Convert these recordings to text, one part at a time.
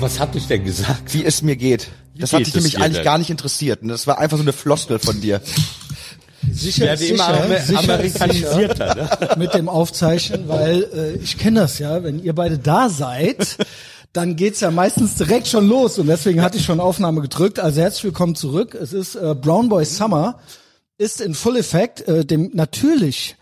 Was hab ich denn gesagt? Wie es mir geht. Das hat dich nämlich eigentlich gar nicht interessiert. Das war einfach so eine Floskel von dir. Sicher, amerikanisierter, ne? Mit dem Aufzeichnen, weil ich kenne das ja, wenn ihr beide da seid, dann geht's ja meistens direkt schon los und deswegen hatte ich schon Aufnahme gedrückt. Also herzlich willkommen zurück. Es ist Brown Boy Summer, ist in Full Effect, natürlich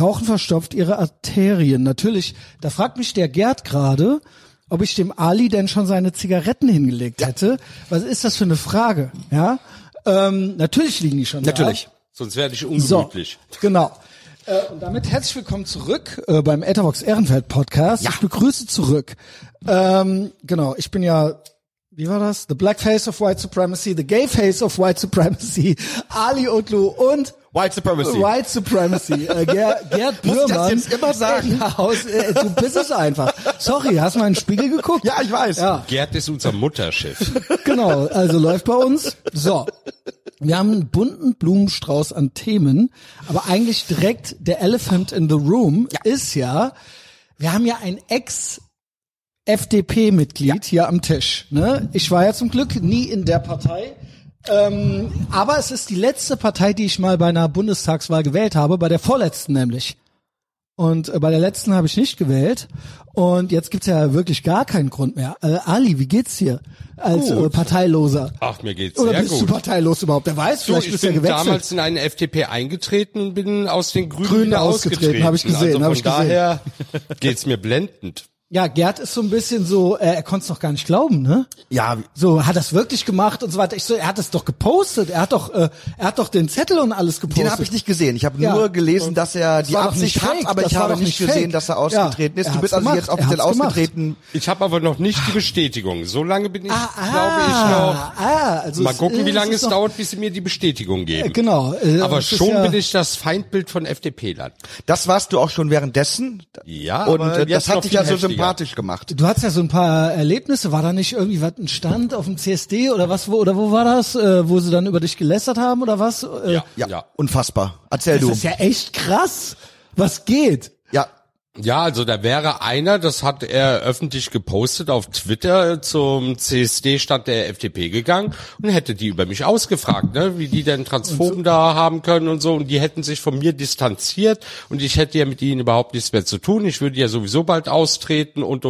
Rauchen verstopft ihre Arterien. Natürlich, da fragt mich der Gerd gerade, ob ich dem Ali denn schon seine Zigaretten hingelegt hätte. Was ist das für eine Frage? Ja, natürlich liegen die schon da. Sonst werde ich ungemütlich. So, genau. Und damit herzlich willkommen zurück beim Etherbox Ehrenfeld Podcast. Ja. Ich begrüße zurück. Genau, ich bin ja, wie war das? The Black Face of White Supremacy, The Gay Face of White Supremacy, Ali Utlu und White Supremacy. White Supremacy. Gerd Böhmann. Muss ich das jetzt immer sagen? Du bist es einfach. Sorry, hast mal in den Spiegel geguckt? Ja, ich weiß. Ja. Gerd ist unser Mutterschiff. Genau, also läuft bei uns. So, wir haben einen bunten Blumenstrauß an Themen, aber eigentlich direkt der Elephant in the Room ist ja, wir haben ja ein Ex-FDP-Mitglied hier am Tisch. Ne? Ich war ja zum Glück nie in der Partei. Aber es ist die letzte Partei, die ich mal bei einer Bundestagswahl gewählt habe, bei der vorletzten nämlich. Und bei der letzten habe ich nicht gewählt. Und jetzt gibt's ja wirklich gar keinen Grund mehr. Ali, wie geht's dir als Parteiloser? Ach, mir geht's sehr gut. Oder bist du parteilos überhaupt? Wer weiß, vielleicht bist du ja gewechselt. Ich bin damals in einen FDP eingetreten und bin aus den Grünen ausgetreten. Habe ich gesehen. Also von daher geht's mir blendend. Ja, Gerd ist so ein bisschen so, er konnte es noch gar nicht glauben, ne? Ja. So, hat das wirklich gemacht und so weiter. Ich so, er hat es doch gepostet, er hat doch den Zettel und alles gepostet. Den habe ich nicht gesehen. Ich habe nur gelesen, dass er die Absicht hat, aber ich habe nicht gesehen, dass er ausgetreten ist. Du bist also jetzt offiziell ausgetreten. Ich habe aber noch nicht die Bestätigung. So lange bin ich, glaube ich, noch. Also mal gucken, wie lange es dauert, bis sie mir die Bestätigung geben. Genau. Aber schon bin ich das Feindbild von FDP-Land. Das warst du auch schon währenddessen. Ja, und das hat dich ja so sympathisch gemacht. Du hattest ja so ein paar Erlebnisse, war da nicht irgendwie was, ein Stand auf dem CSD oder was, wo war das, wo sie dann über dich gelästert haben oder was? Ja, unfassbar. Erzähl du. Das ist ja echt krass, was geht. Ja, also da wäre einer, das hat er öffentlich gepostet auf Twitter, zum CSD-Stand der FDP gegangen und hätte die über mich ausgefragt, ne, wie die denn Transphoben da haben können und so, und die hätten sich von mir distanziert und ich hätte ja mit ihnen überhaupt nichts mehr zu tun, ich würde ja sowieso bald austreten und.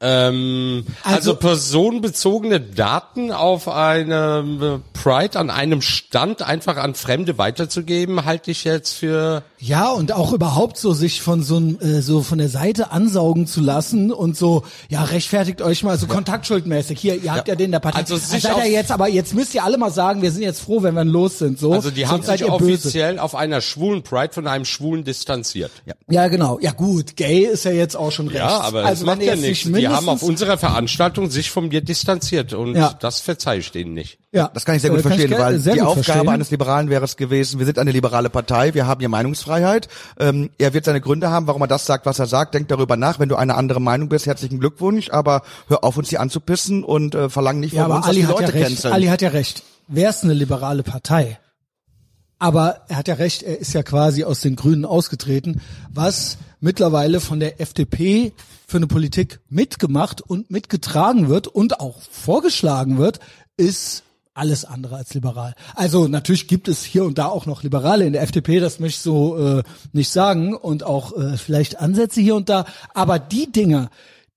Also personenbezogene Daten auf eine Pride an einem Stand einfach an Fremde weiterzugeben, halte ich jetzt für... Ja, und auch überhaupt so sich von so von der Seite ansaugen zu lassen und so, ja, rechtfertigt euch mal, so kontaktschuldmäßig. Hier, ihr habt ja den in der Partei. Also seid ihr jetzt, aber jetzt müsst ihr alle mal sagen, wir sind jetzt froh, wenn wir los sind. So. Also die haben sich offiziell auf einer schwulen Pride von einem Schwulen distanziert. Ja, genau. Ja gut, gay ist ja jetzt auch schon recht. Ja, aber das macht ja nichts. Die haben auf unserer Veranstaltung sich von mir distanziert und das verzeihe ich denen nicht. Ja, das kann ich sehr gut verstehen, weil die Aufgabe eines Liberalen wäre es gewesen, wir sind eine liberale Partei, wir haben hier Meinungsfreiheit, er wird seine Gründe haben, warum er das sagt, was er sagt, denkt darüber nach, wenn du eine andere Meinung bist, herzlichen Glückwunsch, aber hör auf, uns hier anzupissen und verlang nicht von uns, dass die Leute canceln. Ali hat ja recht, wäre es eine liberale Partei, aber er hat ja recht, er ist ja quasi aus den Grünen ausgetreten, was mittlerweile von der FDP für eine Politik mitgemacht und mitgetragen wird und auch vorgeschlagen wird, ist alles andere als liberal. Also natürlich gibt es hier und da auch noch Liberale in der FDP, das möchte ich so nicht sagen, und auch vielleicht Ansätze hier und da, aber die Dinger,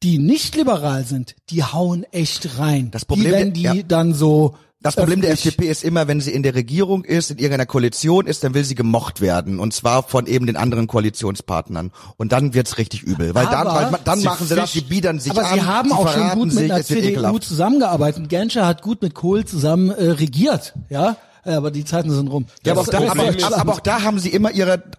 die nicht liberal sind, die hauen echt rein. Das Problem, dann so... Das Problem der FDP ist immer, wenn sie in der Regierung ist, in irgendeiner Koalition ist, dann will sie gemocht werden. Und zwar von eben den anderen Koalitionspartnern. Und dann wird's richtig übel. Weil dann machen sie das, die biedern sich an. Aber sie haben auch schon gut mit der CDU zusammengearbeitet. Genscher hat gut mit Kohl zusammen regiert, ja? Aber die Zeiten sind rum. Ja, aber auch da haben sie immer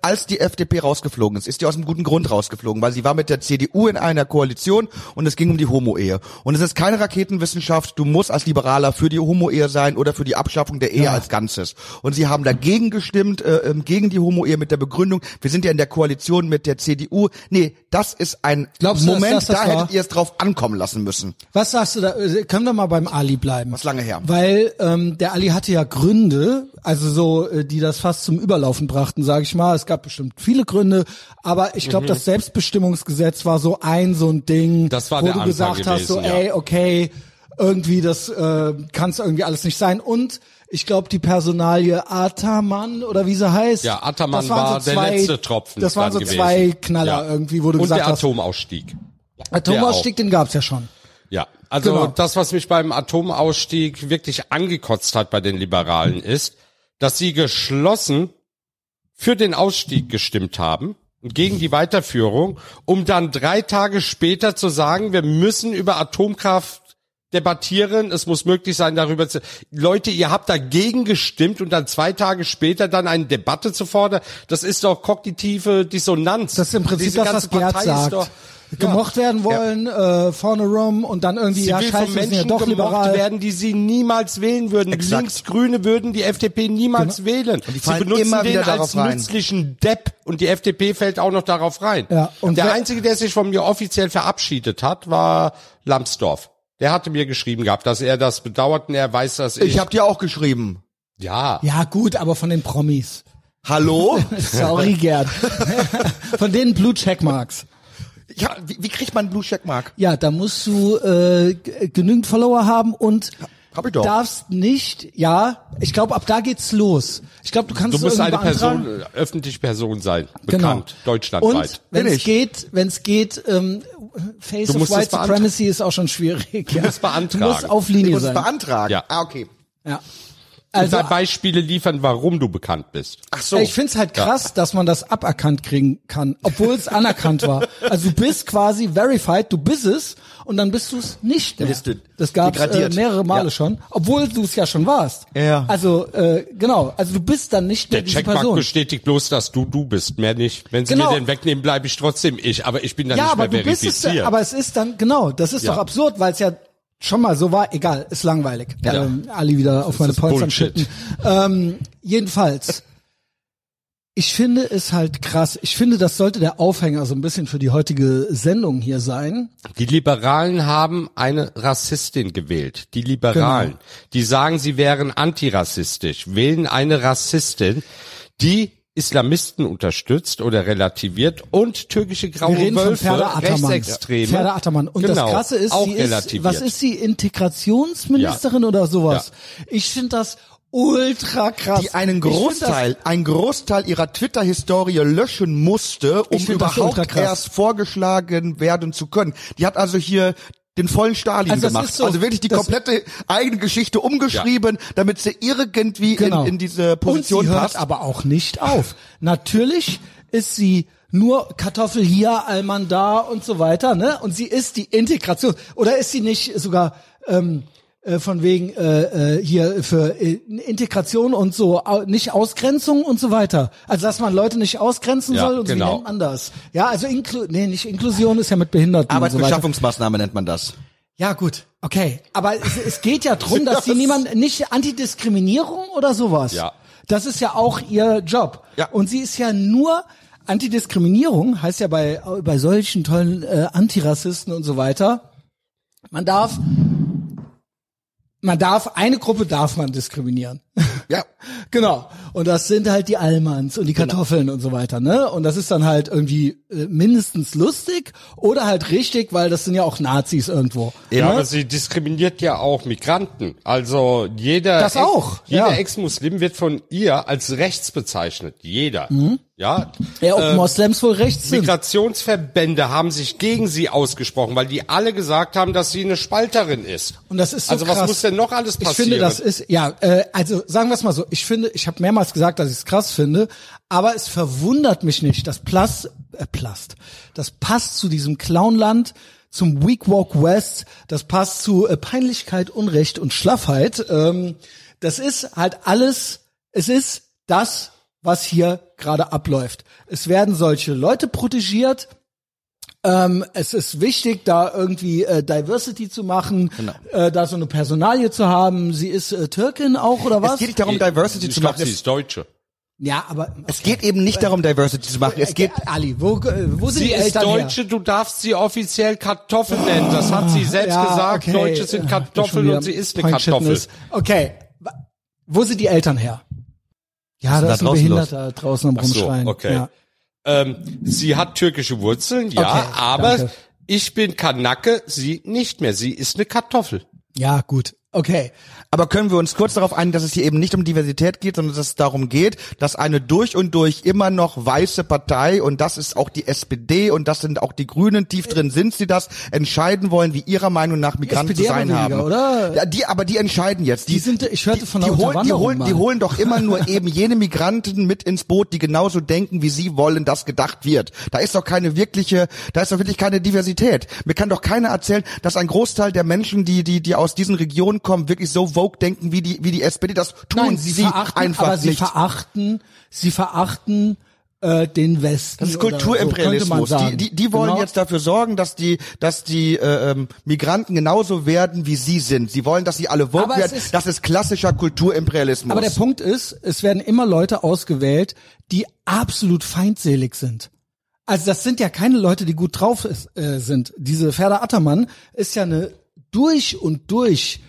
als die FDP rausgeflogen ist die aus einem guten Grund rausgeflogen, weil sie war mit der CDU in einer Koalition und es ging um die Homo-Ehe. Und es ist keine Raketenwissenschaft, du musst als Liberaler für die Homo-Ehe sein oder für die Abschaffung der Ehe als Ganzes. Und sie haben dagegen gestimmt, gegen die Homo-Ehe mit der Begründung, wir sind ja in der Koalition mit der CDU. Nee, das ist ein Moment, hättet ihr es drauf ankommen lassen müssen. Was sagst du da? Können wir mal beim Ali bleiben? Was lange her. Weil der Ali hatte ja Gründe, Gründe, also so, die das fast zum Überlaufen brachten, sage ich mal. Es gab bestimmt viele Gründe, aber ich glaube, das Selbstbestimmungsgesetz war so ein Ding, das war wo der du Anfang gesagt gewesen, hast, so ja. Ey, okay, irgendwie das kann's irgendwie alles nicht sein. Und ich glaube, die Personalie Ataman oder wie sie heißt. Ja, Ataman war so der letzte Tropfen. Das waren so gewesen. Zwei Knaller ja. irgendwie, wo du und gesagt hast. Und der Atomausstieg. Atomausstieg, den gab's ja schon. Ja, also genau. Das, was mich beim Atomausstieg wirklich angekotzt hat bei den Liberalen ist, dass sie geschlossen für den Ausstieg gestimmt haben und gegen die Weiterführung, um dann 3 Tage später zu sagen, wir müssen über Atomkraft debattieren, es muss möglich sein, darüber zu... Leute, ihr habt dagegen gestimmt und dann 2 Tage später dann eine Debatte zu fordern, das ist doch kognitive Dissonanz. Das ist im Prinzip das, was Gerd sagt. Doch, gemocht werden wollen, vorne rum und dann irgendwie, sie ja scheiße, von Menschen sind ja doch liberal. Werden, die sie niemals wählen würden. Exakt. Linksgrüne würden die FDP niemals wählen. Und sie benutzen immer den als nützlichen Depp und die FDP fällt auch noch darauf rein. Ja, und der Einzige, der sich von mir offiziell verabschiedet hat, war Lambsdorff. Der hatte mir geschrieben gehabt, dass er das bedauert und er weiß, dass ich... Ich hab dir auch geschrieben. Ja. Ja gut, aber von den Promis. Hallo? Sorry, Gerd. Von denen Blue Checkmarks. Ja, wie kriegt man einen Blue Checkmark? Ja, da musst du genügend Follower haben und... Hab ich doch. Darfst nicht, ja, ich glaube, ab da geht's los. Ich glaube, du kannst es irgendwie beantragen. Du musst eine Person, öffentliche Person sein, bekannt, genau. Deutschlandweit. Und wenn es geht, Face of White Supremacy ist auch schon schwierig. Ja. Du musst beantragen. Du musst auf Linie sein. Du musst beantragen. Ja. Ah, okay. Ja. Also Beispiele liefern, warum du bekannt bist. Ach so. Ich find's halt krass, dass man das aberkannt kriegen kann, obwohl es anerkannt war. Also du bist quasi verified, du bist es und dann bist du es nicht mehr. Das gab's mehrere Male schon, obwohl du es ja schon warst. Ja. Also genau, also du bist dann nicht mehr diese Person. Der Checkmark bestätigt bloß, dass du bist, mehr nicht. Wenn sie mir den wegnehmen, bleibe ich trotzdem ich, aber ich bin dann nicht mehr verifiziert. Ja, aber es ist dann, genau, das ist doch absurd, weil es ja schon mal so war, egal, ist langweilig. Ja. Ali wieder auf meine Polstern schütten. Jedenfalls, ich finde es halt krass. Ich finde, das sollte der Aufhänger so ein bisschen für die heutige Sendung hier sein. Die Liberalen haben eine Rassistin gewählt. Die Liberalen, die sagen, sie wären antirassistisch, wählen eine Rassistin, die Islamisten unterstützt oder relativiert und türkische graue Wölfe, Rechtsextreme. Ferda Ataman. Und das Krasse ist, sie ist, was ist sie, Integrationsministerin oder sowas? Ja. Ich finde das ultra krass. Die einen Großteil ihrer Twitter-Historie löschen musste, um überhaupt erst vorgeschlagen werden zu können. Die hat also hier den vollen Stalin gemacht. So, also wirklich die komplette eigene Geschichte umgeschrieben, damit sie irgendwie in diese Position passt. Und sie hört aber auch nicht auf. Natürlich ist sie nur Kartoffel hier, Alman da und so weiter, ne? Und sie ist die Integration. Oder ist sie nicht sogar von wegen hier für Integration und so, nicht Ausgrenzung und so weiter. Also dass man Leute nicht ausgrenzen soll und wie nennt man das? Ja, also nicht Inklusion ist ja mit Behinderten und so weiter. Arbeitsbeschaffungsmaßnahme nennt man das. Ja gut, okay. Aber es geht ja drum, dass sie nicht Antidiskriminierung oder sowas. Ja. Das ist ja auch ihr Job. Ja. Und sie ist ja nur... Antidiskriminierung heißt ja bei solchen tollen Antirassisten und so weiter, eine Gruppe darf man diskriminieren. Ja. Genau. Und das sind halt die Almans und die Kartoffeln und so weiter, ne? Und das ist dann halt irgendwie mindestens lustig oder halt richtig, weil das sind ja auch Nazis irgendwo. Ja, aber sie diskriminiert ja auch Migranten. Also jeder Ex-Muslim wird von ihr als rechts bezeichnet. Jeder. Mhm. Ja. Ja, ob Moslems wohl rechts sind. Migrationsverbände haben sich gegen sie ausgesprochen, weil die alle gesagt haben, dass sie eine Spalterin ist. Und das ist so krass. Was muss denn noch alles passieren? Ich finde, das ist, also sagen wir es mal so, ich habe mehrmals gesagt, dass ich es krass finde, aber es verwundert mich nicht, dass das passt zu diesem Clownland, zum Weak Walk West, das passt zu Peinlichkeit, Unrecht und Schlaffheit. Das ist halt alles, es ist das, was hier gerade abläuft. Es werden solche Leute protegiert. Es ist wichtig, da irgendwie Diversity zu machen, da so eine Personalie zu haben. Sie ist Türkin auch, oder was? Es geht nicht darum, Diversity zu machen. Ich glaube, sie ist Deutsche. Ja, aber... Es geht eben nicht darum, Diversity zu machen. Es geht... Ali, wo sind die Eltern? Sie ist Deutsche, du darfst sie offiziell Kartoffel nennen. Das hat sie selbst gesagt. Okay. Deutsche sind Kartoffeln und sie ist eine Kartoffel. Okay. Wo sind die Eltern her? Ja, da ist ein Behinderter draußen am Rumschreien. So, okay. Ja. Sie hat türkische Wurzeln, ja, okay, aber danke. Ich bin Kanake, sie nicht mehr. Sie ist eine Kartoffel. Ja, gut. Okay. Aber können wir uns kurz darauf einigen, dass es hier eben nicht um Diversität geht, sondern dass es darum geht, dass eine durch und durch immer noch weiße Partei, und das ist auch die SPD und das sind auch die Grünen, tief drin sind sie das, entscheiden wollen, wie ihrer Meinung nach Migranten zu sein haben. Oder? Ja, die entscheiden jetzt. Die sind, ich hörte von die holen doch immer nur eben jene Migranten mit ins Boot, die genauso denken, wie sie wollen, dass gedacht wird. Da ist doch wirklich keine Diversität. Mir kann doch keiner erzählen, dass ein Großteil der Menschen, die aus diesen Regionen kommen, wirklich so woke denken wie die SPD. Das tun sie verachten, einfach aber nicht. Sie verachten den Westen. Das ist Kulturimperialismus. So, die wollen jetzt dafür sorgen, dass die Migranten genauso werden, wie sie sind. Sie wollen, dass sie alle woke werden. Das ist klassischer Kulturimperialismus. Aber der Punkt ist, es werden immer Leute ausgewählt, die absolut feindselig sind. Also das sind ja keine Leute, die gut drauf sind. Diese Ferda Ataman ist ja eine durch und durch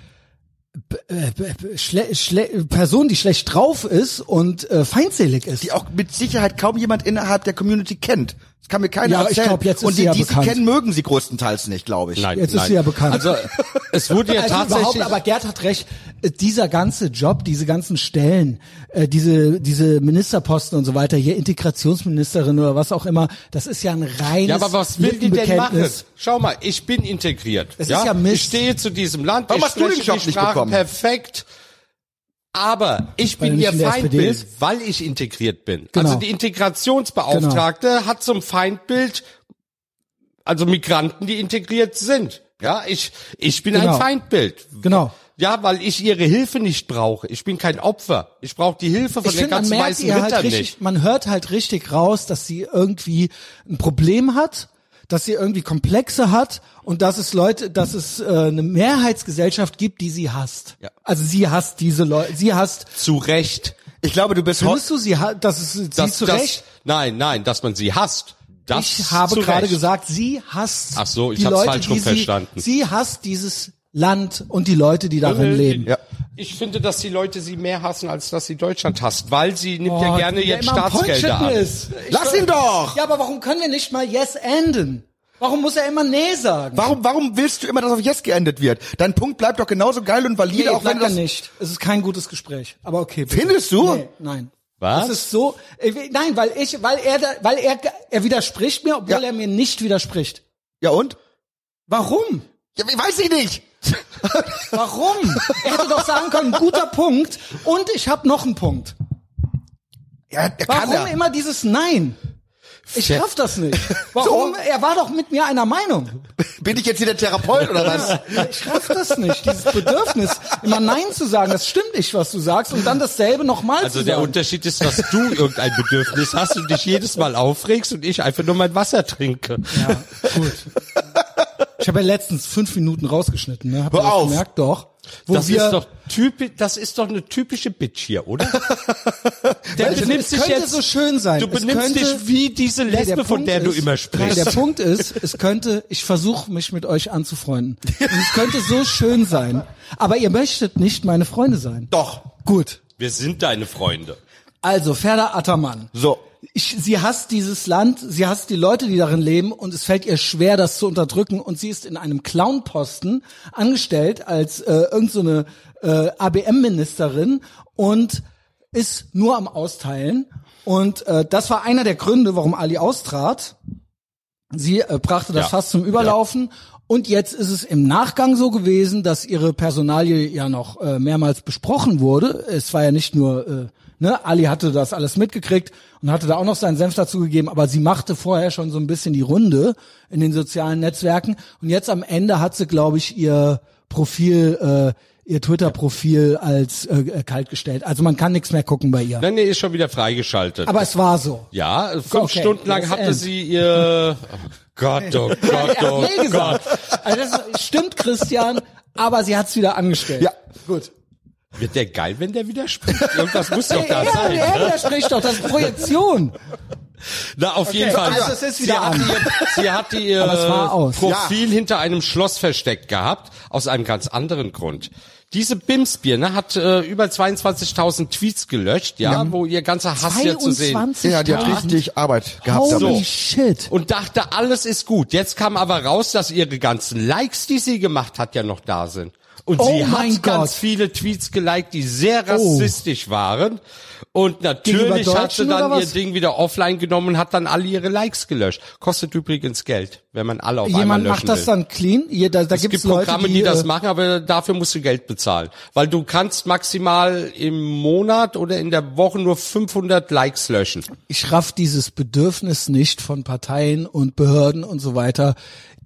Person, die schlecht drauf ist und feindselig ist. Die auch mit Sicherheit kaum jemand innerhalb der Community kennt. Das kann mir keiner erzählen. Ich glaub, jetzt und die sie kennen, mögen sie größtenteils nicht, glaube ich. Nein, jetzt ist sie ja bekannt. Also es wurde ja tatsächlich... Aber Gerd hat recht, dieser ganze Job, diese ganzen Stellen, diese Ministerposten und so weiter, hier Integrationsministerin oder was auch immer, das ist ja ein reines... Ja, aber was will die denn machen? Schau mal, ich bin integriert. Es ist ja Mist. Ich stehe zu diesem Land, ich spreche die Sprache perfekt. Aber ich bin ihr Feindbild, weil ich integriert bin. Genau. Also die Integrationsbeauftragte hat zum Feindbild, also Migranten, die integriert sind. Ja, ich bin ein Feindbild. Genau. Ja, weil ich ihre Hilfe nicht brauche. Ich bin kein Opfer. Ich brauche die Hilfe von der ganzen weißen Ritter halt richtig, nicht. Man hört halt richtig raus, dass sie irgendwie ein Problem hat, dass sie irgendwie Komplexe hat und dass es eine Mehrheitsgesellschaft gibt, die sie hasst. Ja. Also sie hasst diese Leute, sie hasst zu Recht. Ich glaube, du bist Findest du sie dass es sie das, zu das, Recht? Nein, dass man sie hasst. Das ich habe gerade gesagt, sie hasst Ach so, ich die hab's Leute, falsch rum die verstanden. Sie hasst dieses Land und die Leute, die darin leben. Ja. Ich finde, dass die Leute sie mehr hassen, als dass sie Deutschland hasst, weil sie nimmt ja gerne jetzt Staatsgelder an. Lass ihn doch! Ja, aber warum können wir nicht mal Yes enden? Warum muss er immer Nee sagen? Warum willst du immer, dass auf Yes geendet wird? Dein Punkt bleibt doch genauso geil und valide, auch wenn das... nicht. Es ist kein gutes Gespräch, aber okay. Bitte. Findest du? Nee, nein. Was? Das ist so... Nein, weil er widerspricht mir, obwohl er mir nicht widerspricht. Ja und? Warum? Ja, weiß ich nicht. Warum? Er hätte doch sagen können, guter Punkt und ich habe noch einen Punkt. Ja, warum immer dieses Nein? Ich schaff das nicht. Warum? So. Er war doch mit mir einer Meinung. Bin ich jetzt hier der Therapeut oder was? Ja, ich schaff das nicht. Dieses Bedürfnis, immer Nein zu sagen, das stimmt nicht, was du sagst, und dann dasselbe nochmal zu sagen. Also der Unterschied ist, dass du irgendein Bedürfnis hast und dich jedes Mal aufregst und ich einfach nur mein Wasser trinke. Ja, gut. Ich habe ja letztens 5 Minuten rausgeschnitten, ne? Habt ihr das gemerkt? Doch. Das ist doch eine typische Bitch hier, oder? Es könnte so schön sein. Du benimmst dich wie diese Lesbe, von der du immer sprichst. Der Punkt ist, ich versuche mich mit euch anzufreunden. Und es könnte so schön sein. Aber ihr möchtet nicht meine Freunde sein. Doch. Gut. Wir sind deine Freunde. Also, Ferda Ataman. So. Sie hasst dieses Land, sie hasst die Leute, die darin leben, und es fällt ihr schwer, das zu unterdrücken, und sie ist in einem Clownposten angestellt als irgendeine ABM-Ministerin und ist nur am Austeilen, und das war einer der Gründe, warum Ali austrat. Sie brachte das fast zum Überlaufen. Und jetzt ist es im Nachgang so gewesen, dass ihre Personalie ja noch mehrmals besprochen wurde. Es war ja nicht nur, Ali hatte das alles mitgekriegt und hatte da auch noch seinen Senf dazu gegeben, aber sie machte vorher schon so ein bisschen die Runde in den sozialen Netzwerken. Und jetzt am Ende hat sie, glaube ich, ihr Twitter-Profil als kaltgestellt. Also man kann nichts mehr gucken bei ihr. Nee, ist schon wieder freigeschaltet. Aber es war so. Ja, 5 Stunden lang hatte sie ihr... Gott. Also das stimmt, Christian, aber sie hat's wieder angestellt. Ja, gut. Wird der geil, wenn der widerspricht? Irgendwas muss doch da sein. Ja, der widerspricht doch. Das ist Projektion. Na, auf jeden Fall. Also es ist wieder an. Sie hatte ihr Profil hinter einem Schloss versteckt gehabt, aus einem ganz anderen Grund. Diese Bimsbirne hat über 22.000 Tweets gelöscht, ja, wo ihr ganzer Hass hier zu sehen ist. Ja, die hat richtig Arbeit gehabt. Holy shit. Und dachte, alles ist gut. Jetzt kam aber raus, dass ihre ganzen Likes, die sie gemacht hat, ja noch da sind. Und sie hat ganz viele Tweets geliked, die sehr rassistisch waren. Und natürlich hat sie dann ihr Ding wieder offline genommen und hat dann alle ihre Likes gelöscht. Kostet übrigens Geld, wenn man alle auf einmal löschen will. Jemand macht das dann clean? Es gibt Leute, Programme, die das machen, aber dafür musst du Geld bezahlen. Weil du kannst maximal im Monat oder in der Woche nur 500 Likes löschen. Ich raff dieses Bedürfnis nicht von Parteien und Behörden und so weiter,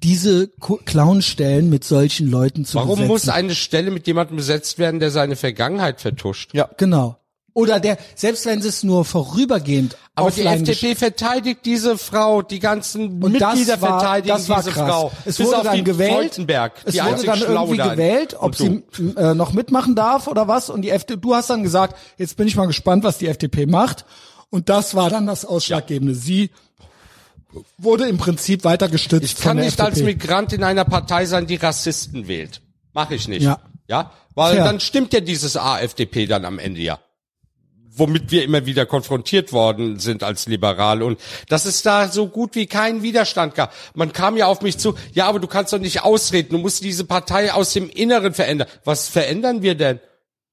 diese Clownstellen mit solchen Leuten zu besetzen. Warum muss eine Stelle mit jemandem besetzt werden, der seine Vergangenheit vertuscht? Ja, genau. Oder der, selbst wenn sie es nur vorübergehend offline. Aber die FDP verteidigt diese Frau, die ganzen Mitglieder verteidigen diese Frau. Es wurde dann gewählt, ob sie noch mitmachen darf oder was. Und die FDP, du hast dann gesagt, jetzt bin ich mal gespannt, was die FDP macht. Und das war dann das Ausschlaggebende. Sie wurde im Prinzip weiter gestützt. Ich kann nicht als Migrant in einer Partei sein, die Rassisten wählt. Mach ich nicht. Ja? Weil dann stimmt ja dieses AfDP dann am Ende womit wir immer wieder konfrontiert worden sind als Liberal. Und das ist da so gut wie kein Widerstand gab. Man kam ja auf mich zu, ja, aber du kannst doch nicht ausreden, du musst diese Partei aus dem Inneren verändern. Was verändern wir denn?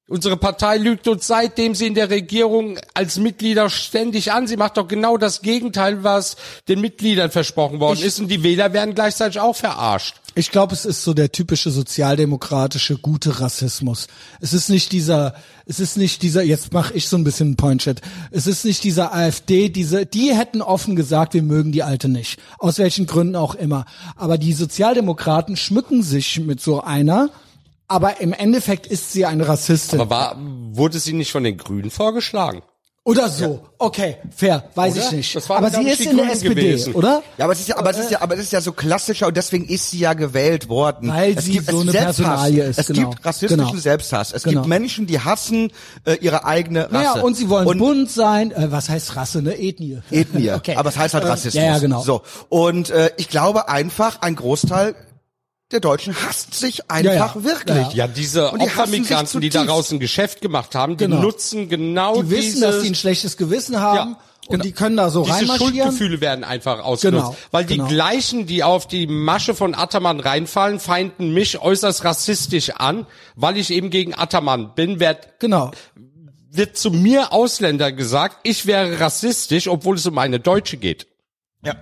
Unsere Partei lügt uns seitdem sie in der Regierung als Mitglieder ständig an. Sie macht doch genau das Gegenteil, was den Mitgliedern versprochen worden ist. Und die Wähler werden gleichzeitig auch verarscht. Ich glaube, es ist so der typische sozialdemokratische gute Rassismus. Es ist nicht dieser, jetzt mache ich so ein bisschen einen Pointshit. Es ist nicht dieser AfD, die hätten offen gesagt, wir mögen die Alte nicht. Aus welchen Gründen auch immer. Aber die Sozialdemokraten schmücken sich mit so einer, aber im Endeffekt ist sie eine Rassistin. Aber wurde sie nicht von den Grünen vorgeschlagen? Oder so, okay, fair, weiß ich nicht. Aber sie ist in der SPD, oder? Ja, aber es ist ja so klassischer und deswegen ist sie ja gewählt worden. Weil sie so eine Personalie ist, genau. Es gibt rassistischen Selbsthass. Es gibt Menschen, die hassen ihre eigene Rasse. Ja, und sie wollen bunt sein. Was heißt Rasse, ne? Ethnie. Ethnie, okay. Aber es heißt halt Rassismus. Ja, genau. So. Und ich glaube einfach, ein Großteil der Deutschen hasst sich einfach wirklich. Ja, diese Opfermigranten, die daraus ein Geschäft gemacht haben, die nutzen genau dieses... Die wissen, dass sie ein schlechtes Gewissen haben und die können da so reinmarschieren. Diese Schuldgefühle werden einfach ausgenutzt. Genau. Weil die gleichen, die auf die Masche von Ataman reinfallen, feinden mich äußerst rassistisch an, weil ich eben gegen Ataman bin, wird zu mir Ausländer gesagt, ich wäre rassistisch, obwohl es um eine Deutsche geht. Ja.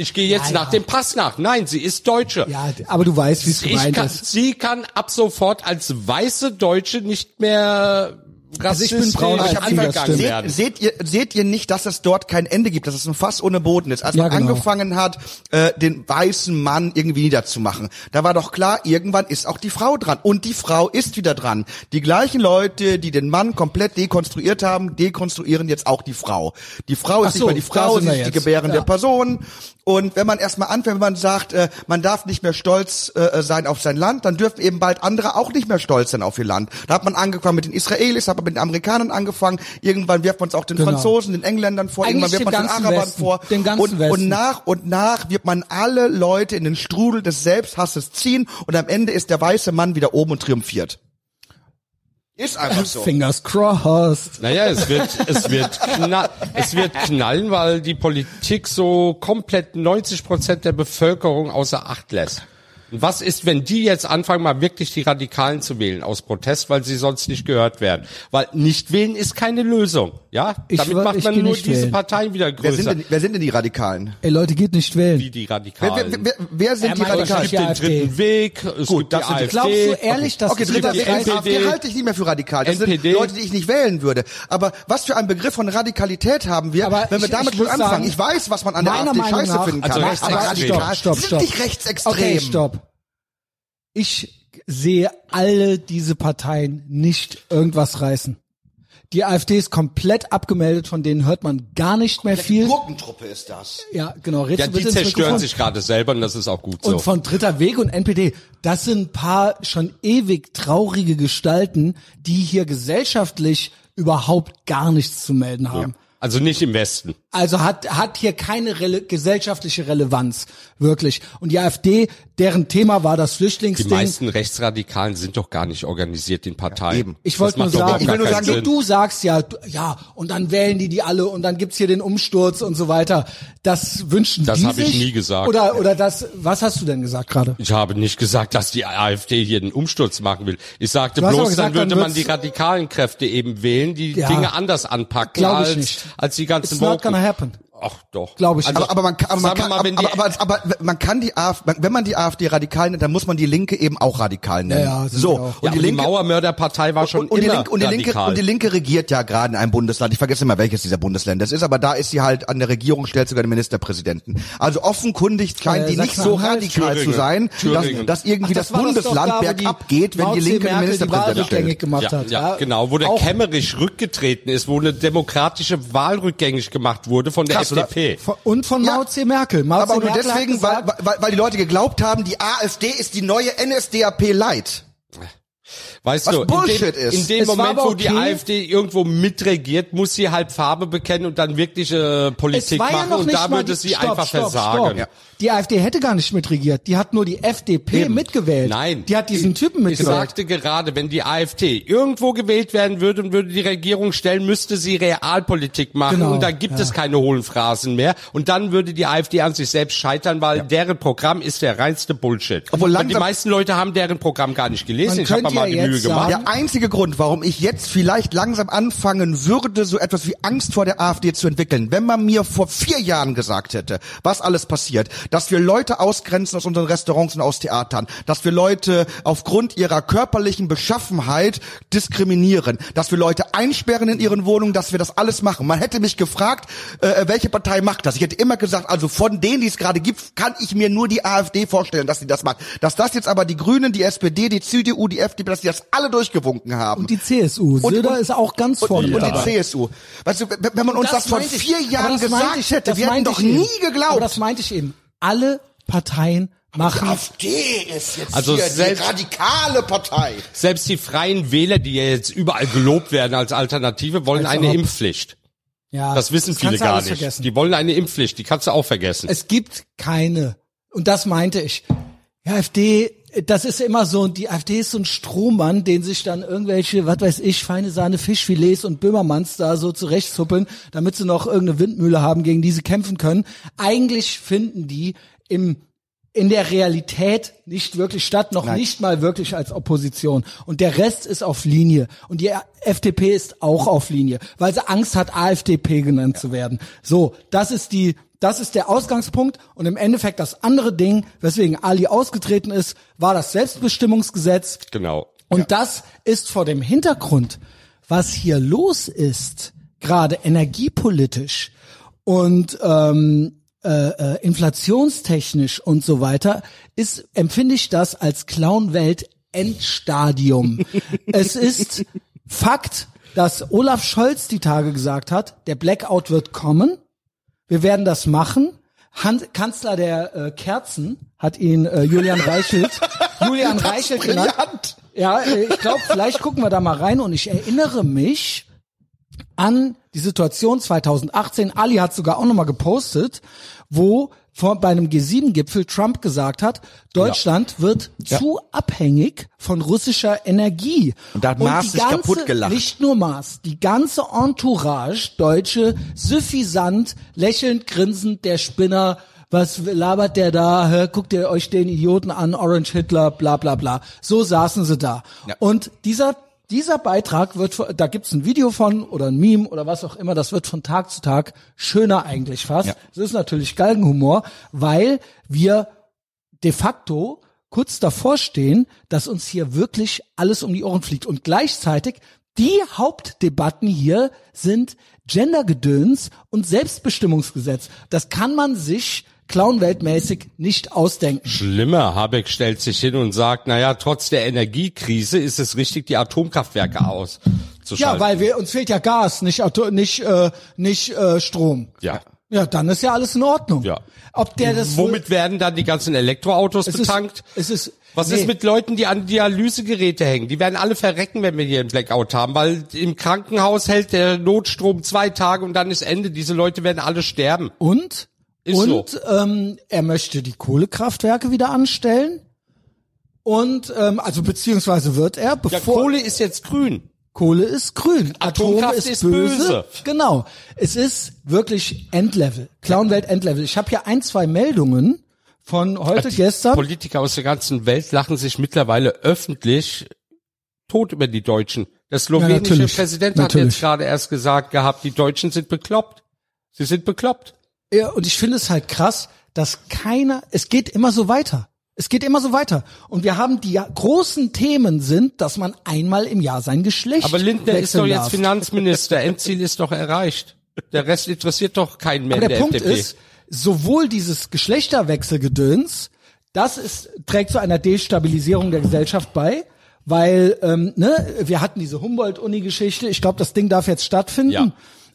Ich gehe jetzt nach dem Pass nach. Nein, sie ist Deutsche. Ja, aber du weißt, wie es gemeint ist. Sie kann ab sofort als weiße Deutsche nicht mehr rassistisch angegangen werden. Seht ihr nicht, dass es dort kein Ende gibt, dass es ein Fass ohne Boden ist? Als man angefangen hat, den weißen Mann irgendwie niederzumachen, da war doch klar, irgendwann ist auch die Frau dran. Und die Frau ist wieder dran. Die gleichen Leute, die den Mann komplett dekonstruiert haben, dekonstruieren jetzt auch die Frau. Die Frau ist nicht mehr die Frau, sie ist die gebärende Person. Und wenn man erstmal anfängt, wenn man sagt, man darf nicht mehr stolz sein auf sein Land, dann dürfen eben bald andere auch nicht mehr stolz sein auf ihr Land. Da hat man angefangen mit den Israelis, hat man mit den Amerikanern angefangen, irgendwann wirft man es auch den Franzosen, den Engländern vor, irgendwann wirft man es den Arabern vor. Den ganzen Westen. Und nach wird man alle Leute in den Strudel des Selbsthasses ziehen und am Ende ist der weiße Mann wieder oben und triumphiert. Ist einfach so. Fingers crossed. Naja, es wird knallen, weil die Politik so komplett 90% der Bevölkerung außer Acht lässt. Und was ist, wenn die jetzt anfangen, mal wirklich die Radikalen zu wählen aus Protest, weil sie sonst nicht gehört werden? Weil nicht wählen ist keine Lösung. Ja, macht man nur diese Parteien wieder größer. Wer sind denn die Radikalen? Ey Leute, geht nicht wählen. Wie die Radikalen? Wer sind die Radikalen? Es gibt den dritten Weg, es gibt die AfD. Glaubst du ehrlich, dass dritter Weg, AfD halte ich nicht mehr für radikal. Das NPD. Sind Leute, die ich nicht wählen würde. Aber was für einen Begriff von Radikalität haben wir, aber wenn wir damit schon anfangen? Ich weiß, was man an der AfD scheiße finden kann. Aber sind nicht rechtsextrem. Stopp. Ich sehe alle diese Parteien nicht irgendwas reißen. Die AfD ist komplett abgemeldet, von denen hört man gar nicht mehr viel. Die Gurkentruppe ist das. Ja, genau. Die zerstören sich gerade selber und das ist auch gut so. Und von Dritter Weg und NPD, das sind ein paar schon ewig traurige Gestalten, die hier gesellschaftlich überhaupt gar nichts zu melden haben. Ja. Also nicht im Westen. Also hat hier keine gesellschaftliche Relevanz, wirklich. Und die AfD deren Thema war das Flüchtlingsding. Die meisten Rechtsradikalen sind doch gar nicht organisiert, den Parteien. Eben. Ich will nur sagen, du sagst ja, und dann wählen die alle und dann gibt's hier den Umsturz und so weiter. Das wünschen die sich? Das habe ich nie gesagt. Oder das, was hast du denn gesagt gerade? Ich habe nicht gesagt, dass die AfD hier den Umsturz machen will. Ich sagte bloß, gesagt, dann würde man die radikalen Kräfte eben wählen, die Dinge anders anpacken als die ganzen It's not gonna happen. Ach doch. Glaube ich. Also, wenn man die AfD radikal nennt, dann muss man die Linke eben auch radikal nennen. Ja, so. Und die Linke, Mauermörderpartei war schon und immer radikal. Und die Linke regiert ja gerade in einem Bundesland. Ich vergesse immer, welches dieser Bundesländer das ist, aber da ist sie halt an der Regierung, stellt sogar den Ministerpräsidenten. Also offenkundig scheinen die nicht so radikal zu sein, dass irgendwie das Bundesland bergab geht, wenn die Linke den Ministerpräsidenten stellt. Ja, genau. Wo der Kemmerich rückgetreten ist, wo eine demokratische Wahl rückgängig gemacht wurde von der FDP. Und von Mao C. Merkel. Aber nur deswegen, weil die Leute geglaubt haben, die AfD ist die neue NSDAP Light. Weißt du, in dem Moment, wo die AfD irgendwo mitregiert, muss sie halt Farbe bekennen und dann wirkliche Politik machen und da würde sie einfach versagen. Die AfD hätte gar nicht mitregiert, die hat nur die FDP mitgewählt. Nein. Die hat diesen Typen mitgewählt. Ich sagte gerade, wenn die AfD irgendwo gewählt werden würde und würde die Regierung stellen, müsste sie Realpolitik machen und da gibt es keine hohlen Phrasen mehr und dann würde die AfD an sich selbst scheitern, weil deren Programm ist der reinste Bullshit. Und die meisten Leute haben deren Programm gar nicht gelesen. Ich habe mal die Mühe gemacht. Der einzige Grund, warum ich jetzt vielleicht langsam anfangen würde, so etwas wie Angst vor der AfD zu entwickeln, wenn man mir vor 4 Jahren gesagt hätte, was alles passiert, dass wir Leute ausgrenzen aus unseren Restaurants und aus Theatern, dass wir Leute aufgrund ihrer körperlichen Beschaffenheit diskriminieren, dass wir Leute einsperren in ihren Wohnungen, dass wir das alles machen. Man hätte mich gefragt, welche Partei macht das? Ich hätte immer gesagt, also von denen, die es gerade gibt, kann ich mir nur die AfD vorstellen, dass die das macht. Dass das jetzt aber die Grünen, die SPD, die CDU, die FDP, dass die das alle durchgewunken haben. Und die CSU. Söder ist auch ganz vorne dabei. Und die CSU. Weißt du, wenn man uns das vor 4 Jahren gesagt hätte, wir hätten doch nie geglaubt. Aber das meinte ich eben. Alle Parteien machen. Die AfD ist jetzt also hier selbst, die radikale Partei. Selbst die Freien Wähler, die ja jetzt überall gelobt werden als Alternative, wollen eine Impfpflicht. Ja, das wissen viele gar nicht. Vergessen. Die wollen eine Impfpflicht, die kannst du auch vergessen. Es gibt keine. Und das meinte ich. Die AfD, das ist immer so, die AfD ist so ein Strohmann, den sich dann irgendwelche, was weiß ich, feine Sahne, Fischfilets und Böhmermanns da so zurechtzuppeln, damit sie noch irgendeine Windmühle haben, gegen die sie kämpfen können. Eigentlich finden die in der Realität nicht wirklich statt, noch nicht mal wirklich als Opposition. Und der Rest ist auf Linie. Und die FDP ist auch auf Linie, weil sie Angst hat, AfDP genannt zu werden. So, das ist der Ausgangspunkt. Und im Endeffekt das andere Ding, weswegen Ali ausgetreten ist, war das Selbstbestimmungsgesetz. Genau. Und das ist vor dem Hintergrund, was hier los ist, gerade energiepolitisch und inflationstechnisch und so weiter, empfinde ich das als Clownwelt Endstadium. Es ist Fakt, dass Olaf Scholz die Tage gesagt hat, der Blackout wird kommen, wir werden das machen. Kanzler der Kerzen hat ihn Julian Reichelt genannt. Brillant. Ja, ich glaube, vielleicht gucken wir da mal rein und ich erinnere mich an die Situation 2018, Ali hat sogar auch nochmal gepostet, wo bei einem G7-Gipfel Trump gesagt hat, Deutschland wird zu abhängig von russischer Energie. Und da hat Maas sich kaputt gelacht. Nicht nur Maas, die ganze Entourage, Deutsche, süffisant, lächelnd, grinsend, der Spinner, was labert der da, hör, guckt ihr euch den Idioten an, Orange Hitler, bla bla bla. So saßen sie da. Ja. Und dieser Beitrag wird, da gibt's ein Video von oder ein Meme oder was auch immer, das wird von Tag zu Tag schöner eigentlich fast. Ja. Das ist natürlich Galgenhumor, weil wir de facto kurz davor stehen, dass uns hier wirklich alles um die Ohren fliegt. Und gleichzeitig die Hauptdebatten hier sind Gendergedöns und Selbstbestimmungsgesetz. Das kann man sich Clownweltmäßig nicht ausdenken. Schlimmer, Habeck stellt sich hin und sagt, naja, trotz der Energiekrise ist es richtig, die Atomkraftwerke auszuschalten. Ja, weil uns fehlt ja Gas, nicht Strom. Ja. Ja, dann ist ja alles in Ordnung. Ja. Womit werden dann die ganzen Elektroautos betankt? Was ist mit Leuten, die an Dialysegeräte hängen? Die werden alle verrecken, wenn wir hier einen Blackout haben, weil im Krankenhaus hält der Notstrom 2 Tage und dann ist Ende. Diese Leute werden alle sterben. Und? Ist und so. Er möchte die Kohlekraftwerke wieder anstellen. Und also beziehungsweise wird er, bevor... Ja, Kohle ist jetzt grün. Kohle ist grün. Atomkraft ist böse. Genau. Es ist wirklich Endlevel. Clownwelt Endlevel. Ich habe hier 1, 2 Meldungen von heute, gestern. Politiker aus der ganzen Welt lachen sich mittlerweile öffentlich tot über die Deutschen. Der slowenische Präsident hat jetzt gerade erst gesagt gehabt, die Deutschen sind bekloppt. Sie sind bekloppt. Ja, und ich finde es halt krass, dass keiner, es geht immer so weiter. Es geht immer so weiter. Und wir haben die großen Themen sind, dass man einmal im Jahr sein Geschlecht wechseln darf. Aber Lindner ist doch jetzt Finanzminister. Endziel ist doch erreicht. Der Rest interessiert doch keinen mehr. Aber der Punkt ist, sowohl dieses Geschlechterwechselgedöns, das ist, trägt zu einer Destabilisierung der Gesellschaft bei, weil wir hatten diese Humboldt-Uni-Geschichte. Ich glaube, das Ding darf jetzt stattfinden. Ja.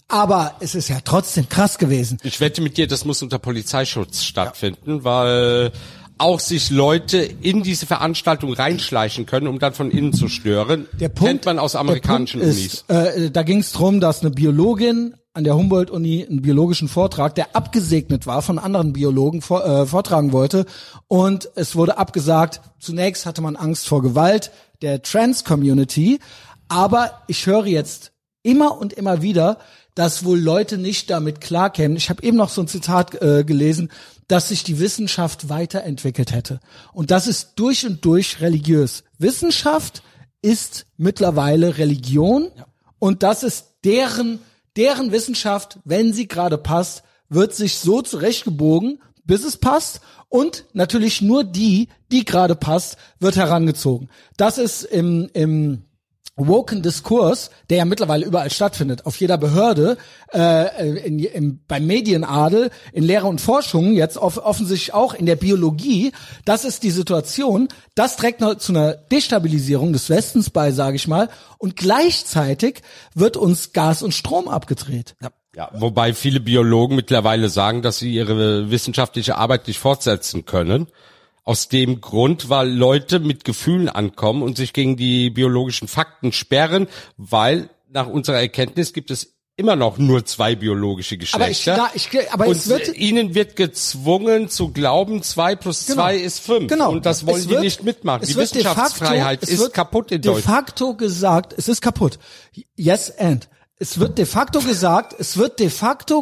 Aber es ist ja trotzdem krass gewesen. Ich wette mit dir, das muss unter Polizeischutz stattfinden, weil auch sich Leute in diese Veranstaltung reinschleichen können, um dann von innen zu stören. Der Punkt, kennt man aus amerikanischen Unis. Da ging es darum, dass eine Biologin an der Humboldt-Uni einen biologischen Vortrag, der abgesegnet war, von anderen Biologen vortragen wollte. Und es wurde abgesagt. Zunächst hatte man Angst vor Gewalt der Trans-Community. Aber ich höre jetzt immer und immer wieder, dass wohl Leute nicht damit klarkämen. Ich habe eben noch so ein Zitat gelesen, dass sich die Wissenschaft weiterentwickelt hätte. Und das ist durch und durch religiös. Wissenschaft ist mittlerweile Religion. Ja. Und das ist deren Wissenschaft, wenn sie gerade passt, wird sich so zurechtgebogen, bis es passt. Und natürlich nur die gerade passt, wird herangezogen. Das ist im woken Diskurs, der ja mittlerweile überall stattfindet, auf jeder Behörde, beim Medienadel, in Lehre und Forschung, jetzt offensichtlich auch in der Biologie, das ist die Situation, das trägt zu einer Destabilisierung des Westens bei, sage ich mal, und gleichzeitig wird uns Gas und Strom abgedreht. Ja. Ja, wobei viele Biologen mittlerweile sagen, dass sie ihre wissenschaftliche Arbeit nicht fortsetzen können. Aus dem Grund, weil Leute mit Gefühlen ankommen und sich gegen die biologischen Fakten sperren, weil nach unserer Erkenntnis gibt es immer noch nur 2 biologische Geschlechter. Ihnen wird gezwungen zu glauben, 2 + 2 = 5. Genau. Und das wollen die nicht mitmachen. Die Wissenschaftsfreiheit ist kaputt in Deutschland. Es wird de facto gesagt, es ist kaputt. Yes and. Es wird de facto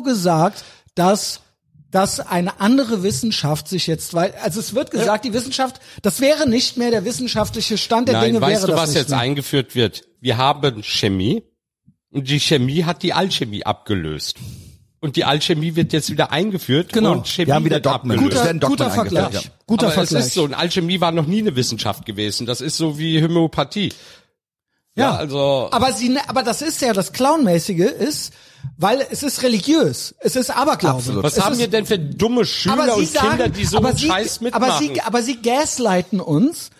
gesagt, dass eine andere Wissenschaft sich jetzt, also es wird gesagt, die Wissenschaft, das wäre nicht mehr der wissenschaftliche Stand der Dinge. Weißt du, was jetzt eingeführt wird? Wir haben Chemie und die Chemie hat die Alchemie abgelöst. Und die Alchemie wird jetzt wieder eingeführt und Chemie wir haben wieder Dogmen. Guter Vergleich. Ja. Aber es ist so, und Alchemie war noch nie eine Wissenschaft gewesen. Das ist so wie Homöopathie. Ja, also. Aber das ist ja das Clownmäßige ist, weil es ist religiös, es ist Aberglaube. Absolut. Was haben wir denn für dumme Schüler und Kinder, die so einen Scheiß mitmachen? Aber sie gaslighten uns,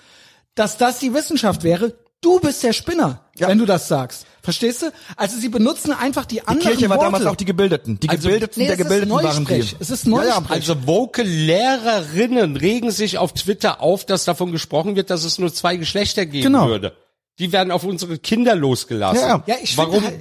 dass das die Wissenschaft wäre. Du bist der Spinner, wenn du das sagst. Verstehst du? Also sie benutzen einfach die anderen Worte. Die Kirche war damals auch die Gebildeten. Die Gebildeten der Gebildeten waren die. Es ist Neusprech. Ja, also woke Lehrerinnen regen sich auf Twitter auf, dass davon gesprochen wird, dass es nur 2 Geschlechter geben würde. Die werden auf unsere Kinder losgelassen. Ja,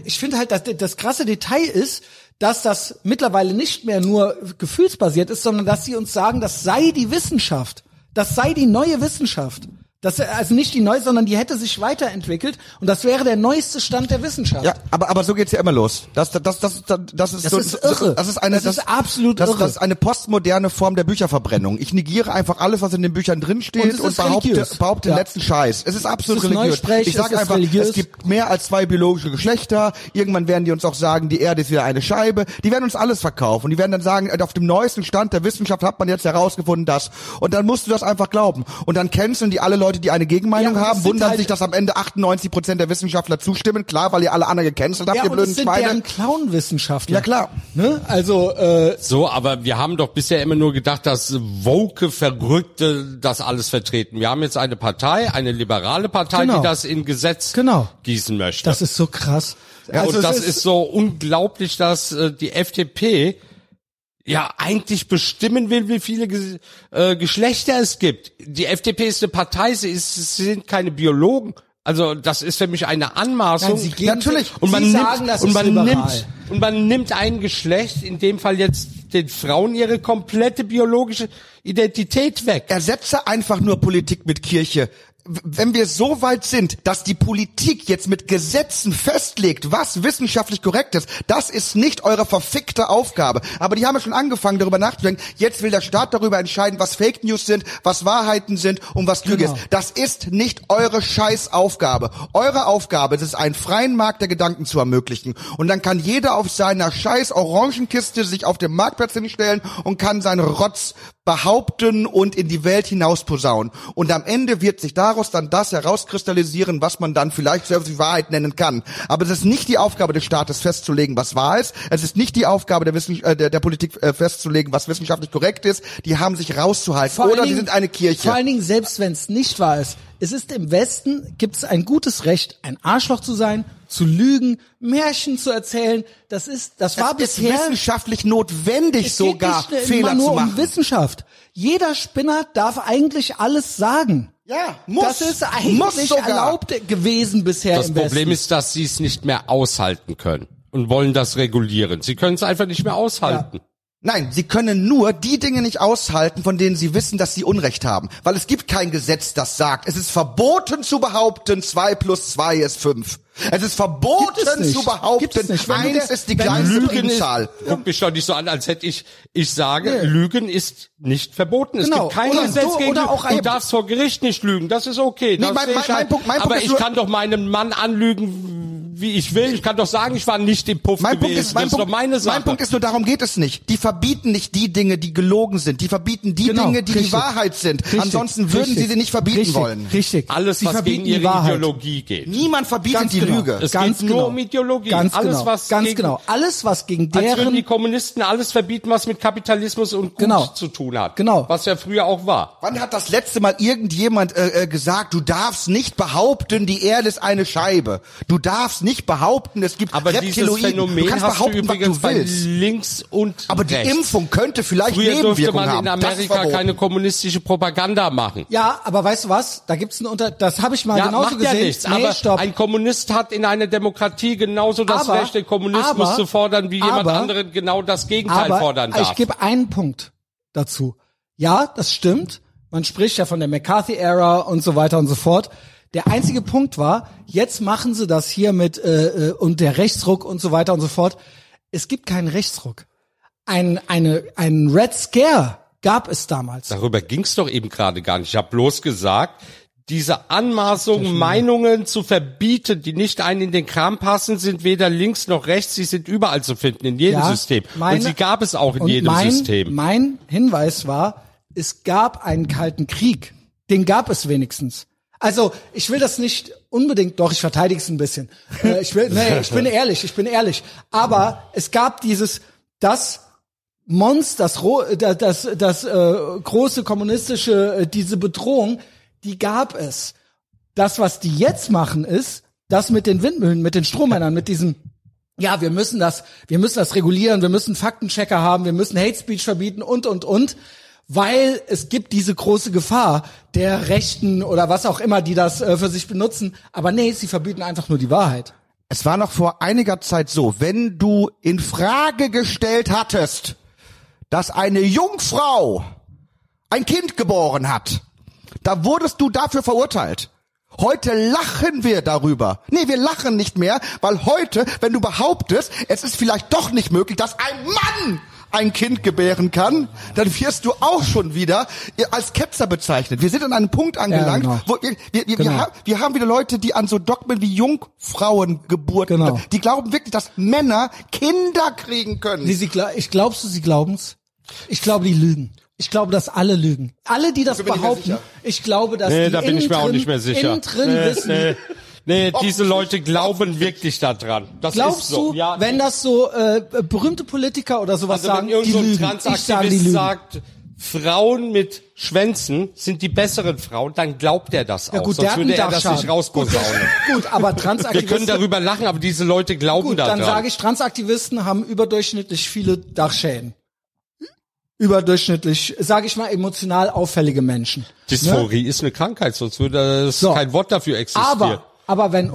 ich finde halt, dass das krasse Detail ist, dass das mittlerweile nicht mehr nur gefühlsbasiert ist, sondern dass sie uns sagen, das sei die Wissenschaft. Das sei die neue Wissenschaft. Also nicht die neue, sondern die hätte sich weiterentwickelt und das wäre der neueste Stand der Wissenschaft. Ja, aber so geht's ja immer los. Das ist irre. Das ist absolut irre. Das ist eine postmoderne Form der Bücherverbrennung. Ich negiere einfach alles, was in den Büchern drin steht und behaupte den letzten Scheiß. Es ist absolut religiös. Ich sage einfach, es gibt mehr als 2 biologische Geschlechter. Irgendwann werden die uns auch sagen, die Erde ist wieder eine Scheibe. Die werden uns alles verkaufen und die werden dann sagen, auf dem neuesten Stand der Wissenschaft hat man jetzt herausgefunden, das. Und dann musst du das einfach glauben. Und dann canceln die alle Leute, die eine Gegenmeinung haben, wundern sich, dass am Ende 98% der Wissenschaftler zustimmen. Klar, weil ihr alle anderen gecancelt habt, ihr blöden Schweine. Ja, und es sind deren Clown-Wissenschaftler. Ja, klar. Ne? Also, aber wir haben doch bisher immer nur gedacht, dass woke Verrückte das alles vertreten. Wir haben jetzt eine Partei, eine liberale Partei, die das in Gesetz gießen möchte. Das ist so krass. Ja, also und das ist so unglaublich, dass die FDP eigentlich bestimmen will, wie viele Geschlechter es gibt. Die FDP ist eine Partei, sie sind keine Biologen. Also das ist für mich eine Anmaßung. Nein, Sie gehen natürlich. Und man nimmt ein Geschlecht, in dem Fall jetzt den Frauen, ihre komplette biologische Identität weg. Ersetze einfach nur Politik mit Kirche. Wenn wir so weit sind, dass die Politik jetzt mit Gesetzen festlegt, was wissenschaftlich korrekt ist, das ist nicht eure verfickte Aufgabe. Aber die haben ja schon angefangen, darüber nachzudenken. Jetzt will der Staat darüber entscheiden, was Fake News sind, was Wahrheiten sind und was Lüge ist. Das ist nicht eure Scheißaufgabe. Eure Aufgabe ist es, einen freien Markt der Gedanken zu ermöglichen. Und dann kann jeder auf seiner scheiß Orangenkiste sich auf dem Marktplatz hinstellen und kann seinen Rotz behaupten und in die Welt hinaus posaunen. Und am Ende wird sich daraus dann das herauskristallisieren, was man dann vielleicht selbst die Wahrheit nennen kann. Aber es ist nicht die Aufgabe des Staates festzulegen, was wahr ist. Es ist nicht die Aufgabe der Politik festzulegen, was wissenschaftlich korrekt ist. Die haben sich rauszuhalten. Oder sie sind eine Kirche. Vor allen Dingen, selbst wenn es nicht wahr ist. Es ist im Westen, gibt es ein gutes Recht, ein Arschloch zu sein, zu lügen, Märchen zu erzählen. Das war bisher ist wissenschaftlich notwendig, sogar Fehler zu machen. Es geht nur um Wissenschaft. Jeder Spinner darf eigentlich alles sagen. Ja, muss. Das ist eigentlich erlaubt gewesen bisher im Westen. Das Problem ist, dass sie es nicht mehr aushalten können und wollen das regulieren. Sie können es einfach nicht mehr aushalten. Ja. Nein, sie können nur die Dinge nicht aushalten, von denen sie wissen, dass sie Unrecht haben. Weil es gibt kein Gesetz, das sagt, es ist verboten zu behaupten, 2 + 2 ist 5. Es ist verboten zu behaupten, eines ist die kleinste Primzahl. Guck mich doch nicht so an, als hätte ich sage, nee. Lügen ist nicht verboten. Es gibt kein Gesetz gegen Lügen. Du darfst vor Gericht nicht lügen, das ist okay. Nee, mein Punkt ist, ich kann doch meinen Mann anlügen, wie ich will. Ich kann doch sagen, ich war nicht im Puff gewesen. Das ist doch meine Sache. Mein Punkt ist nur, darum geht es nicht. Die verbieten nicht die Dinge, die gelogen sind. Die verbieten die Dinge, die die Wahrheit sind. Ansonsten würden sie nicht verbieten wollen. Richtig. Alles, was gegen ihre Ideologie geht. Niemand verbietet die Lüge. Es geht nur um Ideologie. Alles, was gegen deren... Als würden die Kommunisten alles verbieten, was mit Kapitalismus und Gut zu tun hat. Genau. Was ja früher auch war. Wann hat das letzte Mal irgendjemand gesagt, du darfst nicht behaupten, die Erde ist eine Scheibe. Du darfst nicht behaupten, es gibt Reptiloiden. Aber dieses Phänomen hast du übrigens bei links und rechts. Aber die Impfung könnte vielleicht Nebenwirkungen haben. Früher durfte man in Amerika keine kommunistische Propaganda machen. Ja, aber weißt du was? Da gibt's das habe ich mal genauso gesehen. Ja, nichts. Nee, aber stopp. Ein Kommunist hat in einer Demokratie genauso das Recht, den Kommunismus zu fordern, wie jemand anderen genau das Gegenteil fordern darf. Ich gebe einen Punkt dazu. Ja, das stimmt. Man spricht ja von der McCarthy-Ära und so weiter und so fort. Der einzige Punkt war, jetzt machen sie das hier mit und der Rechtsruck und so weiter und so fort. Es gibt keinen Rechtsruck. Ein Red Scare gab es damals. Darüber ging es doch eben gerade gar nicht. Ich habe bloß gesagt, diese Anmaßungen, Meinungen zu verbieten, die nicht einen in den Kram passen, sind weder links noch rechts. Sie sind überall zu finden, in jedem System. Und sie gab es auch in jedem System. Mein Hinweis war, es gab einen Kalten Krieg. Den gab es wenigstens. Also, ich will das nicht unbedingt, doch, ich verteidige es ein bisschen. Ich bin ehrlich. Aber es gab dieses, das Monster, das große kommunistische, diese Bedrohung, die gab es. Das, was die jetzt machen, ist, das mit den Windmühlen, mit den Strohmännern, mit diesem, ja, wir müssen das regulieren, wir müssen Faktenchecker haben, wir müssen Hate Speech verbieten und. Weil es gibt diese große Gefahr der Rechten oder was auch immer, die das für sich benutzen. Aber nee, sie verbieten einfach nur die Wahrheit. Es war noch vor einiger Zeit so, wenn du in Frage gestellt hattest, dass eine Jungfrau ein Kind geboren hat, da wurdest du dafür verurteilt. Heute lachen wir darüber. Nee, wir lachen nicht mehr, weil heute, wenn du behauptest, es ist vielleicht doch nicht möglich, dass ein Mann ein Kind gebären kann, dann wirst du auch schon wieder als Ketzer bezeichnet. Wir sind an einem Punkt angelangt, wo wir haben wieder Leute, die an so Dogmen wie Jungfrauengeburt, die glauben wirklich, dass Männer Kinder kriegen können. Sie glauben es? Ich glaube, die lügen. Ich glaube, dass alle lügen. Alle, die das behaupten, ich glaube, dass die da bin ich mir auch nicht mehr sicher. Nee, diese Leute glauben wirklich daran. Glaubst du, wenn das so berühmte Politiker oder sowas sagen, die lügen? Also wenn irgendein Transaktivist sagt, Frauen mit Schwänzen sind die besseren Frauen, dann glaubt er das auch. Gut, sonst würde er das nicht rausposaunen. Gut, aber Transaktivisten... Wir können darüber lachen, aber diese Leute glauben daran. Dann sage ich, Transaktivisten haben überdurchschnittlich viele Dachschäden. Überdurchschnittlich, sage ich mal, emotional auffällige Menschen. Dysphorie ist eine Krankheit, sonst würde kein Wort dafür existieren. Aber Aber wenn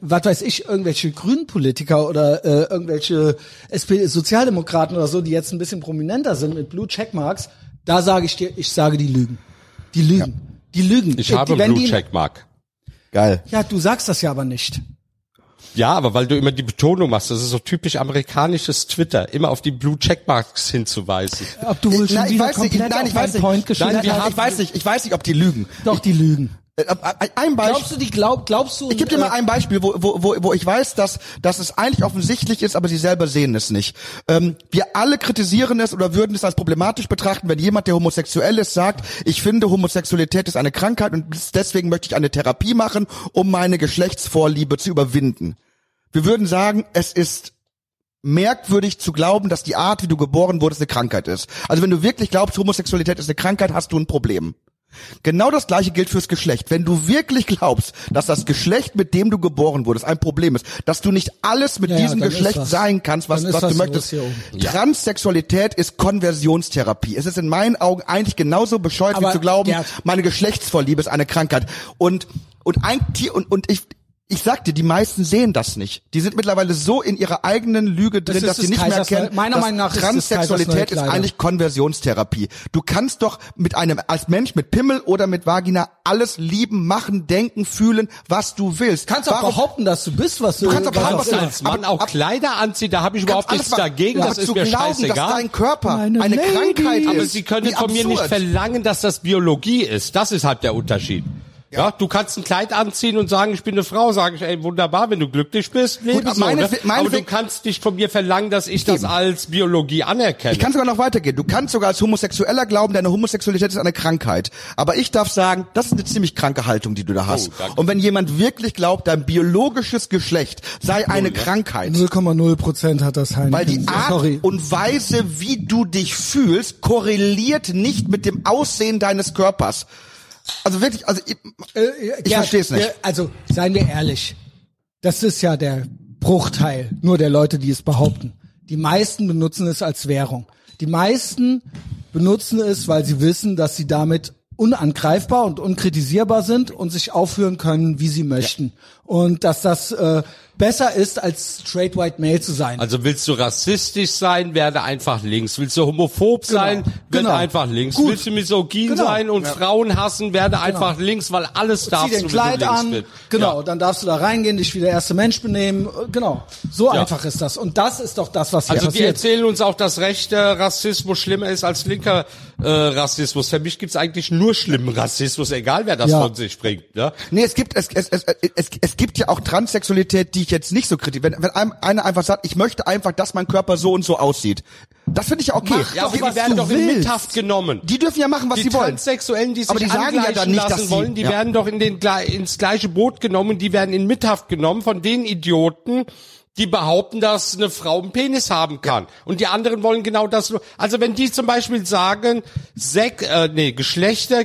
was weiß ich, irgendwelche Grünen-Politiker oder irgendwelche SPD-Sozialdemokraten oder so, die jetzt ein bisschen prominenter sind mit Blue Checkmarks, da sage ich dir, ich sage, die lügen. Die lügen. Ja. Die lügen. Ich habe Blue Checkmark. Geil. Ja, du sagst das ja aber nicht. Ja, aber weil du immer die Betonung machst, das ist so typisch amerikanisches Twitter, immer auf die Blue Checkmarks hinzuweisen. Ob du wohl schon wieder komplett auf meinen Point geschlagen hast. Ich weiß nicht, ob die lügen. Doch, die lügen. Ein Beispiel. Glaubst du? Ich gebe dir mal ein Beispiel, wo ich weiß, dass es eigentlich offensichtlich ist, aber sie selber sehen es nicht. Wir alle kritisieren es oder würden es als problematisch betrachten, wenn jemand, der homosexuell ist, sagt, ich finde, Homosexualität ist eine Krankheit und deswegen möchte ich eine Therapie machen, um meine Geschlechtsvorliebe zu überwinden. Wir würden sagen, es ist merkwürdig zu glauben, dass die Art, wie du geboren wurdest, eine Krankheit ist. Also wenn du wirklich glaubst, Homosexualität ist eine Krankheit, hast du ein Problem. Genau das Gleiche gilt fürs Geschlecht. Wenn du wirklich glaubst, dass das Geschlecht, mit dem du geboren wurdest, ein Problem ist, dass du nicht alles mit diesem Geschlecht sein kannst, was du möchtest. Transsexualität ist Konversionstherapie. Es ist in meinen Augen eigentlich genauso bescheuert, aber wie zu glauben, meine Geschlechtsvorliebe ist eine Krankheit. Ich sag dir, die meisten sehen das nicht. Die sind mittlerweile so in ihrer eigenen Lüge drin, dass sie nicht mehr erkennen, dass Transsexualität ist eigentlich Konversionstherapie. Du kannst doch als Mensch mit Pimmel oder mit Vagina alles lieben, machen, denken, fühlen, was du willst. Kannst auch behaupten, dass du bist, was du willst. Du kannst als Mann auch Kleider anziehen, da habe ich überhaupt nichts dagegen, das ist mir scheißegal. Dass dein Körper eine Krankheit ist. Aber sie können von mir nicht verlangen, dass das Biologie ist. Das ist halt der Unterschied. Ja, du kannst ein Kleid anziehen und sagen, ich bin eine Frau, sage ich, ey, wunderbar, wenn du glücklich bist, lebe so, aber du kannst nicht von mir verlangen, dass ich das als Biologie anerkenne. Ich kann sogar noch weitergehen. Du kannst sogar als Homosexueller glauben, deine Homosexualität ist eine Krankheit. Aber ich darf sagen, das ist eine ziemlich kranke Haltung, die du da hast. Oh, und wenn jemand wirklich glaubt, dein biologisches Geschlecht sei eine Krankheit. 0,0% hat das Heineken. Weil die Art und Weise, wie du dich fühlst, korreliert nicht mit dem Aussehen deines Körpers. Also wirklich, ich verstehe es nicht. Also, seien wir ehrlich. Das ist ja der Bruchteil nur der Leute, die es behaupten. Die meisten benutzen es als Währung. Die meisten benutzen es, weil sie wissen, dass sie damit unangreifbar und unkritisierbar sind und sich aufführen können, wie sie möchten. Ja. Und dass das besser ist, als straight white male zu sein. Also willst du rassistisch sein, werde einfach links. Willst du homophob sein, werde einfach links. Gut. Willst du misogyn sein und Frauen hassen, werde einfach links, weil alles darfst du, wenn Kleid du links an. Genau, dann darfst du da reingehen, dich wie der erste Mensch benehmen. Genau, so einfach ist das. Und das ist doch das, was hier passiert. Also die erzählen uns auch, dass rechter Rassismus schlimmer ist als linker Rassismus. Für mich gibt's eigentlich nur schlimmen Rassismus, egal wer das von sich bringt. Ne? Nee, es gibt ja auch Transsexualität, die ich jetzt nicht so kritisch. Wenn einer einfach sagt, ich möchte einfach, dass mein Körper so und so aussieht. Das finde ich ja okay. Ja, aber die werden doch in Mithaft genommen. Die dürfen ja machen, was sie wollen. Die Transsexuellen, die sich aber die sagen ja dann nicht, dass sie wollen, die werden doch ins gleiche Boot genommen, die werden in Mithaft genommen von den Idioten, die behaupten, dass eine Frau einen Penis haben kann. Und die anderen wollen genau das. Also wenn die zum Beispiel sagen, Geschlechter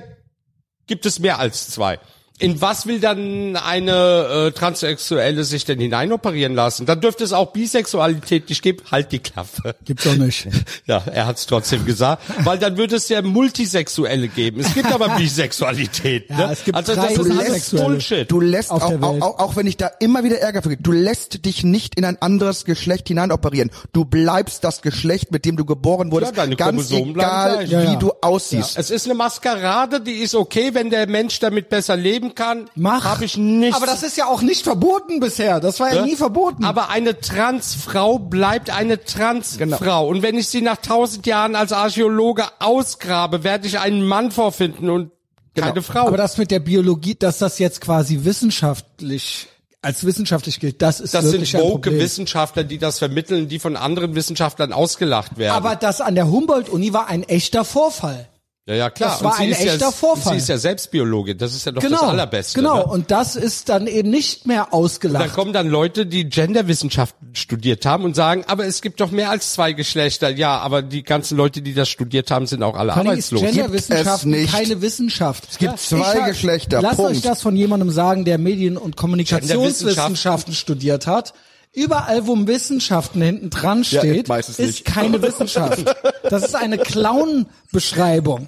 gibt es mehr als zwei. In was will dann eine Transsexuelle sich denn hineinoperieren lassen? Dann dürfte es auch Bisexualität nicht geben. Halt die Klappe. Gibt's auch nicht. Ja, er hat's trotzdem gesagt. Weil dann würde es ja Multisexuelle geben. Es gibt aber Bisexualität. Ne? Ja, es gibt also das ist alles Bullshit. Du lässt, auch wenn ich da immer wieder Ärger vergebe, du lässt dich nicht in ein anderes Geschlecht hineinoperieren. Du bleibst das Geschlecht, mit dem du geboren wurdest. Ja, ganz egal, wie du aussiehst. Ja. Es ist eine Maskerade, die ist okay, wenn der Mensch damit besser lebt kann, habe ich nichts. Aber das ist ja auch nicht verboten bisher. Das war ja nie verboten. Aber eine Transfrau bleibt eine Transfrau. Genau. Und wenn ich sie nach 1000 Jahren als Archäologe ausgrabe, werde ich einen Mann vorfinden und keine Frau. Aber das mit der Biologie, dass das jetzt quasi wissenschaftlich als wissenschaftlich gilt, das ist wirklich ein Problem. Das sind woke Wissenschaftler, die das vermitteln, die von anderen Wissenschaftlern ausgelacht werden. Aber das an der Humboldt-Uni war ein echter Vorfall. Ja, klar. Das war ein echter Vorfall. Sie ist ja selbst Biologin, das ist ja doch das Allerbeste. Genau, ne? Und das ist dann eben nicht mehr ausgelacht. Und dann kommen dann Leute, die Genderwissenschaften studiert haben und sagen, aber es gibt doch mehr als zwei Geschlechter. Ja, aber die ganzen Leute, die das studiert haben, sind auch alle arbeitslos. Genderwissenschaften gibt es nicht. Keine Wissenschaft. Es gibt zwei Geschlechter, Punkt. Lasst euch das von jemandem sagen, der Medien- und Kommunikationswissenschaften studiert hat. Überall, wo Wissenschaften hinten dran steht, ist keine Wissenschaft. Das ist eine Clown-Beschreibung.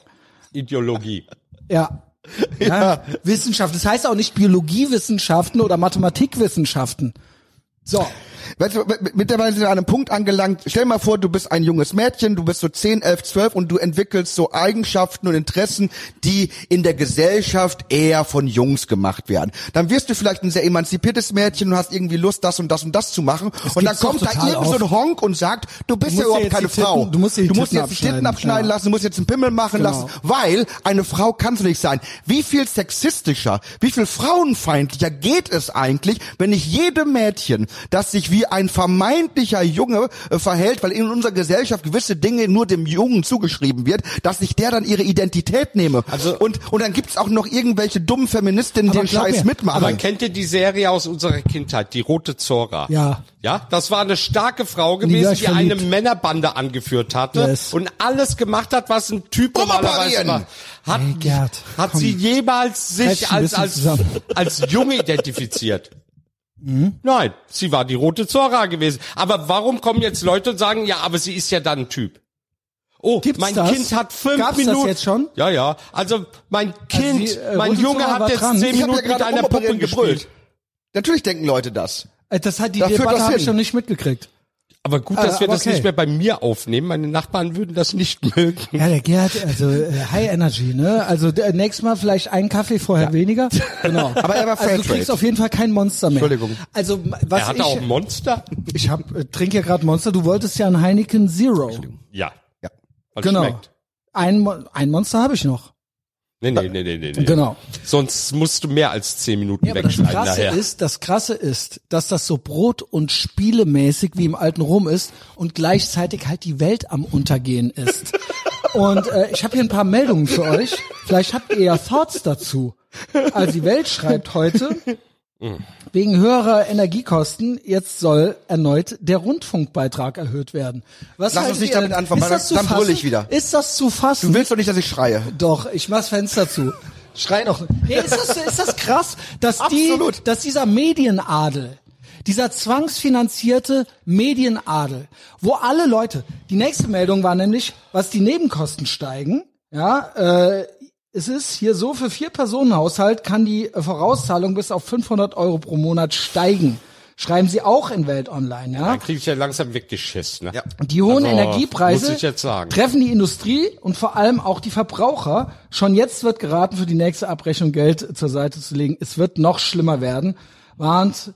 Ideologie. Ja. Ja. Wissenschaft. Das heißt auch nicht Biologiewissenschaften oder Mathematikwissenschaften. So. Weißt du, mittlerweile sind wir an einem Punkt angelangt. Stell dir mal vor, du bist ein junges Mädchen, du bist so 10, 11, 12 und du entwickelst so Eigenschaften und Interessen, die in der Gesellschaft eher von Jungs gemacht werden. Dann wirst du vielleicht ein sehr emanzipiertes Mädchen und hast irgendwie Lust, das und das und das zu machen. Das und dann kommt da irgend so ein Honk und sagt, du bist ja überhaupt keine Frau. Du musst jetzt die Titten abschneiden lassen, du musst jetzt einen Pimmel machen lassen, weil eine Frau kannst du nicht sein. Wie viel sexistischer, wie viel frauenfeindlicher geht es eigentlich, wenn nicht jedem Mädchen, das sich wie ein vermeintlicher Junge verhält, weil in unserer Gesellschaft gewisse Dinge nur dem Jungen zugeschrieben wird, dass nicht der dann ihre Identität nehme. Also und dann gibt's auch noch irgendwelche dummen Feministinnen, die den Scheiß mitmachen. Aber kennt ihr die Serie aus unserer Kindheit, die Rote Zora? Ja. Ja, das war eine starke Frau gewesen, die eine Männerbande angeführt hatte und alles gemacht hat, was ein Typ normalerweise war. Hat sie jemals sich als Junge identifiziert? Nein, sie war die Rote Zora gewesen. Aber warum kommen jetzt Leute und sagen, ja, aber sie ist ja dann ein Typ? Oh, Kind hat 5 Minuten. Gab's das jetzt schon? Ja, ja. Also mein Junge hat jetzt 10 Minuten mit einer Puppe gebrüllt. Natürlich denken Leute das. Das hat die Debatte habe ich noch nicht mitgekriegt. Aber gut, dass wir das nicht mehr bei mir aufnehmen. Meine Nachbarn würden das nicht mögen. Ja, der Gerd, also High Energy, ne? Also nächstes Mal vielleicht einen Kaffee vorher weniger. Genau. Aber also, du kriegst auf jeden Fall kein Monster mehr. Entschuldigung. Also was er hat auch ein Monster. Ich trinke ja gerade Monster. Du wolltest ja ein Heineken Zero. Ja. Also genau. Schmeckt. Ein Monster habe ich noch. Nee. Genau. Sonst musst du mehr als 10 Minuten wegschneiden. Das Krasse ist, dass das so Brot- und Spielemäßig wie im alten Rom ist und gleichzeitig halt die Welt am Untergehen ist. Und ich habe hier ein paar Meldungen für euch. Vielleicht habt ihr ja Thoughts dazu. Also die Welt schreibt heute, wegen höherer Energiekosten, jetzt soll erneut der Rundfunkbeitrag erhöht werden. Lass uns nicht damit anfangen, dann brülle ich wieder. Ist das zu fassen? Du willst doch nicht, dass ich schreie. Doch, ich mach's Fenster zu. Schrei noch. Nee, ist das krass, dass dieser Medienadel, dieser zwangsfinanzierte Medienadel, wo alle Leute, die nächste Meldung war nämlich, was die Nebenkosten steigen, es ist hier so, für 4-Personen-Haushalt kann die Vorauszahlung bis auf 500 Euro pro Monat steigen. Schreiben Sie auch in Welt Online, ja? Dann kriege ich ja langsam wirklich Schiss, ne? Ja. Die hohen Energiepreise treffen die Industrie und vor allem auch die Verbraucher. Schon jetzt wird geraten, für die nächste Abrechnung Geld zur Seite zu legen. Es wird noch schlimmer werden, warnt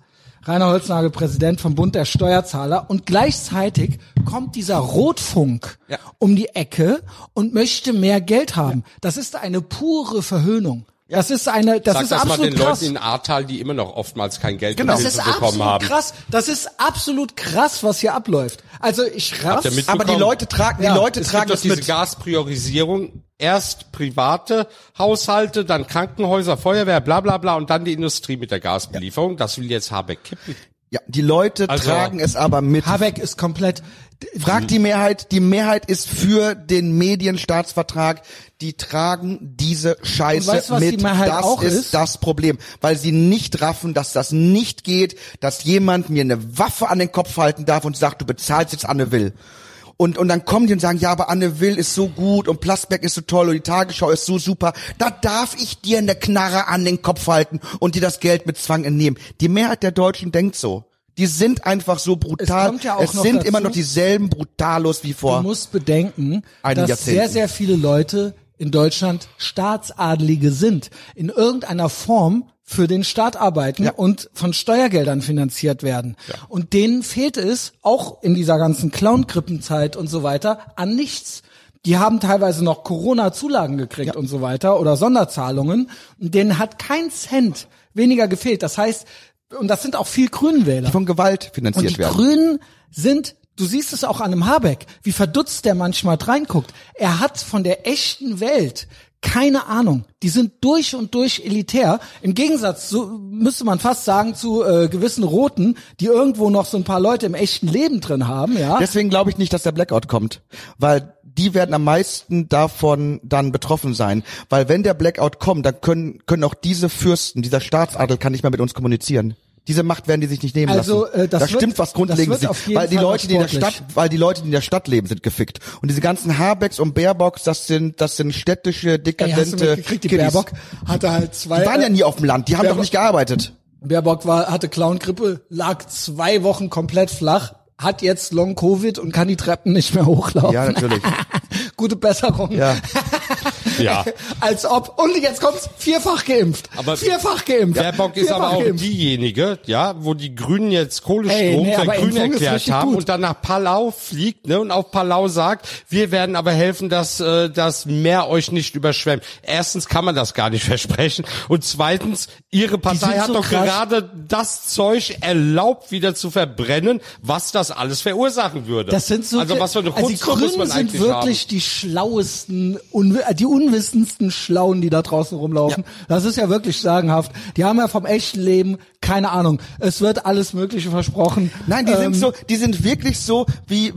Rainer Holznagel, Präsident vom Bund der Steuerzahler. Und gleichzeitig kommt dieser Rotfunk um die Ecke und möchte mehr Geld haben. Ja. Das ist eine pure Verhöhnung. Das ist absolut krass. Sag das mal den Leuten in Ahrtal, die immer noch oftmals kein Geld bekommen haben. Das ist absolut krass, was hier abläuft. Also ich raff's. Aber die Leute tragen, diese Gaspriorisierung. Erst private Haushalte, dann Krankenhäuser, Feuerwehr, bla, bla, bla, und dann die Industrie mit der Gasbelieferung. Ja. Das will jetzt Habeck kippen. Ja, die Leute tragen es aber mit. Habeck ist komplett, fragt die Mehrheit ist für den Medienstaatsvertrag. Die tragen diese Scheiße mit. Das ist das Problem, weil sie nicht raffen, dass das nicht geht, dass jemand mir eine Waffe an den Kopf halten darf und sagt, du bezahlst jetzt Anne Will. Und dann kommen die und sagen, ja, aber Anne Will ist so gut und Plasberg ist so toll und die Tagesschau ist so super. Da darf ich dir eine Knarre an den Kopf halten und dir das Geld mit Zwang entnehmen. Die Mehrheit der Deutschen denkt so. Die sind einfach so brutal. Immer noch dieselben Brutalos wie vor. Du musst bedenken, dass sehr, sehr viele Leute in Deutschland Staatsadelige sind. In irgendeiner Form für den Staat arbeiten und von Steuergeldern finanziert werden. Ja. Und denen fehlt es, auch in dieser ganzen Clown-Krippenzeit und so weiter, an nichts. Die haben teilweise noch Corona-Zulagen gekriegt und so weiter oder Sonderzahlungen. Und denen hat kein Cent weniger gefehlt. Das heißt, und das sind auch viel Grünenwähler. Die von Gewalt finanziert werden. Und die Grünen sind... Du siehst es auch an dem Habeck, wie verdutzt der manchmal reinguckt. Er hat von der echten Welt keine Ahnung. Die sind durch und durch elitär. Im Gegensatz, so müsste man fast sagen, zu gewissen Roten, die irgendwo noch so ein paar Leute im echten Leben drin haben. Ja. Deswegen glaube ich nicht, dass der Blackout kommt, weil die werden am meisten davon dann betroffen sein. Weil wenn der Blackout kommt, dann können auch diese Fürsten, dieser Staatsadel kann nicht mehr mit uns kommunizieren. Diese Macht werden die sich nicht nehmen lassen. Das da stimmt was grundlegend, weil die Leute, die in der Stadt leben, sind gefickt. Und diese ganzen Habecks und Baerbocks, das sind städtische, dekadente. Hast du mitgekriegt, die Kiddies. Baerbock hatte halt zwei. Die waren ja nie auf dem Land, die haben Baerbock, doch nicht gearbeitet. Baerbock hatte Clown-Grippe, lag 2 Wochen komplett flach, hat jetzt Long-Covid und kann die Treppen nicht mehr hochlaufen. Ja, natürlich. Gute Besserung. Ja. Ja. Als ob, und jetzt kommt's, vierfach geimpft. Baerbock ist aber auch diejenige, ja, wo die Grünen jetzt Kohlestrom für Grün erklärt haben und dann nach Palau fliegt, ne, und auf Palau sagt, wir werden aber helfen, dass das Meer euch nicht überschwemmt. Erstens kann man das gar nicht versprechen und zweitens, ihre Partei hat doch gerade das Zeug erlaubt, wieder zu verbrennen, was das alles verursachen würde. Das sind so, also was für eine Kunst muss man eigentlich haben. Die Grünen sind wirklich die schlauesten, die unwissendsten Schlauen, die da draußen rumlaufen. Ja. Das ist ja wirklich sagenhaft. Die haben ja vom echten Leben keine Ahnung. Es wird alles Mögliche versprochen. Nein, die sind so, die sind wirklich so wie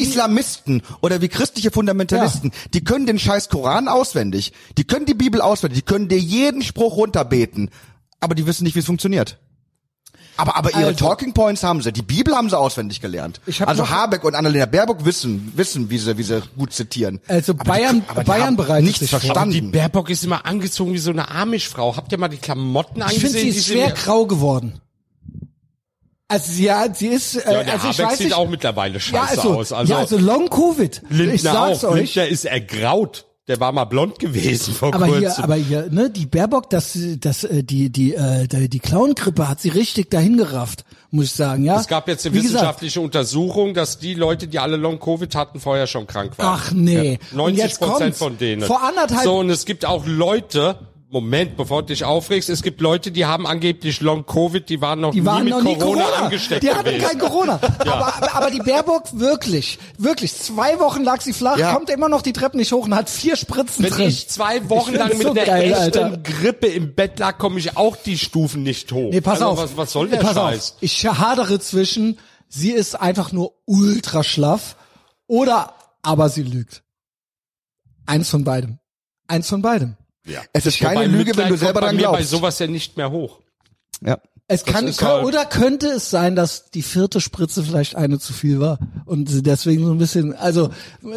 Islamisten oder wie christliche Fundamentalisten. Ja. Die können den scheiß Koran auswendig. Die können die Bibel auswendig. Die können dir jeden Spruch runterbeten. Aber die wissen nicht, wie es funktioniert. Aber ihre Talking Points haben sie, die Bibel haben sie auswendig gelernt. Also Habeck und Annalena Baerbock wissen, wie sie gut zitieren. Also aber Bayern bereitet nichts verstanden. Die Baerbock ist immer angezogen wie so eine Amish-Frau. Habt ihr mal die Klamotten angesehen? Ich finde, sie ist schwer grau geworden. Also sie ist, der also Habeck sieht auch mittlerweile scheiße aus. Also Long-Covid. Lindner, ich sag's euch. Lindner ist ergraut. Der war mal blond gewesen vor kurzem. Aber hier, ne, die Baerbock, die Clown-Grippe hat sie richtig dahin gerafft, muss ich sagen, ja. Es gab jetzt eine wissenschaftliche Untersuchung, dass die Leute, die alle Long-Covid hatten, vorher schon krank waren. Ach nee. Ja, 90% von denen. Vor anderthalb. So, und es gibt auch Leute, Moment, bevor du dich aufregst, es gibt Leute, die haben angeblich Long-Covid, die waren noch nie mit Corona angesteckt. Die hatten kein Corona. Ja. Aber die Baerbock wirklich, 2 Wochen lag sie flach, kommt immer noch die Treppen nicht hoch und hat 4 Spritzen drin. Wenn ich 2 Wochen lang mit einer echten Grippe im Bett lag, komme ich auch die Stufen nicht hoch. Nee, pass auf. Was soll der Scheiß? Auf. Ich hadere zwischen, sie ist einfach nur ultra schlaff aber sie lügt. Eins von beidem. Ja. Es ist keine Lüge, wenn du selber dran glaubst. Bei sowas ja nicht mehr hoch. Ja. Es könnte es sein, dass die 4. Spritze vielleicht eine zu viel war und sie deswegen so ein bisschen, also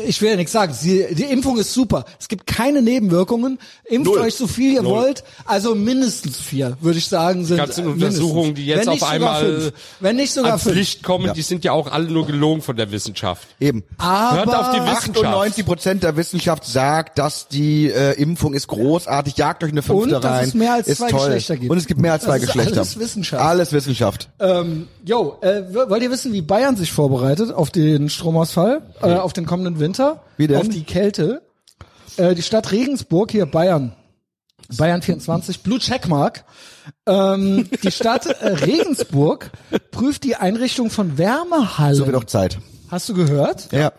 ich will ja nichts sagen, die Impfung ist super, es gibt keine Nebenwirkungen, impft euch so viel ihr wollt, also mindestens 4, würde ich sagen. Die ganzen Untersuchungen, die jetzt auf einmal ans Licht kommen, die sind ja auch alle nur gelogen von der Wissenschaft. Eben. Aber hört auf die Wissenschaft. 98% der Wissenschaft sagt, dass die Impfung ist großartig, jagt euch eine 5. rein. Und dass es mehr als 2 Geschlechter gibt. Und es gibt mehr als 2 Geschlechter. Alles Wissenschaft. Wollt ihr wissen, wie Bayern sich vorbereitet auf den Stromausfall, auf den kommenden Winter, wie denn? Auf die Kälte? Die Stadt Regensburg, hier Bayern 24, Blue Checkmark. Die Stadt Regensburg prüft die Einrichtung von Wärmehallen. So wird auch Zeit. Hast du gehört? Ja.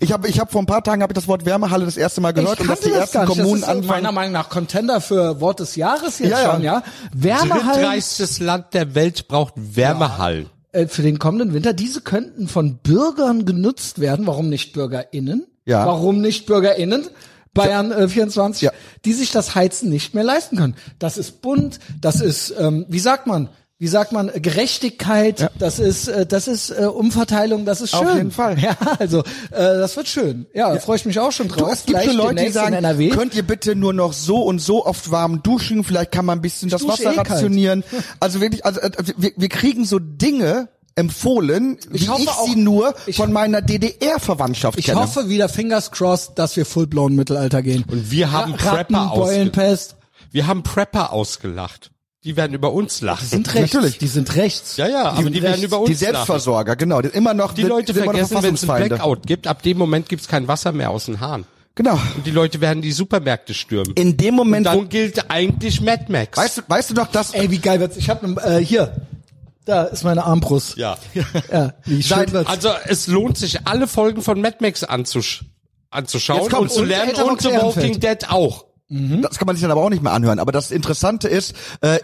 Ich habe vor ein paar Tagen das Wort Wärmehalle das erste Mal gehört und dass die ersten Kommunen anfangen. Meiner Meinung nach Contender für Wort des Jahres jetzt schon, ja. Wärmehallen. Drittreichstes Land der Welt braucht Wärmehallen. Ja. Für den kommenden Winter. Diese könnten von Bürgern genutzt werden. Warum nicht BürgerInnen? Ja. Warum nicht BürgerInnen? Bayern 24, ja. Die sich das Heizen nicht mehr leisten können. Das ist bunt. Das ist, wie sagt man, Gerechtigkeit, ja. das ist Umverteilung, das ist schön. Auf jeden Fall. Ja, also, das wird schön. Ja, da freue ich mich auch schon drauf. Es gibt so Leute, die sagen, könnt ihr bitte nur noch so und so oft warm duschen, vielleicht kann man ein bisschen das Wasser rationieren. Also wirklich, wir kriegen so Dinge empfohlen, wie ich sie nur von meiner DDR-Verwandtschaft kenne. Ich hoffe wieder, fingers crossed, dass wir full-blown Mittelalter gehen. Und wir haben Prepper ausgelacht. Die werden über uns lachen. Die sind rechts. Natürlich. Die sind rechts. Ja, aber die werden über uns lachen. Die Selbstversorger, genau. Die Leute vergessen, wenn es einen Blackout gibt, ab dem Moment gibt's kein Wasser mehr aus den Haaren. Genau. Und die Leute werden die Supermärkte stürmen. In dem Moment... Und dann gilt eigentlich Mad Max. Weißt du doch, dass... Ey, wie geil wird's. Ich hab hier... Da ist meine Armbrust. Ja. Also es lohnt sich, alle Folgen von Mad Max anzuschauen und zu lernen und The Walking Dead auch. Mhm. Das kann man sich dann aber auch nicht mehr anhören. Aber das Interessante ist,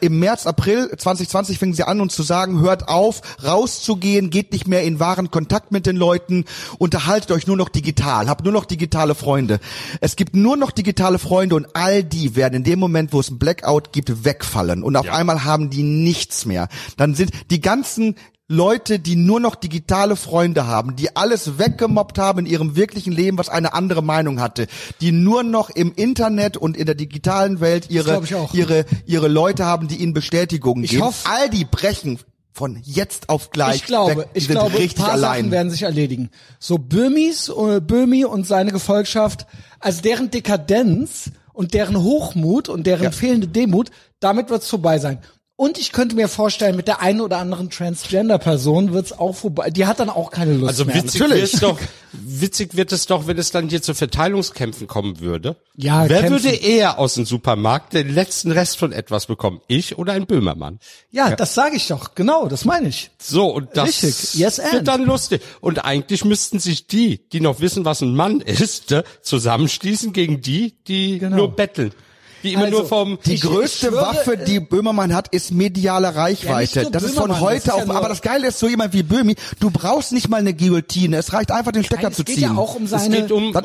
im März, April 2020 fingen sie an, uns zu sagen, hört auf, rauszugehen, geht nicht mehr in wahren Kontakt mit den Leuten, unterhaltet euch nur noch digital, habt nur noch digitale Freunde. Es gibt nur noch digitale Freunde und all die werden in dem Moment, wo es einen Blackout gibt, wegfallen. Und auf einmal haben die nichts mehr. Dann sind die ganzen Leute, die nur noch digitale Freunde haben, die alles weggemobbt haben in ihrem wirklichen Leben, was eine andere Meinung hatte, die nur noch im Internet und in der digitalen Welt ihre Leute haben, die ihnen Bestätigungen geben. Hoffe, all die brechen von jetzt auf gleich. Ich glaube, ein paar Sachen werden sich erledigen. So Böhmi und seine Gefolgschaft, also deren Dekadenz und deren Hochmut und deren fehlende Demut, damit wird's vorbei sein. Und ich könnte mir vorstellen, mit der einen oder anderen Transgender-Person wird's auch vorbei. Die hat dann auch keine Lust mehr. Also witzig wird es doch, wenn es dann hier zu Verteilungskämpfen kommen würde. Ja, wer kämpfen. Würde eher aus dem Supermarkt den letzten Rest von etwas bekommen? Ich oder ein Böhmermann? Ja, das sage ich doch. Genau, das meine ich. So, und das wird dann lustig. Und eigentlich müssten sich die, die noch wissen, was ein Mann ist, zusammenschließen gegen die, die nur betteln. Die immer nur vom die größte Waffe, die Böhmermann hat, ist mediale Reichweite. Ja, das ist von heute auf. Aber das Geile ist, so jemand wie Böhmi, du brauchst nicht mal eine Guillotine. Es reicht einfach, den Stecker zu ziehen. Es geht ja auch um seine.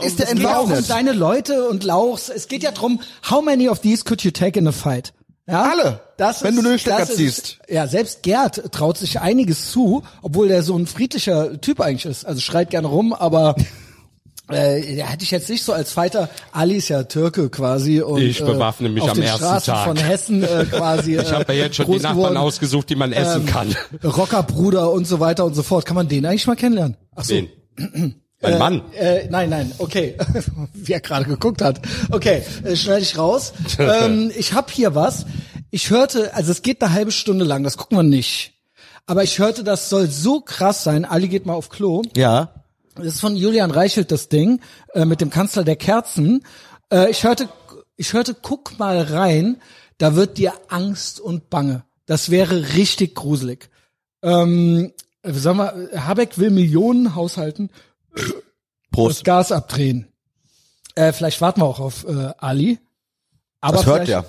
Es geht auch um seine Leute und Lauchs. Es geht ja drum, how many of these could you take in a fight? Ja? Alle. Wenn du den Stecker ziehst. Ja, selbst Gerd traut sich einiges zu, obwohl der so ein friedlicher Typ eigentlich ist. Also schreit gerne rum, aber. Der hätte ich jetzt nicht so als Fighter. Ali ist ja Türke quasi. Und ich bewaffne mich am ersten Tag. Straßen von Hessen quasi. Ich habe ja jetzt schon die Nachbarn ausgesucht, die man essen kann. Rockerbruder und so weiter und so fort. Kann man den eigentlich mal kennenlernen? Ach so. Wen? Mein Mann? Nein, okay. Wie er gerade geguckt hat. Okay, schneide ich raus. Ich habe hier was. Ich hörte, also es geht eine halbe Stunde lang, das gucken wir nicht. Aber ich hörte, das soll so krass sein. Ali geht mal auf Klo. Ja. Das ist von Julian Reichelt, das Ding, mit dem Kanzler der Kerzen. Ich hörte, guck mal rein, da wird dir Angst und Bange. Das wäre richtig gruselig. Sagen wir, Habeck will Millionen Haushalten das Gas abdrehen. Vielleicht warten wir auch auf Ali. Aber das hört er.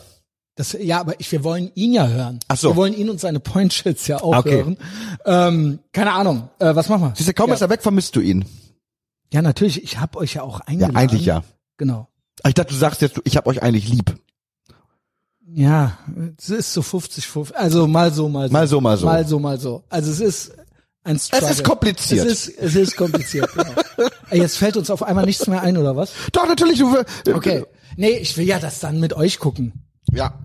Ja, aber wir wollen ihn ja hören. Ach so. Wir wollen ihn und seine Pointshits ja auch hören. Keine Ahnung, was machen wir? Siehst du, kaum ist er weg, vermisst du ihn. Ja, natürlich, ich hab euch ja auch eingeladen. Ja, eigentlich ja. Genau. Ich dachte, du sagst jetzt, ich hab euch eigentlich lieb. Ja, es ist so 50-50, also mal so, mal so. Mal so, mal so. Mal so, mal so. Also es ist ein Struggle. Es ist kompliziert. Es ist kompliziert, genau. Jetzt fällt uns auf einmal nichts mehr ein, oder was? Doch, natürlich. Okay. Nee, ich will ja das dann mit euch gucken. Ja.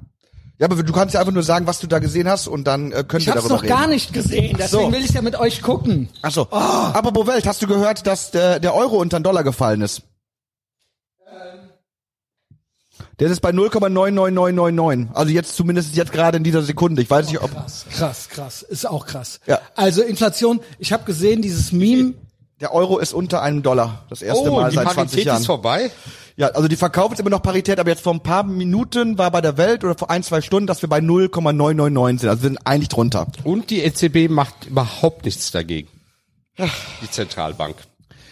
Ja, aber du kannst ja einfach nur sagen, was du da gesehen hast und dann können wir darüber reden. Ich hab's noch gar nicht gesehen, deswegen will ich ja mit euch gucken. Ach so. Oh. Apropos Welt, hast du gehört, dass der Euro unter den Dollar gefallen ist? Der ist bei 0,99999. Also jetzt zumindest jetzt gerade in dieser Sekunde. Ich weiß nicht, ob... Krass. Ist auch krass. Ja. Also Inflation, ich habe gesehen, dieses Meme... Der Euro ist unter einem Dollar. Das erste Mal seit 20 Jahren. Die Parität ist vorbei? Ja, also die verkaufen jetzt immer noch Parität, aber jetzt vor ein paar Minuten war bei der Welt oder vor 1-2 Stunden, dass wir bei 0,999 sind. Also wir sind eigentlich drunter. Und die EZB macht überhaupt nichts dagegen. Die Zentralbank.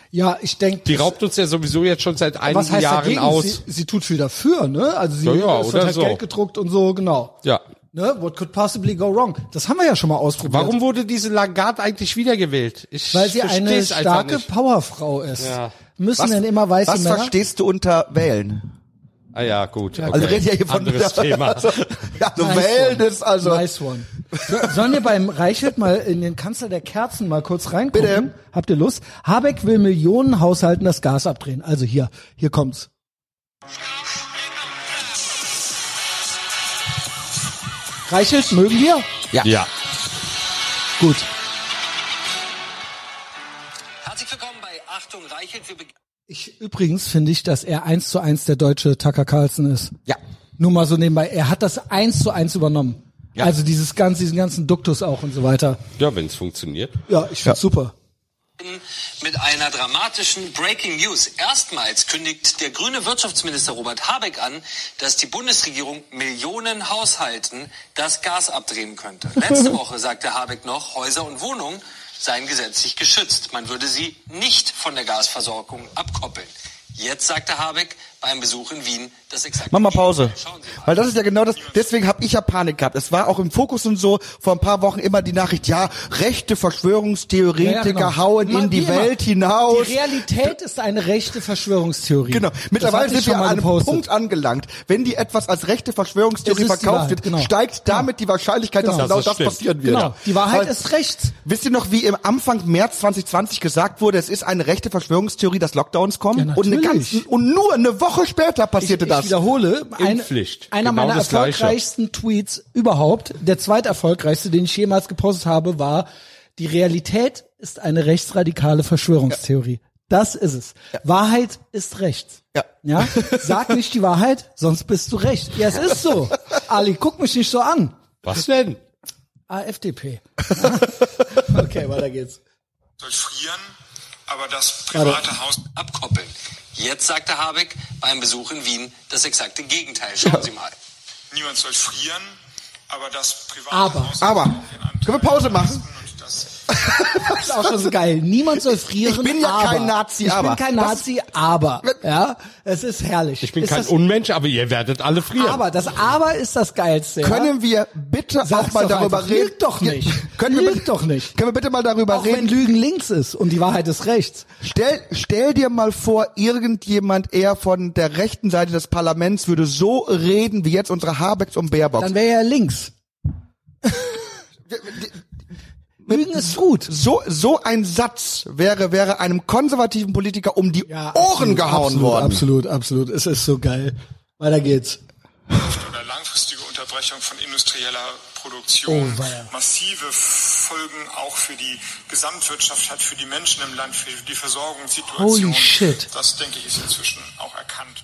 Ja, ich denke... Die raubt uns ja sowieso jetzt schon seit einigen Jahren dagegen? Aus. Sie tut viel dafür, ne? Also sie hat Geld gedruckt und so, genau. Ja. Ne? What could possibly go wrong? Das haben wir ja schon mal ausprobiert. Warum wurde diese Lagarde eigentlich wiedergewählt? Weil sie eine starke Powerfrau ist. Ja. Müssen denn immer weiße Männer? Was verstehst du unter wählen? Ah ja, gut. Ja, okay. Also reden ja hier von anderes Thema. Also nice wählen one. Ist also... Nice one. Sollen wir beim Reichelt mal in den Kanzler der Kerzen mal kurz reingucken? Bitte. Habt ihr Lust? Habeck will Millionen Haushalten das Gas abdrehen. Also hier kommt's. Reichelt, mögen wir? Ja. Gut. Übrigens finde ich, dass er 1:1 der deutsche Tucker Carlson ist. Ja. Nur mal so nebenbei. Er hat das 1:1 übernommen. Ja. Also diesen ganzen Duktus auch und so weiter. Ja, wenn es funktioniert. Ja, ich finde es super. Mit einer dramatischen Breaking News. Erstmals kündigt der grüne Wirtschaftsminister Robert Habeck an, dass die Bundesregierung Millionen Haushalten das Gas abdrehen könnte. Letzte Woche sagte Habeck noch, Häuser und Wohnungen seien gesetzlich geschützt. Man würde sie nicht von der Gasversorgung abkoppeln. Jetzt sagte Habeck, beim Besuch in Wien das exakt. Mach mal Pause. Weil das ist ja genau das, deswegen habe ich ja Panik gehabt. Es war auch im Fokus und so vor ein paar Wochen immer die Nachricht, ja, rechte Verschwörungstheoretiker hauen in die Welt hinaus. Die Realität ist eine rechte Verschwörungstheorie. Genau. Mittlerweile sind wir an einem Punkt angelangt. Wenn die etwas als rechte Verschwörungstheorie verkauft wird, steigt damit die Wahrscheinlichkeit, dass genau das passieren wird. Genau. Die Wahrheit ist rechts. Wisst ihr noch, wie im Anfang März 2020 gesagt wurde, es ist eine rechte Verschwörungstheorie, dass Lockdowns kommen? Ja, und nur eine Woche später passierte das. Ich wiederhole, einer meiner erfolgreichsten Tweets überhaupt, der zweiterfolgreichste, den ich jemals gepostet habe, war, die Realität ist eine rechtsradikale Verschwörungstheorie. Ja. Das ist es. Ja. Wahrheit ist rechts. Ja. Ja? Sag nicht die Wahrheit, sonst bist du rechts. Ja, es ist so. Ali, guck mich nicht so an. Was denn? AfDP. Okay, weiter geht's. Soll frieren, aber das private Haus abkoppeln. Jetzt sagte Habeck beim Besuch in Wien das exakte Gegenteil. Schauen Sie mal. Niemand soll frieren, aber das private Haus... Können wir Pause machen? Das ist auch schon so geil. Niemand soll frieren, aber... Ich bin ja kein Nazi, aber... Ich bin kein Nazi, aber... Ja, es ist herrlich. Ich bin kein Unmensch, aber ihr werdet alle frieren. Aber, das Aber ist das Geilste. Ja? Können wir bitte auch mal darüber reden? Lügt doch nicht. Können wir bitte mal darüber reden? Auch wenn Lügen links ist und die Wahrheit ist rechts. Stell dir mal vor, irgendjemand eher von der rechten Seite des Parlaments würde so reden, wie jetzt unsere Habecks und Baerbocks. Dann wäre er links. Lügen ist gut. So ein Satz wäre einem konservativen Politiker um die Ohren gehauen worden. Absolut. Es ist so geil. Weiter geht's. Oder langfristige Unterbrechung von industrieller Produktion. Massive Folgen auch für die Gesamtwirtschaft hat, für die Menschen im Land, für die Versorgungssituation. Holy shit. Das, denke ich, ist inzwischen auch erkannt.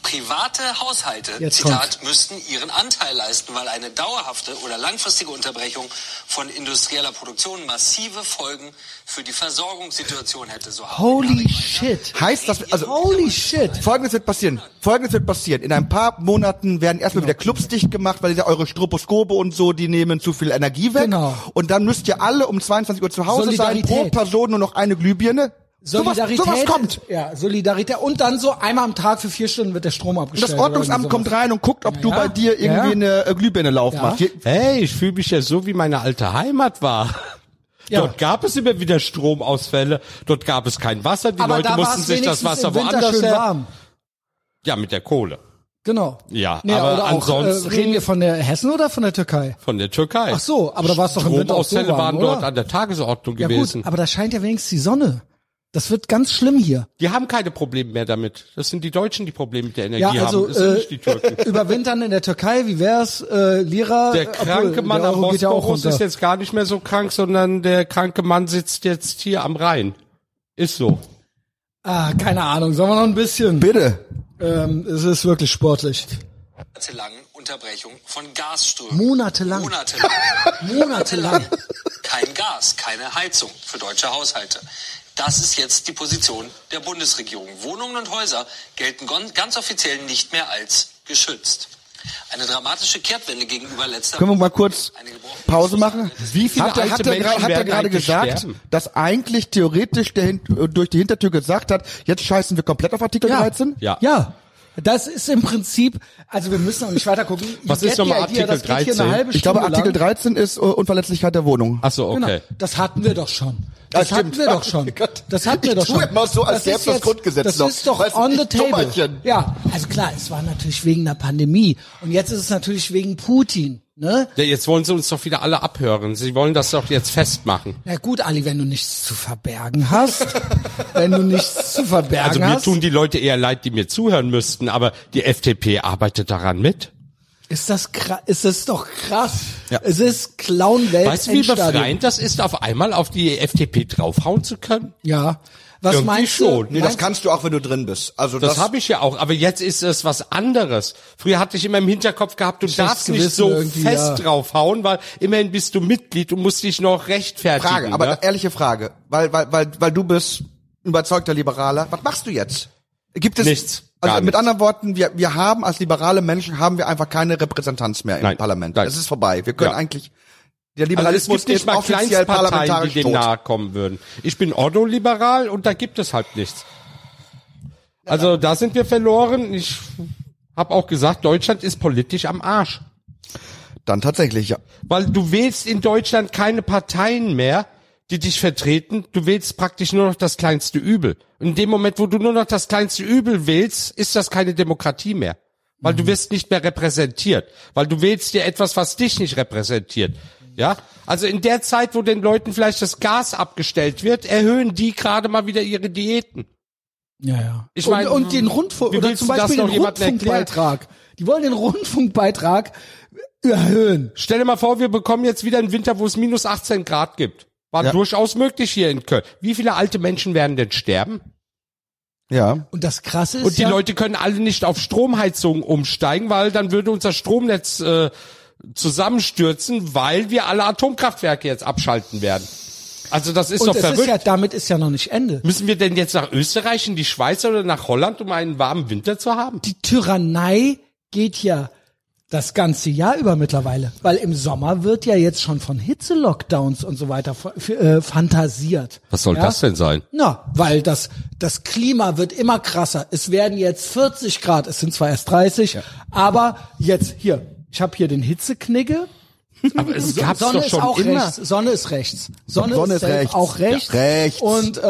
Private Haushalte, müssten ihren Anteil leisten, weil eine dauerhafte oder langfristige Unterbrechung von industrieller Produktion massive Folgen für die Versorgungssituation hätte. Heißt das, Folgendes wird passieren. In ein paar Monaten werden erstmal wieder Clubs dicht gemacht, weil eure Stroboskope und so, die nehmen zu viel Energie weg. Genau. Und dann müsst ihr alle um 22 Uhr zu Hause sein, pro Person nur noch eine Glühbirne. Solidarität, sowas kommt. Ja, Solidarität. Und dann so einmal am Tag für 4 Stunden wird der Strom abgestellt. Das Ordnungsamt kommt rein und guckt, ob du bei dir irgendwie eine Glühbirne machst. Hey, ich fühle mich ja so, wie meine alte Heimat war. Ja. Dort gab es immer wieder Stromausfälle. Dort gab es kein Wasser. Die Leute mussten sich das Wasser woanders her. Ja, mit der Kohle. Genau. Ja, nee, aber ansonsten... reden wir von der Hessen oder von der Türkei? Von der Türkei. Ach so, aber da war es doch im Winter auch so warm, oder? Stromausfälle waren dort an der Tagesordnung gewesen. Gut, aber da scheint ja wenigstens die Sonne. Das wird ganz schlimm hier. Die haben keine Probleme mehr damit. Das sind die Deutschen, die Probleme mit der Energie haben. Das sind nicht die Türken. Überwintern in der Türkei, wie wär's? Lira. Der kranke Mann am Bosporus ist jetzt gar nicht mehr so krank, sondern der kranke Mann sitzt jetzt hier am Rhein. Ist so. Ah, keine Ahnung. Sollen wir noch ein bisschen? Bitte. Es ist wirklich sportlich. Monatelang Unterbrechung von Gasströmen. Monatelang. Kein Gas, keine Heizung für deutsche Haushalte. Das ist jetzt die Position der Bundesregierung. Wohnungen und Häuser gelten ganz offiziell nicht mehr als geschützt. Eine dramatische Kehrtwende gegenüber letzter... Können wir mal kurz Pause machen? Wie viele hat er gerade gesagt, dass eigentlich theoretisch durch die Hintertür gesagt hat, jetzt scheißen wir komplett auf Artikel 13? Ja. Das ist im Prinzip, also wir müssen auch nicht weiter gucken. Was ist nochmal Artikel 13? Ich glaube, Artikel 13 ist Unverletzlichkeit der Wohnung. Ach so, okay. Genau. Das hatten wir doch schon. Ich tue immer so, als gäbe es das Grundgesetz noch. Das ist doch on the table. Ja, also klar, es war natürlich wegen der Pandemie. Und jetzt ist es natürlich wegen Putin. Ne? Ja, jetzt wollen sie uns doch wieder alle abhören. Sie wollen das doch jetzt festmachen. Na gut, Ali, wenn du nichts zu verbergen hast. Also mir tun die Leute eher leid, die mir zuhören müssten, aber die FDP arbeitet daran mit. Ist das doch krass. Ja. Es ist Clown-Welt. Weißt du, wie befreiend das ist, auf einmal auf die FDP draufhauen zu können? Ja. Was irgendwie meinst du? Schon. Nee, das kannst du auch, wenn du drin bist. Also das habe ich ja auch, aber jetzt ist es was anderes. Früher hatte ich immer im Hinterkopf gehabt, du darfst nicht so fest draufhauen, weil immerhin bist du Mitglied und musst dich noch rechtfertigen. Ehrliche Frage, weil du bist überzeugter Liberaler. Was machst du jetzt? Gibt es nichts? Also mit anderen Worten, wir haben als liberale Menschen einfach keine Repräsentanz mehr im Parlament. Nein. Es ist vorbei. Wir können eigentlich... Der Liberalismus also es gibt nicht mal Kleinstparteien, die dem nahe kommen würden. Ich bin ordoliberal und da gibt es halt nichts. Also da sind wir verloren. Ich habe auch gesagt, Deutschland ist politisch am Arsch. Dann tatsächlich, ja. Weil du wählst in Deutschland keine Parteien mehr, die dich vertreten. Du wählst praktisch nur noch das kleinste Übel. Und in dem Moment, wo du nur noch das kleinste Übel wählst, ist das keine Demokratie mehr. Weil du wirst nicht mehr repräsentiert. Weil du wählst dir etwas, was dich nicht repräsentiert. Ja, also in der Zeit, wo den Leuten vielleicht das Gas abgestellt wird, erhöhen die gerade mal wieder ihre Diäten. Ja, ja. Ich meine, und den Rundfunk, oder zum Beispiel den Rundfunkbeitrag. Die wollen den Rundfunkbeitrag erhöhen. Stell dir mal vor, wir bekommen jetzt wieder einen Winter, wo es minus 18 Grad gibt. War durchaus möglich hier in Köln. Wie viele alte Menschen werden denn sterben? Ja. Und das Krasse ist und die Leute können alle nicht auf Stromheizungen umsteigen, weil dann würde unser Stromnetz zusammenstürzen, weil wir alle Atomkraftwerke jetzt abschalten werden. Also das ist und doch verrückt. Ist ja, damit ist ja noch nicht Ende. Müssen wir denn jetzt nach Österreich, in die Schweiz oder nach Holland, um einen warmen Winter zu haben? Die Tyrannei geht ja das ganze Jahr über mittlerweile. Weil im Sommer wird ja jetzt schon von Hitze-Lockdowns und so weiter fantasiert. Was soll das denn sein? Na, weil das Klima wird immer krasser. Es werden jetzt 40 Grad, es sind zwar erst 30, aber jetzt hier, ich habe hier den Hitzeknigge. Aber es gab's Sonne doch schon ist auch immer. Rechts. Sonne ist rechts. Sonne ist rechts. Auch rechts. Ja. Rechts. Und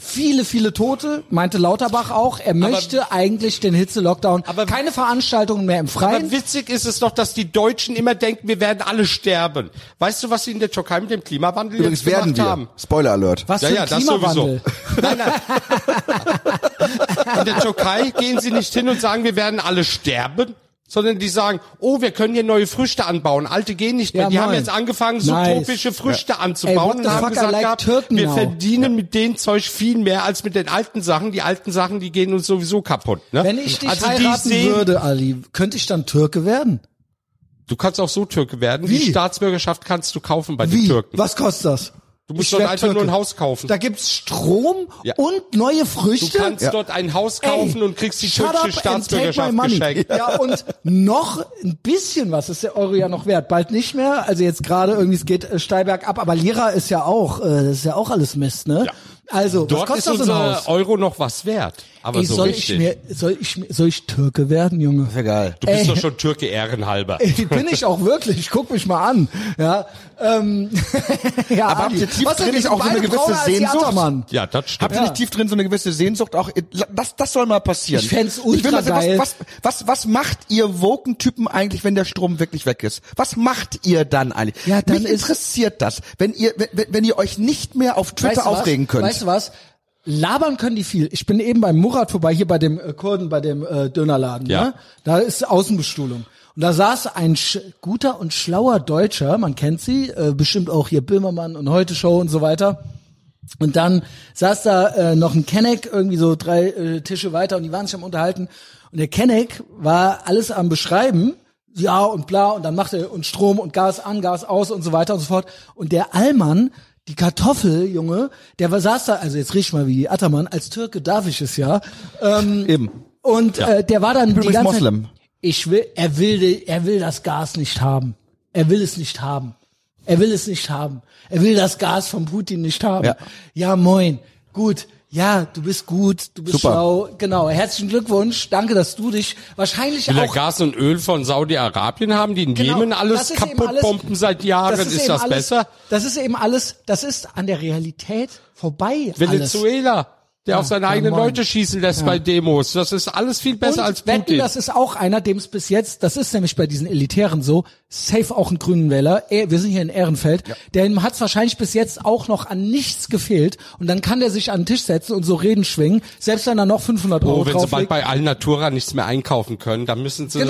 viele, viele Tote, meinte Lauterbach auch. Er möchte eigentlich den Hitze-Lockdown. Aber keine Veranstaltungen mehr im Freien. Aber witzig ist es doch, dass die Deutschen immer denken, wir werden alle sterben. Weißt du, was sie in der Türkei mit dem Klimawandel übrigens jetzt gemacht haben? Spoiler Alert. Was für ein Klimawandel? Das nein. In der Türkei gehen sie nicht hin und sagen, wir werden alle sterben. Sondern die sagen, oh, wir können hier neue Früchte anbauen. Alte gehen nicht mehr. Ja, die haben jetzt angefangen, subtropische Früchte anzubauen. Ey, und haben gesagt, wir verdienen mit dem Zeug viel mehr als mit den alten Sachen. Die alten Sachen, die gehen uns sowieso kaputt. Ne? Wenn ich dich heiraten würde, Ali, könnte ich dann Türke werden? Du kannst auch so Türke werden. Wie? Die Staatsbürgerschaft kannst du kaufen bei den Türken. Was kostet das? Du musst dort einfach nur ein Haus kaufen. Da gibt's Strom und neue Früchte. Du kannst dort ein Haus kaufen und kriegst die türkische Staatsbürgerschaft geschenkt. Ja, und noch ein bisschen was ist der Euro ja noch wert. Bald nicht mehr. Also jetzt gerade irgendwie, es geht steil bergab. Aber Lira ist ja auch, das ist ja auch alles Mist, ne? Ja. Also, dort was kostet ist unser Euro noch was wert. Aber ey, so soll ich Türke werden, Junge? Ist egal. Du bist doch schon Türke ehrenhalber. Bin ich auch wirklich. Ich guck mich mal an. Ja, ja, aber habt ihr tief drin nicht auch so eine gewisse Sehnsucht? Ja, das stimmt. Habt ihr nicht tief drin so eine gewisse Sehnsucht? Auch das soll mal passieren. Ich fänd's ultra geil. Was macht ihr Woken-Typen eigentlich, wenn der Strom wirklich weg ist? Was macht ihr dann eigentlich? Ja, dann mich interessiert das, wenn ihr euch nicht mehr auf Twitter aufregen könnt. Weißt du was? Labern können die viel. Ich bin eben beim Murat vorbei, hier bei dem Kurden, bei dem Dönerladen. Ja. Ne? Da ist Außenbestuhlung. Und da saß ein guter und schlauer Deutscher, man kennt sie, bestimmt auch hier Böhmermann und Heute Show und so weiter. Und dann saß da noch ein Kenneck, irgendwie so 3 Tische weiter, und die waren sich am Unterhalten. Und der Kenneck war alles am Beschreiben. Ja und bla, und dann macht er und Strom und Gas an, Gas aus und so weiter und so fort. Und der Allmann, die Kartoffel, Junge, der saß da, also jetzt riech mal wie Ataman, als Türke darf ich es ja. Eben. Und der war dann die ganze Moslem. Zeit, er will das Gas nicht haben. Er will es nicht haben. Er will es nicht haben. Er will das Gas von Putin nicht haben. Ja, ja moin, gut. Ja, du bist gut, du bist schlau. Genau, herzlichen Glückwunsch. Danke, dass du dich wahrscheinlich will auch... Will Gas und Öl von Saudi-Arabien haben, die in Jemen alles kaputt bomben seit Jahren. Ist das besser? Das ist eben alles, das ist an der Realität vorbei. Venezuela, der auf seine eigenen Leute schießen lässt bei Demos. Das ist alles viel besser und als Putin. Wetten, das ist auch einer, dem es bis jetzt, das ist nämlich bei diesen Elitären so, safe auch ein Grünenwähler, wir sind hier in Ehrenfeld, dem hat's wahrscheinlich bis jetzt auch noch an nichts gefehlt, und dann kann der sich an den Tisch setzen und so Reden schwingen, selbst wenn er noch 500 Euro drauflegt. Wenn sie bald bei Alnatura nichts mehr einkaufen können, dann müssen sie zum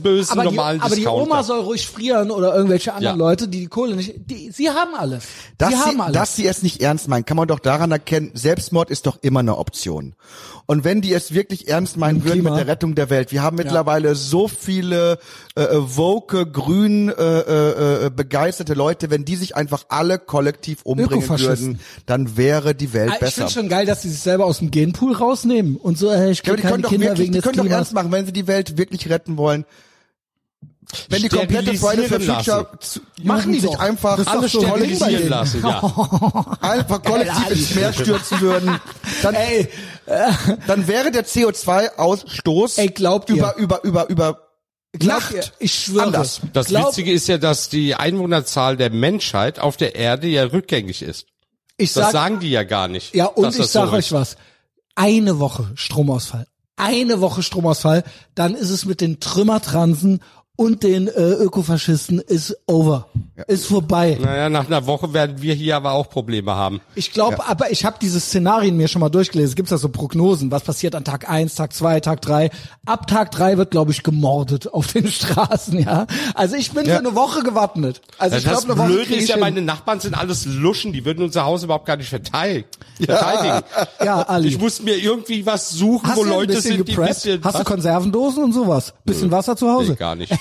bösen normalen Discounter. Aber die Oma soll ruhig frieren oder irgendwelche anderen Leute, die Kohle nicht, sie haben alles. Dass sie es nicht ernst meinen, kann man doch daran erkennen, Selbstmord ist doch immer eine Option. Und wenn die es wirklich ernst meinen würden mit der Rettung der Welt, wir haben mittlerweile so viele woke, grün begeisterte Leute, wenn die sich einfach alle kollektiv umbringen würden, dann wäre die Welt besser. Ich finde schon geil, dass sie sich selber aus dem Genpool rausnehmen und so, ich kann keine Kinder wegen des Klimas. Die können doch ernst machen, wenn sie die Welt wirklich retten wollen. Wenn die komplette Friday for Future machen die sich doch einfach alles sterilisieren lassen, ja. Einfach kollektiv ins Meer stürzen würden, dann wäre der CO2-Ausstoß über Glaubt ihr, ich schwöre. Anders. Das Witzige ist ja, dass die Einwohnerzahl der Menschheit auf der Erde ja rückgängig ist. Das sagen die ja gar nicht. Ja, und ich sage euch was. Eine Woche Stromausfall. Dann ist es mit den Trümmertransen und den Ökofaschisten ist over. Ja. Ist vorbei. Naja, nach einer Woche werden wir hier aber auch Probleme haben. Ich glaube, aber ich habe diese Szenarien mir schon mal durchgelesen. Gibt es da so Prognosen? Was passiert an Tag 1, Tag 2, Tag 3? Ab Tag 3 wird, glaube ich, gemordet auf den Straßen, ja? Also ich bin für eine Woche gewappnet. Also das Blöde ist ja, meine Nachbarn sind alles Luschen. Die würden unser Haus überhaupt gar nicht verteidigen. Ja, Ali. Ich muss mir irgendwie was suchen, wo Leute sind, die ein bisschen... Hast du Konservendosen und sowas? Bisschen Wasser zu Hause? Nee, gar nicht.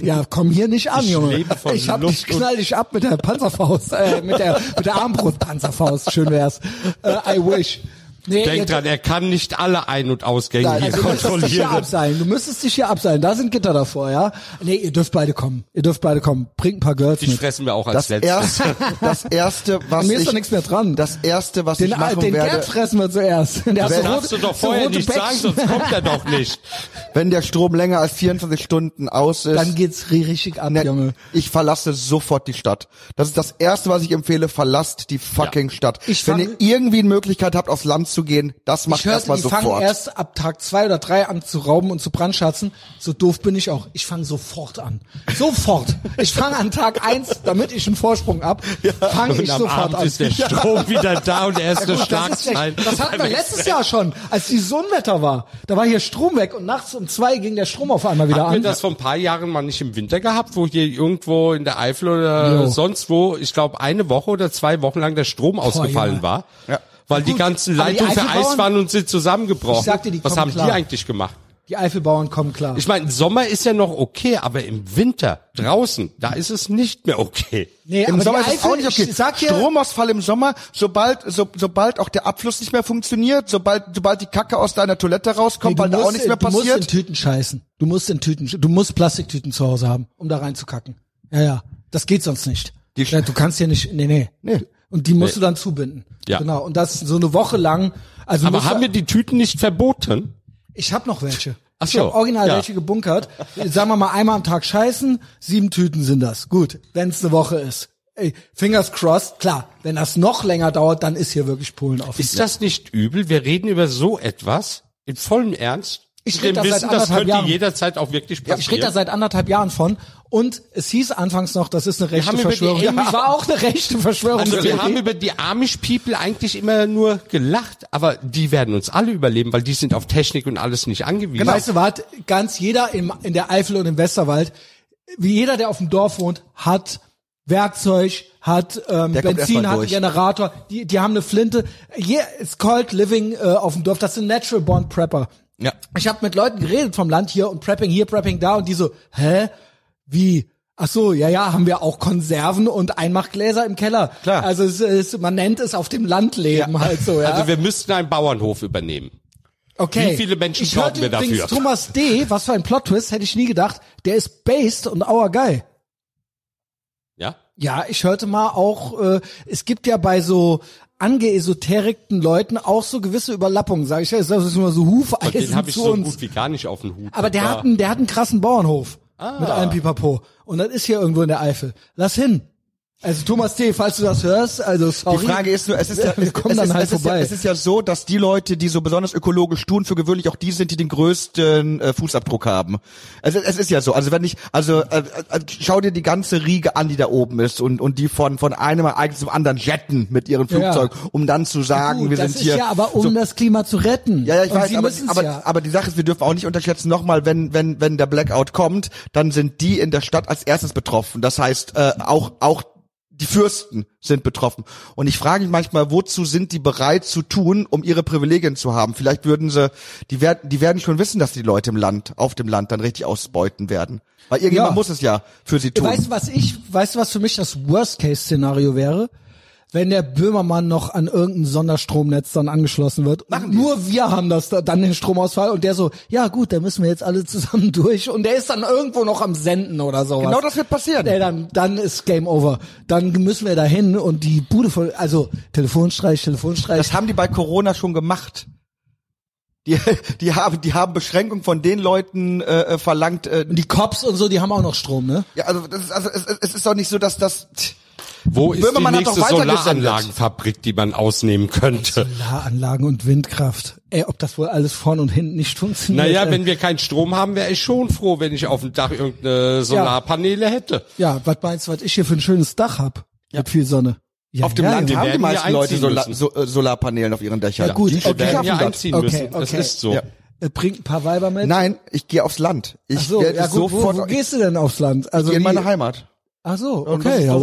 Ja, komm hier nicht an, Junge. Ich hab dich, knall dich ab mit der Panzerfaust, mit der Armbrustpanzerfaust. Schön wär's. I wish. Nee, denk dran, er kann nicht alle Ein- und Ausgänge hier kontrollieren. Du müsstest dich hier abseilen. Da sind Gitter davor, ja? Nee, ihr dürft beide kommen. Bringt ein paar Girls mit. Die fressen wir auch als letztes. Das erste, was mir ist doch nichts mehr dran. Das erste, was ich machen werde. Den Gerd fressen wir zuerst. Das darfst du doch vorher nicht sagen, sonst kommt er doch nicht. Wenn der Strom länger als 24 Stunden aus ist. Dann geht's richtig ab, Junge. Ich verlasse sofort die Stadt. Das ist das erste, was ich empfehle. Verlasst die fucking Stadt. Wenn ihr irgendwie eine Möglichkeit habt, aufs Land zu gehen, das macht erstmal sofort. Ich fange erst ab Tag 2 oder 3 an zu rauben und zu brandscharzen. So doof bin ich auch. Ich fange sofort an. Ich fange an Tag 1, damit ich einen Vorsprung ab. Fange ich sofort Abend an. Am ist der Strom wieder da und er ist eine Starkzeit. Das hatten wir letztes Jahr schon, als dieses Unwetter war. Da war hier Strom weg und nachts um 2 ging der Strom auf einmal wieder an. Haben wir das vor ein paar Jahren mal nicht im Winter gehabt, wo hier irgendwo in der Eifel oder sonst wo, ich glaube 1 Woche oder 2 Wochen lang der Strom ausgefallen war? Ja. Weil die ganzen Leitungen vereist waren und sind zusammengebrochen. Ich sag dir, was haben die eigentlich gemacht? Die Eifelbauern kommen klar. Ich meine, Sommer ist ja noch okay, aber im Winter draußen, da ist es nicht mehr okay. Nee, im Sommer ist es auch nicht okay. Stromausfall im Sommer, sobald auch der Abfluss nicht mehr funktioniert, sobald die Kacke aus deiner Toilette rauskommt, weil da auch nichts mehr passiert. Du musst in Tüten scheißen. Du musst Plastiktüten zu Hause haben, um da reinzukacken. Ja, das geht sonst nicht. Du kannst ja nicht, nee. Und die musst du dann zubinden. Ja. Genau. Und das so eine Woche lang. Also aber haben wir die Tüten nicht verboten? Ich habe noch welche. Ach so. Ich habe original welche gebunkert. Sagen wir mal, einmal am Tag scheißen, 7 Tüten sind das. Gut, wenn es eine Woche ist. Ey, fingers crossed. Klar, wenn das noch länger dauert, dann ist hier wirklich Polen offen. Ist das nicht übel? Wir reden über so etwas in vollem Ernst. Ich rede da seit anderthalb Jahren. Jederzeit auch wirklich passieren. Ich rede da seit anderthalb Jahren von. Und es hieß anfangs noch, das ist eine rechte Verschwörung. War auch eine rechte Verschwörung. Also wir haben über die Amish-People eigentlich immer nur gelacht. Aber die werden uns alle überleben, weil die sind auf Technik und alles nicht angewiesen. Genau. Weißt du was? Ganz jeder in der Eifel und im Westerwald, wie jeder, der auf dem Dorf wohnt, hat Werkzeug, hat Benzin, hat einen Generator. Die haben eine Flinte. It's called living auf dem Dorf. Das sind natural born Prepper. Ja. Ich habe mit Leuten geredet vom Land hier und Prepping hier, Prepping da und die so, hä? Wie? Ach so, ja, haben wir auch Konserven und Einmachgläser im Keller. Klar. Also man nennt es auf dem Land leben halt so, ja. Also wir müssten einen Bauernhof übernehmen. Okay. Wie viele Menschen brauchen wir dafür? Ich hörte übrigens Thomas D., was für ein Plot-Twist, hätte ich nie gedacht, der ist based und our guy. Ja? Ja, ich hörte mal auch, es gibt ja bei so angeesoterikten Leuten auch so gewisse Überlappungen, sag ich. Das ist immer so Hufeisen zu uns. Den habe ich so gut wie gar nicht auf den Hut. Aber der hat einen krassen Bauernhof mit allem Pipapo. Und das ist hier irgendwo in der Eifel. Lass hin. Also Thomas T., falls du das hörst, also sorry. Die Frage ist nur, es ist ja so, dass die Leute, die so besonders ökologisch tun, für gewöhnlich auch die sind, die den größten Fußabdruck haben. Es ist ja so. Also schau dir die ganze Riege an, die da oben ist und die von einem Ereignis zum anderen jetten mit ihrem Flugzeug, um dann zu sagen, wir sind hier. Das ist ja aber, um das Klima zu retten. Ja, ich und weiß, aber die Sache ist, wir dürfen auch nicht unterschätzen, nochmal, wenn der Blackout kommt, dann sind die in der Stadt als erstes betroffen. Das heißt, auch die Fürsten sind betroffen. Und ich frage mich manchmal, wozu sind die bereit zu tun, um ihre Privilegien zu haben? Vielleicht die werden schon wissen, dass die Leute auf dem Land dann richtig ausbeuten werden. Weil irgendjemand muss es ja für sie tun. Weißt du, was für mich das Worst-Case-Szenario wäre? wenn der Böhmermann noch an irgendein Sonderstromnetz dann angeschlossen wird. Nur wir haben das dann den Stromausfall und der so, ja gut, da müssen wir jetzt alle zusammen durch und der ist dann irgendwo noch am Senden oder sowas. Genau das wird passieren. Ey, dann ist Game Over. Dann müssen wir da hin und die Bude voll, also Telefonstreich. Das haben die bei Corona schon gemacht. Die haben Beschränkung von den Leuten verlangt. Die Cops und so, die haben auch noch Strom, ne? Ja, also es ist doch nicht so, dass das... Wo ist die nächste Solaranlagenfabrik, die man ausnehmen könnte? Solaranlagen und Windkraft. Ey, ob das wohl alles vorne und hinten nicht funktioniert? Naja, wenn wir keinen Strom haben, wäre ich schon froh, wenn ich auf dem Dach irgendeine Solarpaneele hätte. Ja, was meinst du, was ich hier für ein schönes Dach hab? Ja. Mit viel Sonne. Ja, auf dem Land haben die meisten Leute Solarpaneelen auf ihren Dächern. Ja gut, die werden hier einziehen müssen. Das ist so. Ja. Bringt ein paar Weiber mit? Nein, ich gehe aufs Land. Wo gehst du denn aufs Land? Also in meine Heimat. Ach so, okay, ja,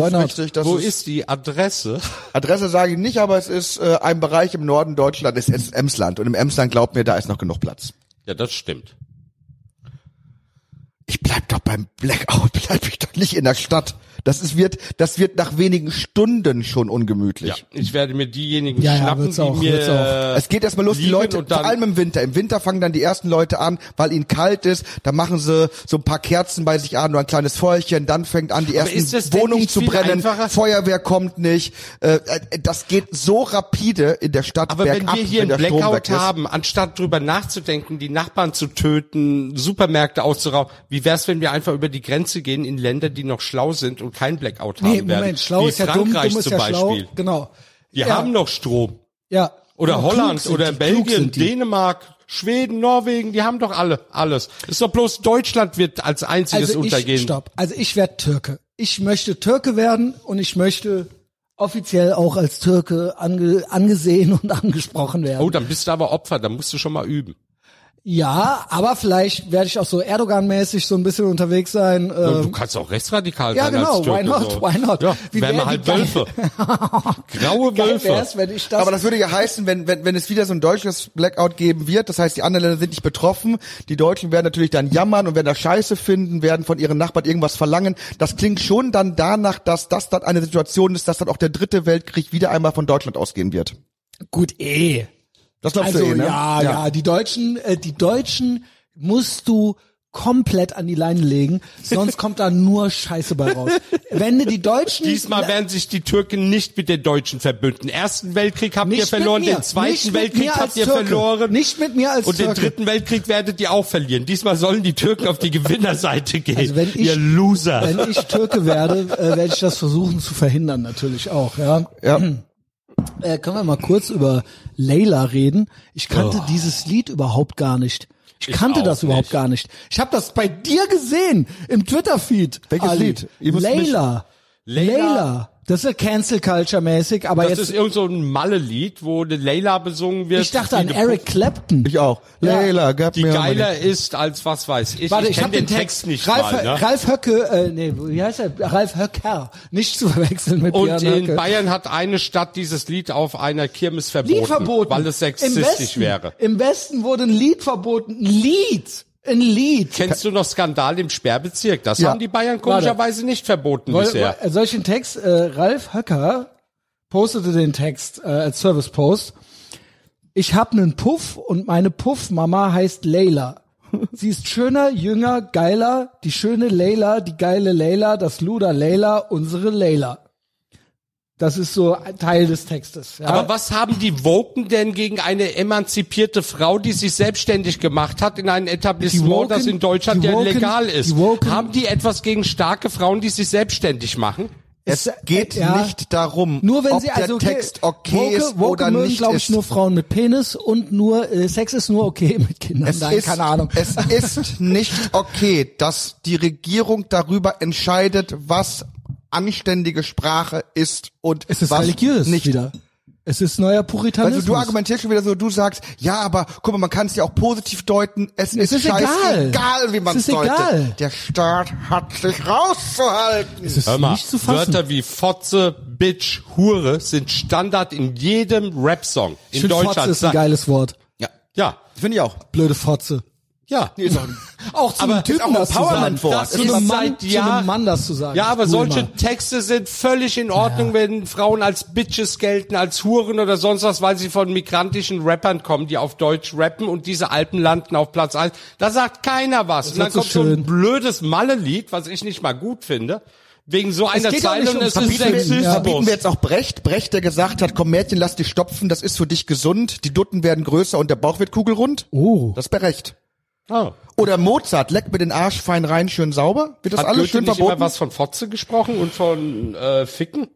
wo ist die Adresse? Adresse sage ich nicht, aber es ist ein Bereich im Norden Deutschland, es ist Emsland. Und im Emsland, glaubt mir, da ist noch genug Platz. Ja, das stimmt. Ich bleib doch beim Blackout, bleib ich doch nicht in der Stadt. Das wird nach wenigen Stunden schon ungemütlich. Ja, ich werde mir diejenigen schnappen, die mir... Es geht erstmal los, die Leute, vor allem im Winter. Im Winter fangen dann die ersten Leute an, weil ihnen kalt ist. Da machen sie so ein paar Kerzen bei sich an, nur ein kleines Feuerchen. Dann fängt an, die ersten Wohnungen zu brennen. Feuerwehr kommt nicht. Das geht so rapide in der Stadt bergab. Aber wenn wir hier einen Blackout haben, anstatt drüber nachzudenken, die Nachbarn zu töten, Supermärkte auszurauben, wie wär's, wenn wir einfach über die Grenze gehen in Länder, die noch schlau sind und kein Blackout haben werden. Moment, schlau ist ja Frankreich dumm, zum Beispiel. Schlau, genau. Die haben noch Strom. Ja. Oder ja, Holland oder Belgien, Dänemark, Schweden, Norwegen, die haben doch alles. Ist doch bloß Deutschland wird als einziges untergehen. Also ich werde Türke. Ich möchte Türke werden und ich möchte offiziell auch als Türke angesehen und angesprochen werden. Oh, dann bist du aber Opfer, dann musst du schon mal üben. Ja, aber vielleicht werde ich auch so Erdogan-mäßig so ein bisschen unterwegs sein. Du kannst auch rechtsradikal sein als Türke. Ja, genau, why not? Ja, wären wir halt Wölfe. Graue Wölfe. Aber das würde ja heißen, wenn es wieder so ein deutsches Blackout geben wird, das heißt, die anderen Länder sind nicht betroffen, die Deutschen werden natürlich dann jammern und werden da Scheiße finden, werden von ihren Nachbarn irgendwas verlangen. Das klingt schon dann danach, dass das dann eine Situation ist, dass dann auch der dritte Weltkrieg wieder einmal von Deutschland ausgehen wird. Gut, Das glaubst du, ne? Ja, die Deutschen musst du komplett an die Leine legen, sonst kommt da nur Scheiße bei raus. Wenn die Deutschen... Diesmal werden sich die Türken nicht mit den Deutschen verbünden. Den Ersten Weltkrieg habt ihr verloren, den Zweiten Weltkrieg habt ihr verloren. Nicht mit mir als Türke. Und den Dritten Weltkrieg werdet ihr auch verlieren. Diesmal sollen die Türken auf die Gewinnerseite gehen, also ihr Loser. Wenn ich Türke werde, werde ich das versuchen zu verhindern natürlich auch, ja. Können wir mal kurz über Layla reden? Ich kannte dieses Lied überhaupt gar nicht. Ich kannte das überhaupt gar nicht. Ich habe das bei dir gesehen im Twitter-Feed. Welches Lied? Layla. Das ist Cancel-Culture-mäßig, aber das ist irgend so ein Malle-Lied, wo eine Layla besungen wird. Ich dachte an Eric Clapton. Ich auch. Layla, gab mir... Die geiler ist als was weiß ich. Warte, ich kenne den Text nicht mal. Ralf Höcke, wie heißt er? Ralf Höcker. Nicht zu verwechseln mit Björn Höcke. Und in Bayern hat eine Stadt dieses Lied auf einer Kirmes verboten, weil es sexistisch wäre. Im Westen wurde ein Lied verboten. Ein Lied. Kennst du noch Skandal im Sperrbezirk? Das haben die Bayern komischerweise nicht verboten bisher. Solchen Text, Ralf Höcker postete den Text als Service-Post. Ich hab nen Puff und meine Puffmama heißt Layla. Sie ist schöner, jünger, geiler, die schöne Layla, die geile Layla, das Luder Layla, unsere Layla. Das ist so ein Teil des Textes. Ja. Aber was haben die Woken denn gegen eine emanzipierte Frau, die sich selbstständig gemacht hat in einem Etablissement, das in Deutschland legal ist? Haben die etwas gegen starke Frauen, die sich selbstständig machen? Es geht nicht darum, nur wenn ob sie, also, der Text okay ist oder nicht. Woke mögen, glaube ich, nur Frauen mit Penis und nur Sex ist nur okay mit Kindern. Keine Ahnung. Es ist nicht okay, dass die Regierung darüber entscheidet, was anständige Sprache ist und es ist was religiös nicht. Wieder. Es ist neuer Puritanismus. Also du argumentierst schon wieder so, du sagst, ja, aber guck mal, man kann es ja auch positiv deuten. Es ist scheißegal, wie man es deutet. Egal. Der Staat hat sich rauszuhalten. Es ist nicht zu fassen. Wörter wie Fotze, Bitch, Hure sind Standard in jedem Rap-Song in Deutschland. Fotze ist ein geiles Wort. Ja, finde ich auch. Blöde Fotze. Ja, nee, auch zum aber Typen das Powermann-Wort. Das ist seit Jahren Mann das zu sagen. Ja, aber solche Texte sind völlig in Ordnung, wenn Frauen als Bitches gelten, als Huren oder sonst was, weil sie von migrantischen Rappern kommen, die auf Deutsch rappen und diese Alpen landen auf Platz 1. Da sagt keiner was. Das und dann kommt so ein blödes Malle-Lied, was ich nicht mal gut finde. Wegen so einer Zeile und es ist Sexismus. Verbieten wir jetzt auch Brecht. Brecht, der gesagt hat, komm Mädchen, lass dich stopfen, das ist für dich gesund. Die Dutten werden größer und der Bauch wird kugelrund. Oh. Das ist bei Brecht. Oh. Oder Mozart, leck mir den Arsch fein rein, schön sauber. Wird das hat alles Goethe schön verboten? Hat immer was von Fotze gesprochen und von Ficken?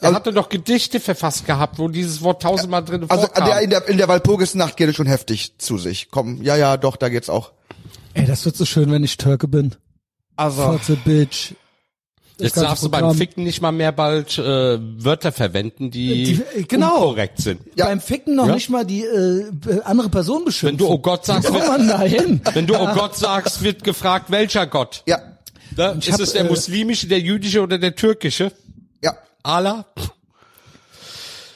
Er hatte doch Gedichte verfasst gehabt, wo dieses Wort tausendmal drin vorkam. Also in der Walpurgisnacht geht es schon heftig zu sich. Komm, ja, doch, da geht's auch. Ey, das wird so schön, wenn ich Türke bin. Also. Fotze, Bitch. Jetzt darfst du beim Ficken nicht mal mehr bald Wörter verwenden, die unkorrekt sind. Ja. Beim Ficken noch nicht mal die andere Person beschimpfen. Wenn du oh Gott sagst, wird gefragt, welcher Gott? Ja. Da, ist es der muslimische, der jüdische oder der türkische? Ja. Allah?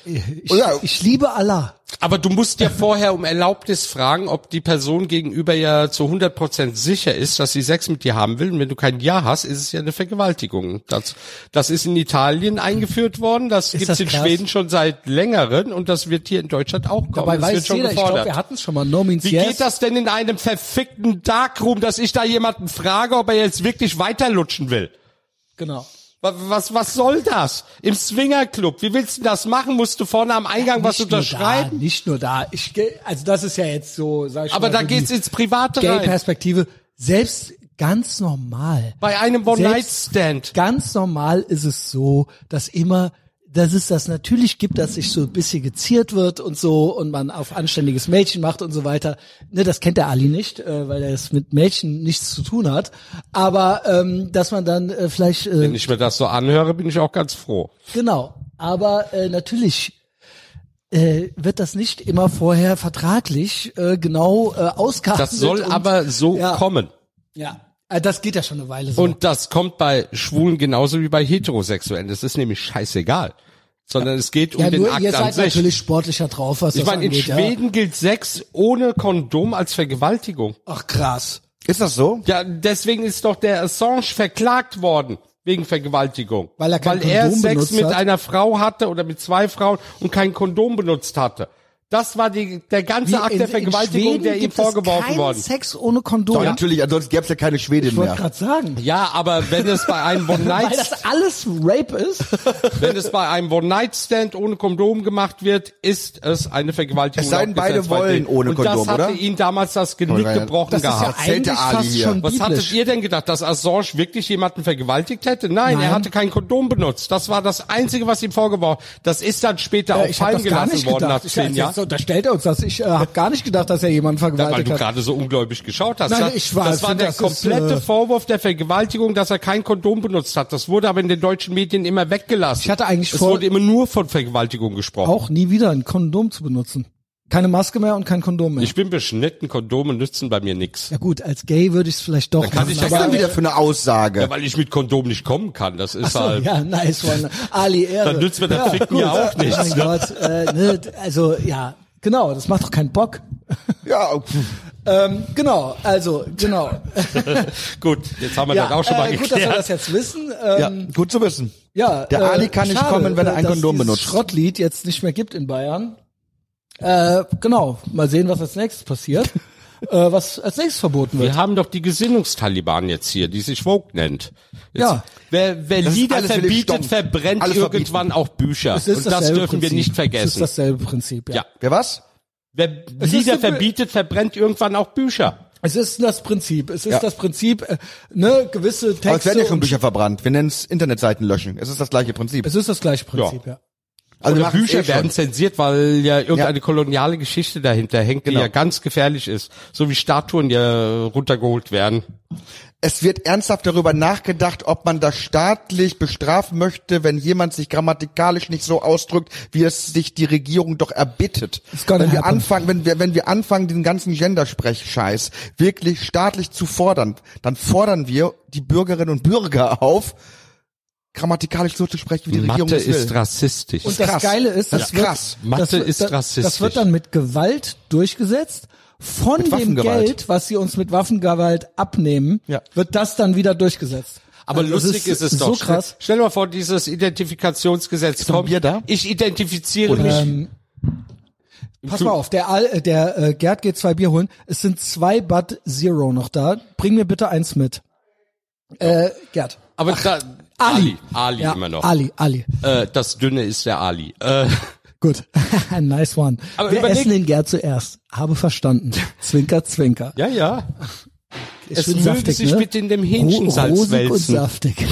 Ich liebe Allah. Aber du musst ja vorher um Erlaubnis fragen, ob die Person gegenüber ja zu 100% sicher ist, dass sie Sex mit dir haben will. Und wenn du kein Ja hast, ist es ja eine Vergewaltigung. Das ist in Italien eingeführt worden, das gibt es in Schweden schon seit längerem und das wird hier in Deutschland auch kommen. Dabei weiß jeder, ich glaube, wir hatten es schon mal. No means yes. Wie geht das denn in einem verfickten Darkroom, dass ich da jemanden frage, ob er jetzt wirklich weiterlutschen will? Genau. Was soll das? Im Swingerclub. Wie willst du das machen? Musst du vorne am Eingang was unterschreiben? Nicht nur da. Also das ist ja jetzt so, sag ich mal. Aber da geht's ins Private rein. Gay-Perspektive. Selbst ganz normal. Bei einem One-Night-Stand. Ganz normal ist es so, dass es das natürlich gibt, dass sich so ein bisschen geziert wird und so und man auf anständiges Mädchen macht und so weiter. Ne, das kennt der Ali nicht, weil er es mit Mädchen nichts zu tun hat. Aber dass man dann vielleicht... wenn ich mir das so anhöre, bin ich auch ganz froh. Genau, aber natürlich wird das nicht immer vorher vertraglich genau ausgehandelt. Das soll aber so kommen. Ja. Das geht ja schon eine Weile so. Und das kommt bei Schwulen genauso wie bei Heterosexuellen. Das ist nämlich scheißegal. Sondern es geht um den Akt an sich. Ja, ihr seid natürlich sportlicher drauf, was das angeht. Ich meine, in Schweden gilt Sex ohne Kondom als Vergewaltigung. Ach, krass. Ist das so? Ja, deswegen ist doch der Assange verklagt worden. Wegen Vergewaltigung. Weil er Sex mit einer Frau hatte oder mit zwei Frauen und kein Kondom benutzt hatte. Das war der ganze Akt der Vergewaltigung, der ihm vorgeworfen worden ist. Sex ohne Kondom. Doch, natürlich, ansonsten gäbe es ja keine Schwedin mehr. Ich wollte gerade sagen. Ja, aber wenn es bei einem One-Night-Stand... Weil das alles Rape ist? Wenn es bei einem One-Night-Stand ohne Kondom gemacht wird, ist es eine Vergewaltigung. Es seien beide wollen ohne Kondom, oder? Und das hatte ihm damals das Genick gebrochen gehabt. Das ist ja eigentlich fast schon biblisch. Was hattet ihr denn gedacht, dass Assange wirklich jemanden vergewaltigt hätte? Nein, er hatte kein Kondom benutzt. Das war das Einzige, was ihm vorgeworfen wurde. Das ist dann später auch fallen gelassen worden nach 10 Jahren. Da stellt er uns das. Ich habe gar nicht gedacht, dass er jemanden vergewaltigt hat. Weil du gerade so ungläubig geschaut hast. Nein, ich weiß, das war der komplette Vorwurf der Vergewaltigung, dass er kein Kondom benutzt hat. Das wurde aber in den deutschen Medien immer weggelassen. Ich hatte eigentlich es wurde immer nur von Vergewaltigung gesprochen. Auch nie wieder ein Kondom zu benutzen. Keine Maske mehr und kein Kondom mehr. Ich bin beschnitten, Kondome nützen bei mir nichts. Ja gut, als Gay würde ich es vielleicht doch. Da kann ich das dann wieder für eine Aussage. Ja, weil ich mit Kondom nicht kommen kann. Das ist halt. Ja, nice one. Ali, Ehre. Dann nützt mir das Ficken ja auch nichts. Oh mein Gott, also ja, genau, das macht doch keinen Bock. Ja. Genau. Gut, jetzt haben wir das auch schon mal geklärt. Gut, dass wir das jetzt wissen. Gut zu wissen. Ja. Der Ali kann nicht kommen, wenn er ein Kondom benutzt. Dass Schrottlied jetzt nicht mehr gibt in Bayern. Genau, mal sehen, was als nächstes passiert, was als nächstes verboten wird. Wir haben doch die Gesinnungstaliban jetzt hier, die sich Woke nennt. Jetzt, ja. Wer Lieder verbietet, verbrennt alles irgendwann verbieten. Auch Bücher. Und das dürfen wir nicht vergessen. Das ist dasselbe Prinzip, ja. Wer was? Wer Lieder verbietet, verbrennt irgendwann auch Bücher. Es ist das Prinzip. Es ist das Prinzip, ne, gewisse Texte. Aber es werden ja schon Bücher verbrannt. Wir nennen es Internetseiten löschen. Es ist das gleiche Prinzip. Es ist das gleiche Prinzip, ja. Also Bücher werden zensiert, weil ja irgendeine koloniale Geschichte dahinter hängt, die ja ganz gefährlich ist. So wie Statuen ja runtergeholt werden. Es wird ernsthaft darüber nachgedacht, ob man das staatlich bestrafen möchte, wenn jemand sich grammatikalisch nicht so ausdrückt, wie es sich die Regierung doch erbittet. Wenn wir anfangen, den ganzen Gendersprech-Scheiß wirklich staatlich zu fordern, dann fordern wir die Bürgerinnen und Bürger auf, grammatikalisch so zu sprechen, wie die Regierung es will. Mathe ist rassistisch. Und das Geile ist, das wird dann mit Gewalt durchgesetzt. von dem Geld, was sie uns mit Waffengewalt abnehmen, wird das dann wieder durchgesetzt. Aber also lustig ist es so doch. Krass. Stell dir mal vor, dieses Identifikationsgesetz kommt. Ich identifiziere mich. Pass mal auf, der Gerd geht 2 Bier holen. Es sind 2 Bud Zero noch da. Bring mir bitte eins mit. Gerd. Aber Ali ja, immer noch. Ali. Das Dünne ist der Ali. Gut, nice one. Aber wir essen den Gerd zuerst. Habe verstanden. Zwinker, Zwinker. Ja. Ist es möge saftig, sich bitte in dem Hähnchensalz wälzen. Rosig und saftig.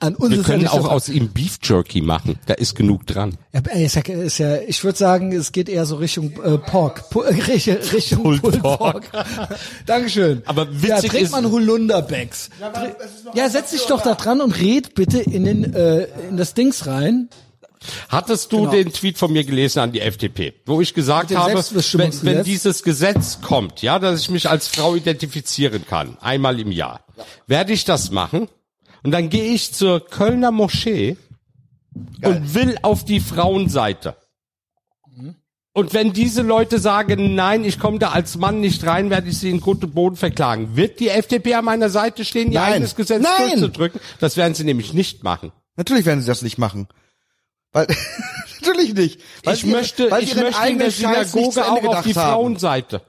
An uns wir können auch aus ihm Beef Jerky machen. Da ist genug dran. Ja, ich würde sagen, es geht eher so Richtung Pork. Richtung Pulled Pork. Dankeschön. Aber witzig ist... Ja, trinkt man Holunderbags. Ja, setz dich doch da dran und red bitte in das Dings rein. Hattest du den Tweet von mir gelesen an die FDP, wo ich gesagt habe, wenn dieses Gesetz kommt, ja, dass ich mich als Frau identifizieren kann, einmal im Jahr, werde ich das machen? Und dann gehe ich zur Kölner Moschee und will auf die Frauenseite. Mhm. Und wenn diese Leute sagen, nein, ich komme da als Mann nicht rein, werde ich sie in Grund und Boden verklagen. Wird die FDP an meiner Seite stehen, ihr eigenes Gesetz durchzudrücken? Das werden sie nämlich nicht machen. Natürlich werden sie das nicht machen. Weil, natürlich nicht. Weil ich möchte in der Synagoge auch auf die Frauenseite.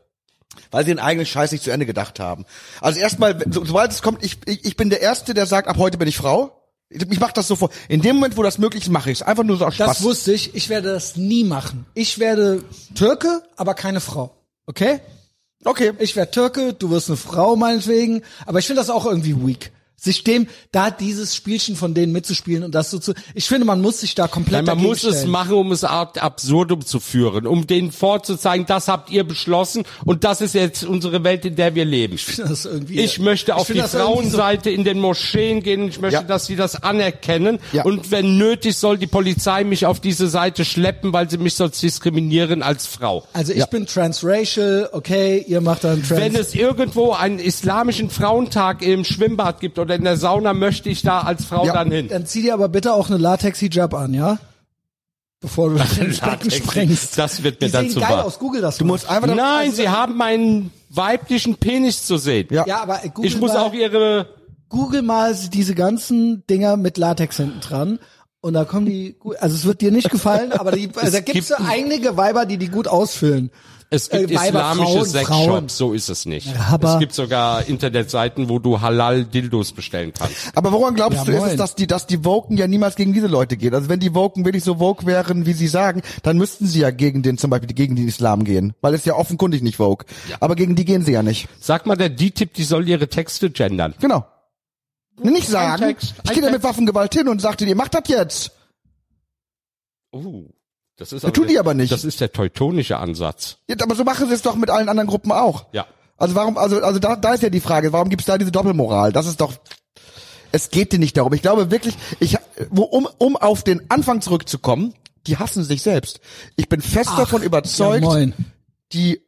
Weil sie den eigenen Scheiß nicht zu Ende gedacht haben. Also erstmal, sobald es kommt, ich bin der Erste, der sagt, ab heute bin ich Frau. Ich mache das sofort. In dem Moment, wo das möglich ist, mache ich es. Einfach nur so aus Spaß. Das wusste ich. Ich werde das nie machen. Ich werde Türke, aber keine Frau. Okay? Okay. Ich werde Türke, du wirst eine Frau meinetwegen. Aber ich finde das auch irgendwie weak. Sich dem, da dieses Spielchen von denen mitzuspielen und das so zu... Ich finde, man muss sich da komplett dagegen stellen. Es machen, um es ad absurdum zu führen, um denen vorzuzeigen, das habt ihr beschlossen und das ist jetzt unsere Welt, in der wir leben. Ich finde das irgendwie... Ich möchte auf die Frauenseite in den Moscheen gehen und ich möchte, dass sie das anerkennen und wenn nötig soll die Polizei mich auf diese Seite schleppen, weil sie mich sonst diskriminieren als Frau. Also ich bin transracial, okay, ihr macht dann trans... Wenn es irgendwo einen islamischen Frauentag im Schwimmbad gibt oder in der Sauna, möchte ich da als Frau dann hin. Dann zieh dir aber bitte auch eine Latex-Hijab an, ja? Bevor du den Latex sprengst. Das wird mir dann zu geil aus. Google das. Du musst einfach Nein, sie haben meinen weiblichen Penis zu sehen. Ja, aber Google ich muss mal, auch ihre... Google mal diese ganzen Dinger mit Latex hinten dran. Und da kommen die... Also es wird dir nicht gefallen, aber da gibt's ja einige Weiber, die gut ausfüllen. Es gibt islamische Sexshops, so ist es nicht. Aber es gibt sogar Internetseiten, wo du Halal-Dildos bestellen kannst. Aber woran glaubst du, ist es, dass die Woken ja niemals gegen diese Leute gehen? Also wenn die Woken wirklich so woke wären, wie sie sagen, dann müssten sie ja zum Beispiel gegen den Islam gehen. Weil es ja offenkundig nicht woke. Ja. Aber gegen die gehen sie ja nicht. Sag mal, der DTIP, die soll ihre Texte gendern. Genau. Nicht sagen, ich gehe da mit Waffengewalt hin und sagte dir, macht das jetzt. Das ist tun die aber nicht. Das ist der teutonische Ansatz. Ja, aber so machen sie es doch mit allen anderen Gruppen auch. Ja. Also warum, also da ist ja die Frage, warum gibt's da diese Doppelmoral? Das ist doch, es geht dir nicht darum. Ich glaube wirklich, um auf den Anfang zurückzukommen, die hassen sich selbst. Ich bin fest davon überzeugt, die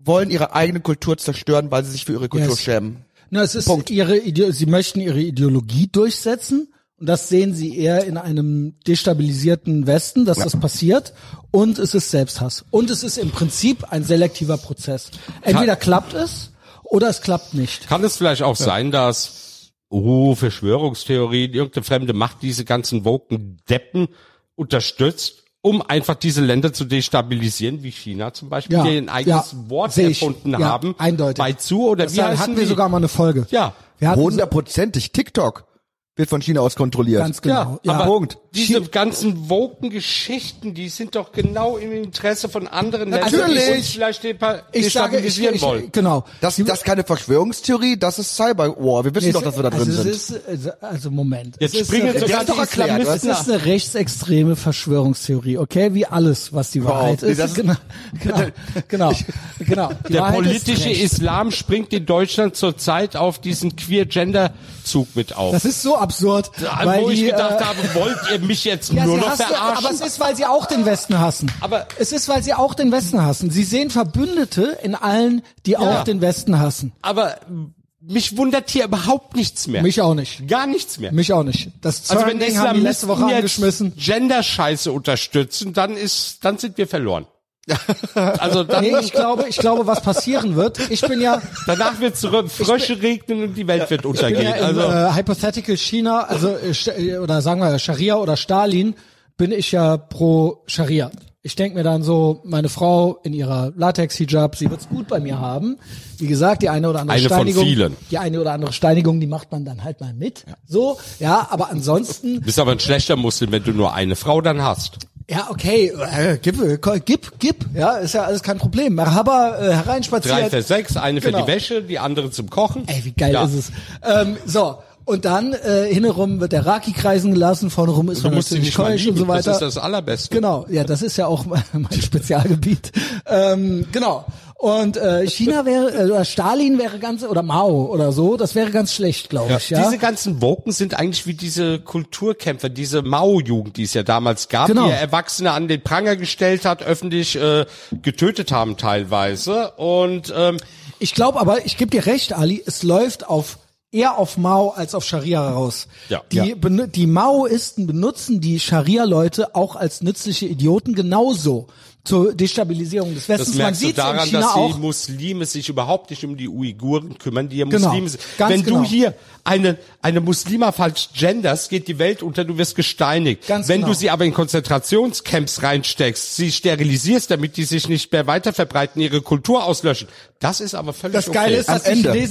wollen ihre eigene Kultur zerstören, weil sie sich für ihre Kultur schämen. Na, es ist sie möchten ihre Ideologie durchsetzen. Und das sehen sie eher in einem destabilisierten Westen, dass das passiert. Und es ist Selbsthass. Und es ist im Prinzip ein selektiver Prozess. Entweder klappt es oder es klappt nicht. Kann es vielleicht auch sein, dass Verschwörungstheorien, irgendeine fremde Macht diese ganzen woken Deppen unterstützt, um einfach diese Länder zu destabilisieren, wie China zum Beispiel, die ein eigenes Wort erfunden haben. Eindeutig. Hatten wir sogar mal eine Folge. Ja, 100%ig TikTok. Wird von China aus kontrolliert. Ganz genau. Ja, aber Punkt. Diese ganzen woken Geschichten, die sind doch genau im Interesse von anderen Ländern. Natürlich. Vielleicht destabilisieren wollen. Genau. Das ist keine Verschwörungstheorie, das ist Cyberwar. Wir wissen doch, dass wir da drin sind. Moment. Jetzt springen sogar die Islamisten. Das ist eine rechtsextreme Verschwörungstheorie, okay? Wie alles, was die Wahrheit ist. Genau. Der politische Islam springt in Deutschland zurzeit auf diesen Queer-Gender-Zug mit auf. Das ist so absurd. Wo ich gedacht habe, wollt ihr mich jetzt nur noch verarschen? Aber es ist, weil sie auch den Westen hassen. Sie sehen Verbündete in allen, die auch den Westen hassen. Aber mich wundert hier überhaupt nichts mehr. Mich auch nicht. Gar nichts mehr. Mich auch nicht. Das wenn die Islamisten letzte Woche angeschmissen Gender-Scheiße unterstützen, dann sind wir verloren. Also dann nee, ich glaube, was passieren wird. Ich bin ja danach wird es Frösche regnen und die Welt wird untergehen. Ja, also hypothetical China, also oder sagen wir Scharia oder Stalin, bin ich ja pro Scharia. Ich denke mir dann so, meine Frau in ihrer Latex-Hijab, sie wird's gut bei mir haben. Wie gesagt, die eine oder andere Steinigung, die macht man dann halt mal mit. Ja. So, ja, aber ansonsten. Du bist aber ein schlechter Muslim, wenn du nur eine Frau dann hast. Ja, okay, gib, ja, ist ja alles kein Problem. Marhaba, hereinspaziert. 3 für 6, eine genau. Für die Wäsche, die andere zum Kochen. Ey, wie geil ist es. So, und dann hinterrum wird der Raki kreisen gelassen, vornerum ist man natürlich keusch und so weiter. Das ist das Allerbeste. Genau, ja, das ist ja auch mein Spezialgebiet. Genau. Und China wäre, oder Stalin wäre ganz, oder Mao oder so, das wäre ganz schlecht, glaube ich. Ja. Diese ganzen Woken sind eigentlich wie diese Kulturkämpfer, diese Mao-Jugend, die es ja damals gab, genau. Die Erwachsene an den Pranger gestellt hat, öffentlich getötet haben teilweise. Und ich glaube aber, ich gebe dir recht, Ali, es läuft eher auf Mao als auf Scharia raus. Ja, die Maoisten benutzen die Scharia-Leute auch als nützliche Idioten genauso. Zur Destabilisierung des Westens. Das merkst man sieht daran, in China dass die auch. Muslime sich überhaupt nicht um die Uiguren kümmern, die ja Muslime sind. Genau, wenn du hier eine Muslima falsch genders, geht die Welt unter, du wirst gesteinigt. Ganz wenn du sie aber in Konzentrationscamps reinsteckst, sie sterilisierst, damit die sich nicht mehr weiter verbreiten, ihre Kultur auslöschen. Das ist aber völlig das okay. Geile ist,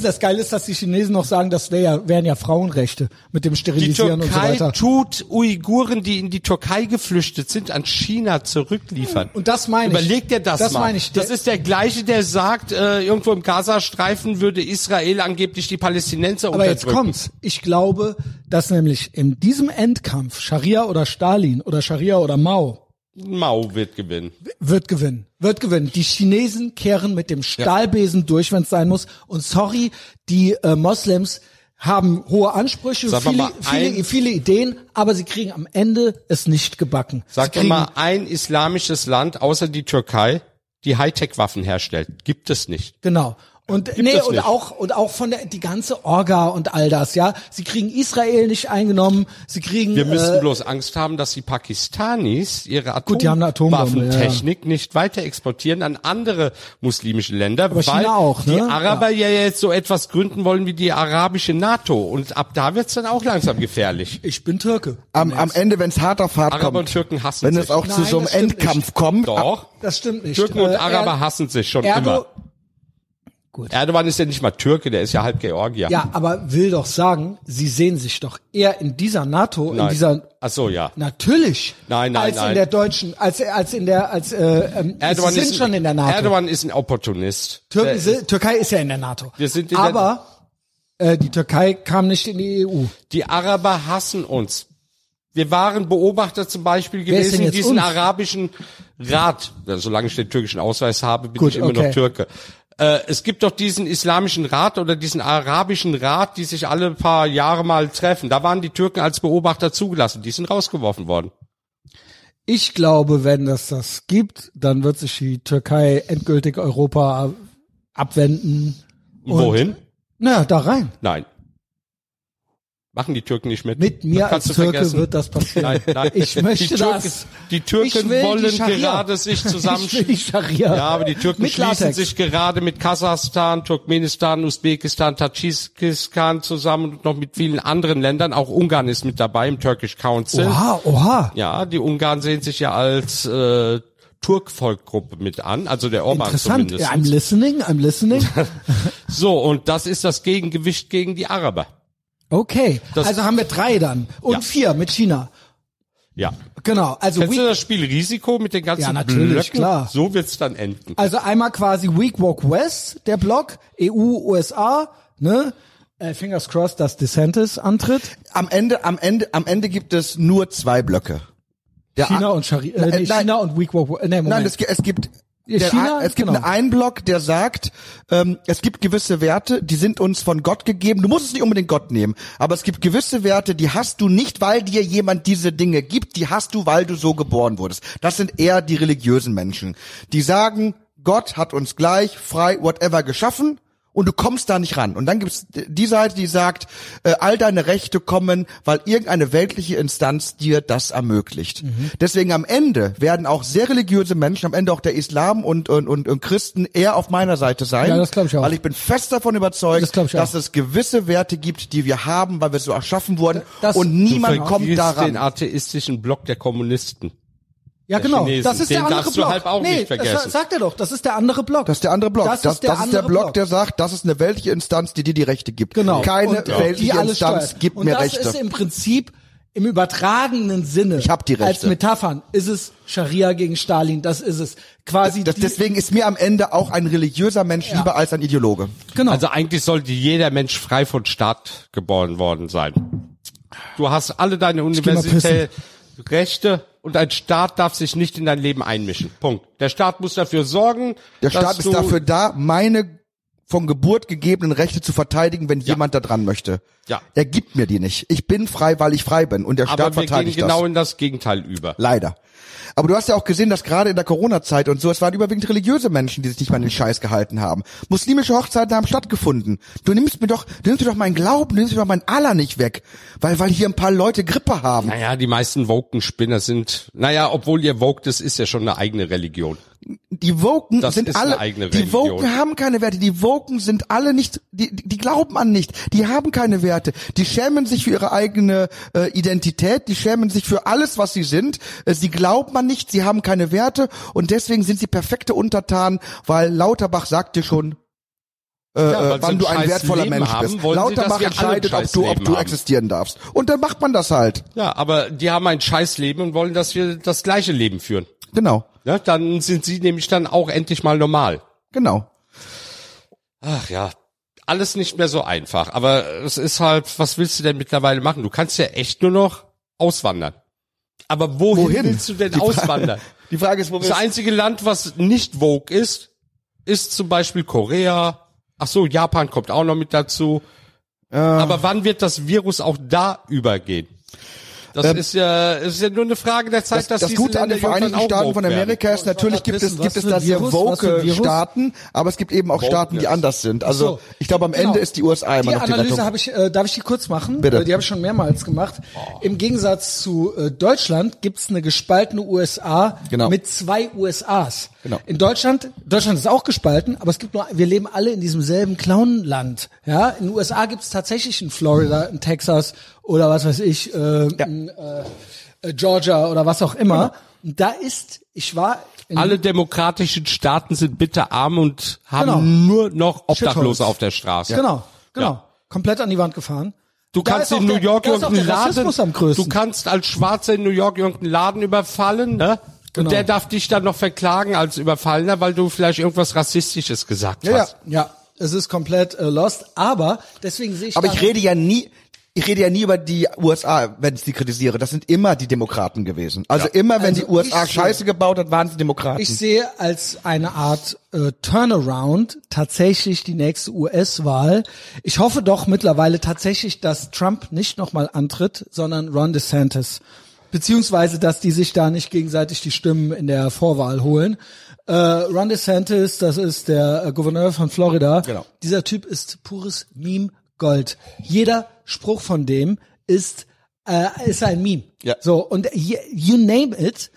das Geile ist, dass die Chinesen noch sagen, das wären ja Frauenrechte mit dem Sterilisieren und so weiter. Die Türkei tut Uiguren, die in die Türkei geflüchtet sind, an China zurückliefern. Und das meine ich. Überleg dir das mal. Das ist der Gleiche, der sagt, irgendwo im Gazastreifen würde Israel angeblich die Palästinenser unterdrücken. Aber jetzt kommt's. Ich glaube, dass nämlich in diesem Endkampf Scharia oder Stalin oder Scharia oder Mao wird gewinnen. Die Chinesen kehren mit dem Stahlbesen durch, wenn es sein muss. Und sorry, die Moslems haben hohe Ansprüche, viele Ideen, aber sie kriegen am Ende es nicht gebacken. Sag doch mal, ein islamisches Land, außer die Türkei, die Hightech-Waffen herstellt. Gibt es nicht. Genau. Und auch von der die ganze Orga und all das, ja. Sie kriegen Israel nicht eingenommen, sie kriegen. Wir müssen bloß Angst haben, dass die Pakistanis ihre Atomwaffentechnik nicht weiter exportieren an andere muslimische Länder, aber weil China auch, ne? Die Araber ja jetzt so etwas gründen wollen wie die arabische NATO. Und ab da wird's dann auch langsam gefährlich. Ich bin Türke. Am Ende, wenn's hart auf hart Araber kommt. Araber und Türken hassen wenn sich. Wenn es auch zu so einem Endkampf kommt. Doch. Das stimmt nicht. Türken und Araber hassen sich schon immer. Gut. Erdogan ist ja nicht mal Türke, der ist ja halb Georgier. Ja, aber will doch sagen, sie sehen sich doch eher in dieser NATO, nein. In dieser Ach so, ja. Natürlich. Nein. In der deutschen, Erdogan sind schon in der NATO. Erdogan ist ein Opportunist. Türkei ist ja in der NATO. Wir sind in die Türkei kam nicht in die EU. Die Araber hassen uns. Wir waren Beobachter zum Beispiel gewesen in diesem arabischen Rat. Solange ich den türkischen Ausweis habe, bin ich immer noch Türke. Es gibt doch diesen islamischen Rat oder diesen arabischen Rat, die sich alle paar Jahre mal treffen. Da waren die Türken als Beobachter zugelassen. Die sind rausgeworfen worden. Ich glaube, wenn das gibt, dann wird sich die Türkei endgültig Europa abwenden. Wohin? Na, da rein. Nein. Machen die Türken nicht mit. Mit mir als Türke wird das passieren. Nein. Ich möchte das. Die Türken wollen gerade sich zusammenschließen. Ja, aber die Türken schließen sich gerade mit Kasachstan, Turkmenistan, Usbekistan, Tadschikistan zusammen und noch mit vielen anderen Ländern. Auch Ungarn ist mit dabei im Turkish Council. Oha. Ja, die Ungarn sehen sich ja als Turk-Volkgruppe mit an, also der Orban zumindest. Interessant. I'm listening. So, und das ist das Gegengewicht gegen die Araber. Okay, also haben wir 3 dann und 4 mit China. Ja. Genau. Also kennst du das Spiel Risiko mit den ganzen Blöcken? Ja, natürlich, klar. So wird's dann enden. Also einmal quasi Weak Walk West, der Block, EU, USA, ne? Fingers crossed, dass DeSantis antritt. Am Ende gibt es nur 2 Blöcke. China und Weak Walk West. Nein, es gibt... einen Block, der sagt, es gibt gewisse Werte, die sind uns von Gott gegeben. Du musst es nicht unbedingt Gott nehmen, aber es gibt gewisse Werte, die hast du nicht, weil dir jemand diese Dinge gibt, die hast du, weil du so geboren wurdest. Das sind eher die religiösen Menschen, die sagen, Gott hat uns gleich, frei, whatever geschaffen und du kommst da nicht ran. Und dann gibt es die Seite, die sagt, all deine Rechte kommen, weil irgendeine weltliche Instanz dir das ermöglicht. Mhm. Deswegen am Ende werden auch sehr religiöse Menschen, am Ende auch der Islam und Christen eher auf meiner Seite sein. Ja, das glaube ich auch. Weil ich bin fest davon überzeugt, dass es gewisse Werte gibt, die wir haben, weil wir so erschaffen wurden und niemand kommt daran. Den atheistischen Block der Kommunisten. Ja, der genau. Chinesen. Das ist den der andere Block. Halt auch nee, nicht vergessen. Das sagt er doch. Das ist der andere Block. Das ist der andere Block. Das ist der Block, der sagt, das ist eine weltliche Instanz, die dir die Rechte gibt. Genau. Keine weltliche Instanz gibt mir Rechte. Und das ist im Prinzip im übertragenen Sinne. Ich hab die Rechte. Als Metaphern ist es Scharia gegen Stalin. Das ist es. Quasi. Deswegen ist mir am Ende auch ein religiöser Mensch lieber als ein Ideologe. Genau. Also eigentlich sollte jeder Mensch frei von Staat geboren worden sein. Du hast alle deine universitären Rechte. Und ein Staat darf sich nicht in dein Leben einmischen. Punkt. Der Staat muss dafür sorgen, dass der Staat ist dafür da, meine von Geburt gegebenen Rechte zu verteidigen, wenn jemand da dran möchte. Ja. Er gibt mir die nicht. Ich bin frei, weil ich frei bin. Und der Staat verteidigt das. Aber wir gehen genau in das Gegenteil über. Leider. Aber du hast ja auch gesehen, dass gerade in der Corona-Zeit und so, es waren überwiegend religiöse Menschen, die sich nicht mal an den Scheiß gehalten haben. Muslimische Hochzeiten haben stattgefunden. Du nimmst mir doch meinen Glauben, du nimmst mir doch meinen Allah nicht weg. Weil hier ein paar Leute Grippe haben. Naja, die meisten Woken-Spinner sind, obwohl ihr wokt, das ist ja schon eine eigene Religion. Die Woken sind alle, die Woken haben keine Werte, die Woken sind alle nicht, die glauben an nichts, die haben keine Werte, die schämen sich für ihre eigene Identität, die schämen sich für alles, was sie sind, sie glauben an nichts, sie haben keine Werte und deswegen sind sie perfekte Untertanen, weil Lauterbach sagt dir schon, wann du ein wertvoller Mensch bist. Lauterbach entscheidet, ob du existieren darfst. Und dann macht man das halt. Ja, aber die haben ein Scheißleben und wollen, dass wir das gleiche Leben führen. Genau. Ja, dann sind sie nämlich dann auch endlich mal normal. Genau. Ach ja, alles nicht mehr so einfach. Aber es ist halt, was willst du denn mittlerweile machen? Du kannst ja echt nur noch auswandern. Aber wohin willst du denn auswandern? Die Frage ist, wo das einzige Land, was nicht woke ist, ist zum Beispiel Korea. Ach so, Japan kommt auch noch mit dazu. Aber wann wird das Virus auch da übergehen? Das ist ja nur eine Frage der Zeit, dass diese Länder irgendwann auch woke werden. Das Gute an den Vereinigten Staaten von Amerika ist, natürlich gibt es da sehr woke Staaten, aber es gibt eben auch Staaten, die anders sind. Also ich glaube, am Ende ist die USA immer noch die Rettung. Die Analyse darf ich die kurz machen? Bitte. Die habe ich schon mehrmals gemacht. Oh. Im Gegensatz zu Deutschland gibt es eine gespaltene USA mit zwei USAs. Genau. In Deutschland ist auch gespalten, aber es gibt nur, wir leben alle in diesem selben Clownland. Ja, in den USA gibt es tatsächlich in Florida, in Texas oder was weiß ich, Georgia oder was auch immer. Genau. Da ist, alle demokratischen Staaten sind bitter arm und haben nur noch Obdachlose auf der Straße. Ja. Genau. Ja. Komplett an die Wand gefahren. Du kannst in New York irgendeinen Laden, du kannst als Schwarzer in New York irgendeinen Laden überfallen, ne? Genau. Und der darf dich dann noch verklagen als Überfallener, weil du vielleicht irgendwas Rassistisches gesagt hast. Ja. Es ist komplett lost, aber deswegen sehe ich... Aber ich rede ja nie über die USA, wenn ich die kritisiere. Das sind immer die Demokraten gewesen. Also immer, wenn die USA Scheiße gebaut hat, waren es die Demokraten. Ich sehe als eine Art Turnaround tatsächlich die nächste US-Wahl. Ich hoffe doch mittlerweile tatsächlich, dass Trump nicht nochmal antritt, sondern Ron DeSantis. Beziehungsweise, dass die sich da nicht gegenseitig die Stimmen in der Vorwahl holen. Ron DeSantis, das ist der Gouverneur von Florida. Genau. Dieser Typ ist pures Meme-Gold. Jeder Spruch von dem ist ein Meme. Ja. So, und you name it,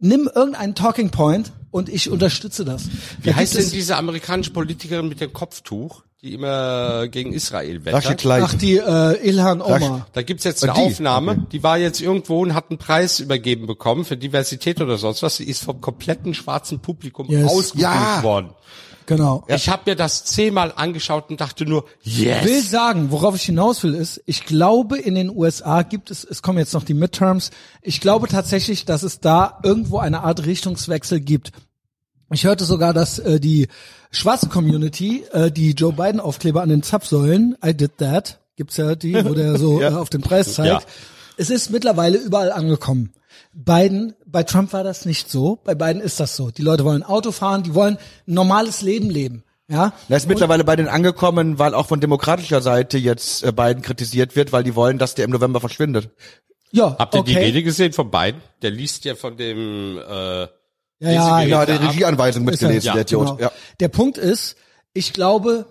nimm irgendeinen Talking Point und ich unterstütze das. Wie heißt denn diese amerikanische Politikerin mit dem Kopftuch, die immer gegen Israel wettert? Ach, die Ilhan Omar. Da gibt's jetzt eine Aufnahme, die war jetzt irgendwo und hat einen Preis übergeben bekommen für Diversität oder sonst was. Sie ist vom kompletten schwarzen Publikum ausgesucht worden. Genau. Ich habe mir das 10-mal angeschaut und dachte nur, yes. Ich will sagen, worauf ich hinaus will, ist, ich glaube, in den USA es kommen jetzt noch die Midterms, ich glaube tatsächlich, dass es da irgendwo eine Art Richtungswechsel gibt. Ich hörte sogar, dass die schwarze Community, die Joe Biden Aufkleber an den Zapfsäulen, I did that, gibt's ja die, wo der so auf den Preis zeigt. Ja. Es ist mittlerweile überall angekommen. Bei Trump war das nicht so, bei Biden ist das so. Die Leute wollen Auto fahren, die wollen ein normales Leben leben. Ja. Das ist mittlerweile bei denen angekommen, weil auch von demokratischer Seite jetzt Biden kritisiert wird, weil die wollen, dass der im November verschwindet. Ja. Habt ihr die Rede gesehen von Biden? Der liest ja von dem der Regieanweisung mitgelesen, der Idiot. Genau. Ja. Der Punkt ist, ich glaube,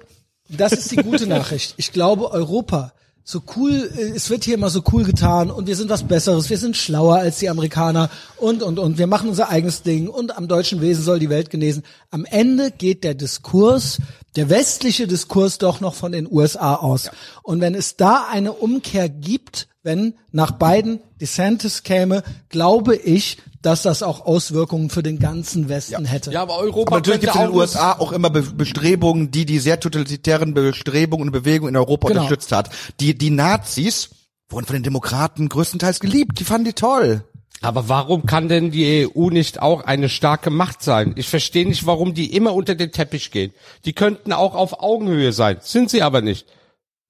Das ist die gute Nachricht. Ich glaube, Europa, so cool, es wird hier immer so cool getan und wir sind was Besseres, wir sind schlauer als die Amerikaner und wir machen unser eigenes Ding und am deutschen Wesen soll die Welt genesen. Am Ende geht der Diskurs, der westliche Diskurs doch noch von den USA aus. Ja. Und wenn es da eine Umkehr gibt, wenn nach Biden DeSantis käme, glaube ich, dass das auch Auswirkungen für den ganzen Westen hätte. Ja, aber Europa, aber natürlich gibt es in den USA auch immer Bestrebungen, die sehr totalitären Bestrebungen und Bewegungen in Europa unterstützt hat. Die Nazis wurden von den Demokraten größtenteils geliebt. Die fanden die toll. Aber warum kann denn die EU nicht auch eine starke Macht sein? Ich verstehe nicht, warum die immer unter den Teppich gehen. Die könnten auch auf Augenhöhe sein, sind sie aber nicht.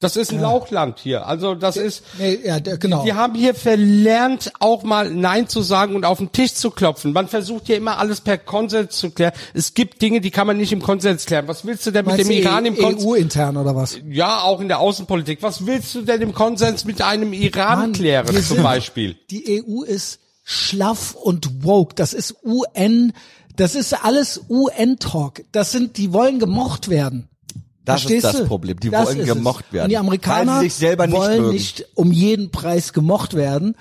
Das ist ein Lauchland hier. Also das ist, die haben hier verlernt, auch mal Nein zu sagen und auf den Tisch zu klopfen. Man versucht hier immer alles per Konsens zu klären. Es gibt Dinge, die kann man nicht im Konsens klären. Was willst du denn mit dem Iran im Konsens? EU-intern oder was? Ja, auch in der Außenpolitik. Was willst du denn im Konsens mit einem Iran klären zum Beispiel? Die EU ist schlaff und woke. Das ist UN, das ist alles UN-Talk. Die wollen gemocht werden. Das Verstehst ist das du? Problem. Die das wollen gemocht werden. Und die Amerikaner weil sie sich selber nicht wollen mögen. Nicht um jeden Preis gemocht werden.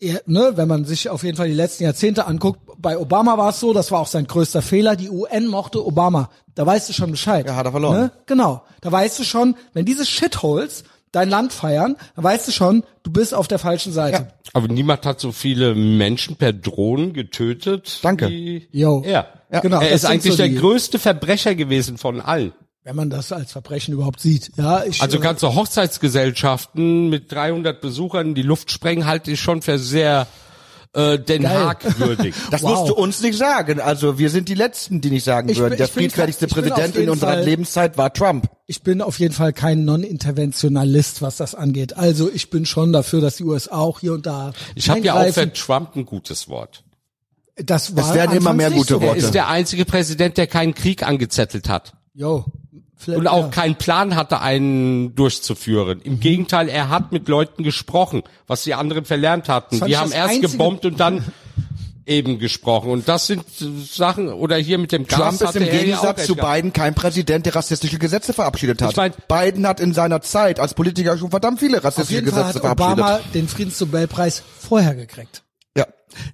Ja, ne, wenn man sich auf jeden Fall die letzten Jahrzehnte anguckt, bei Obama war es so, das war auch sein größter Fehler, die UN mochte Obama. Da weißt du schon Bescheid. Ja, hat er verloren. Ne? Genau. Da weißt du schon, wenn diese Shitholes dein Land feiern, dann weißt du schon, du bist auf der falschen Seite. Ja. Aber niemand hat so viele Menschen per Drohnen getötet. Danke. Ja. Genau, er ist eigentlich so der größte Verbrecher gewesen von allen. Wenn man das als Verbrechen überhaupt sieht. Ja, also ganze Hochzeitsgesellschaften mit 300 Besuchern in die Luft sprengen, halte ich schon für sehr Den Haag würdig. Das musst du uns nicht sagen. Also wir sind die Letzten, die nicht sagen würden. Der friedfertigste Präsident in unserer Lebenszeit war Trump. Ich bin auf jeden Fall kein Non-Interventionalist, was das angeht. Also ich bin schon dafür, dass die USA auch hier und da... Ich habe ja auch für Trump ein gutes Wort. Das war es werden immer mehr gute Worte. Er ist der einzige Präsident, der keinen Krieg angezettelt hat. Jo. Und auch keinen Plan hatte, einen durchzuführen. Im Gegenteil, er hat mit Leuten gesprochen, was die anderen verlernt hatten. Die haben erst gebombt und dann eben gesprochen. Und das sind Sachen, oder hier mit dem Gas. Trump ist im Gegensatz zu Biden kein Präsident, der rassistische Gesetze verabschiedet hat. Ich mein, Biden hat in seiner Zeit als Politiker schon verdammt viele rassistische Gesetze verabschiedet. Auf jeden Fall hat Obama den Friedensnobelpreis vorher gekriegt. Ja.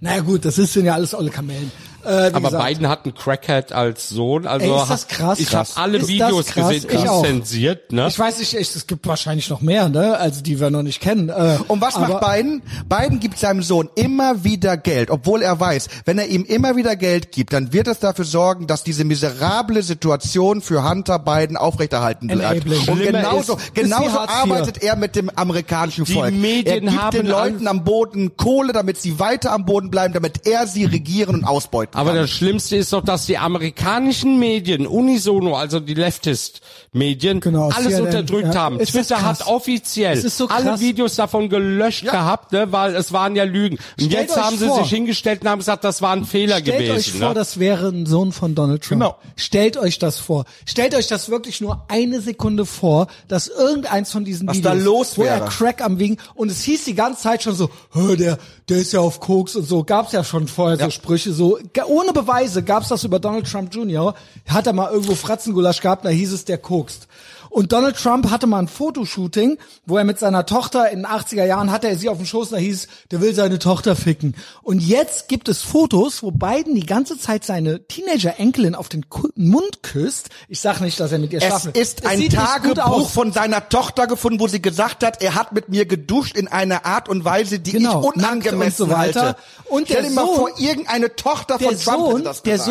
Naja gut, das sind ja alles olle Kamellen. Aber Biden hat einen Crackhead als Sohn. Also ist das krass? Ich habe alle Videos gesehen, die zensiert. Ne? Ich weiß nicht, es gibt wahrscheinlich noch mehr, ne? Also die wir noch nicht kennen. Und was macht Biden? Biden gibt seinem Sohn immer wieder Geld, obwohl er weiß, wenn er ihm immer wieder Geld gibt, dann wird es dafür sorgen, dass diese miserable Situation für Hunter Biden aufrechterhalten bleibt. Und genauso arbeitet er mit dem amerikanischen Volk. Die Medien gibt den Leuten am Boden Kohle, damit sie weiter am Boden bleiben, damit er sie regieren und ausbeuten. Aber das Schlimmste ist doch, dass die amerikanischen Medien, unisono, also die Leftist-Medien, alles unterdrückt haben. Twitter hat offiziell alle Videos davon gelöscht gehabt, ne, weil es waren ja Lügen. Und jetzt haben sie sich hingestellt und haben gesagt, das war ein Fehler gewesen. Stellt euch vor, das wäre ein Sohn von Donald Trump. Genau. Stellt euch das vor. Stellt euch das wirklich nur eine Sekunde vor, dass irgendeins von diesen Videos, da los wo er Crack am Wiegen, und es hieß die ganze Zeit schon so, der ist ja auf Koks und so, gab's ja schon vorher so Sprüche, so ohne Beweise gab's das über Donald Trump Jr. Hat er mal irgendwo Fratzengulasch gehabt, da hieß es, der kokst. Und Donald Trump hatte mal ein Fotoshooting, wo er mit seiner Tochter, in den 80er Jahren hatte er sie auf dem Schoß, da hieß es, der will seine Tochter ficken. Und jetzt gibt es Fotos, wo Biden die ganze Zeit seine Teenager-Enkelin auf den Mund küsst. Ich sag nicht, dass er mit ihr schlafen will. Es ist ein Tagebuch von seiner Tochter gefunden, wo sie gesagt hat, er hat mit mir geduscht in einer Art und Weise, die ich unangemessen halte. Und stell dir mal vor, irgendeine Tochter von Trump hätte das gesagt.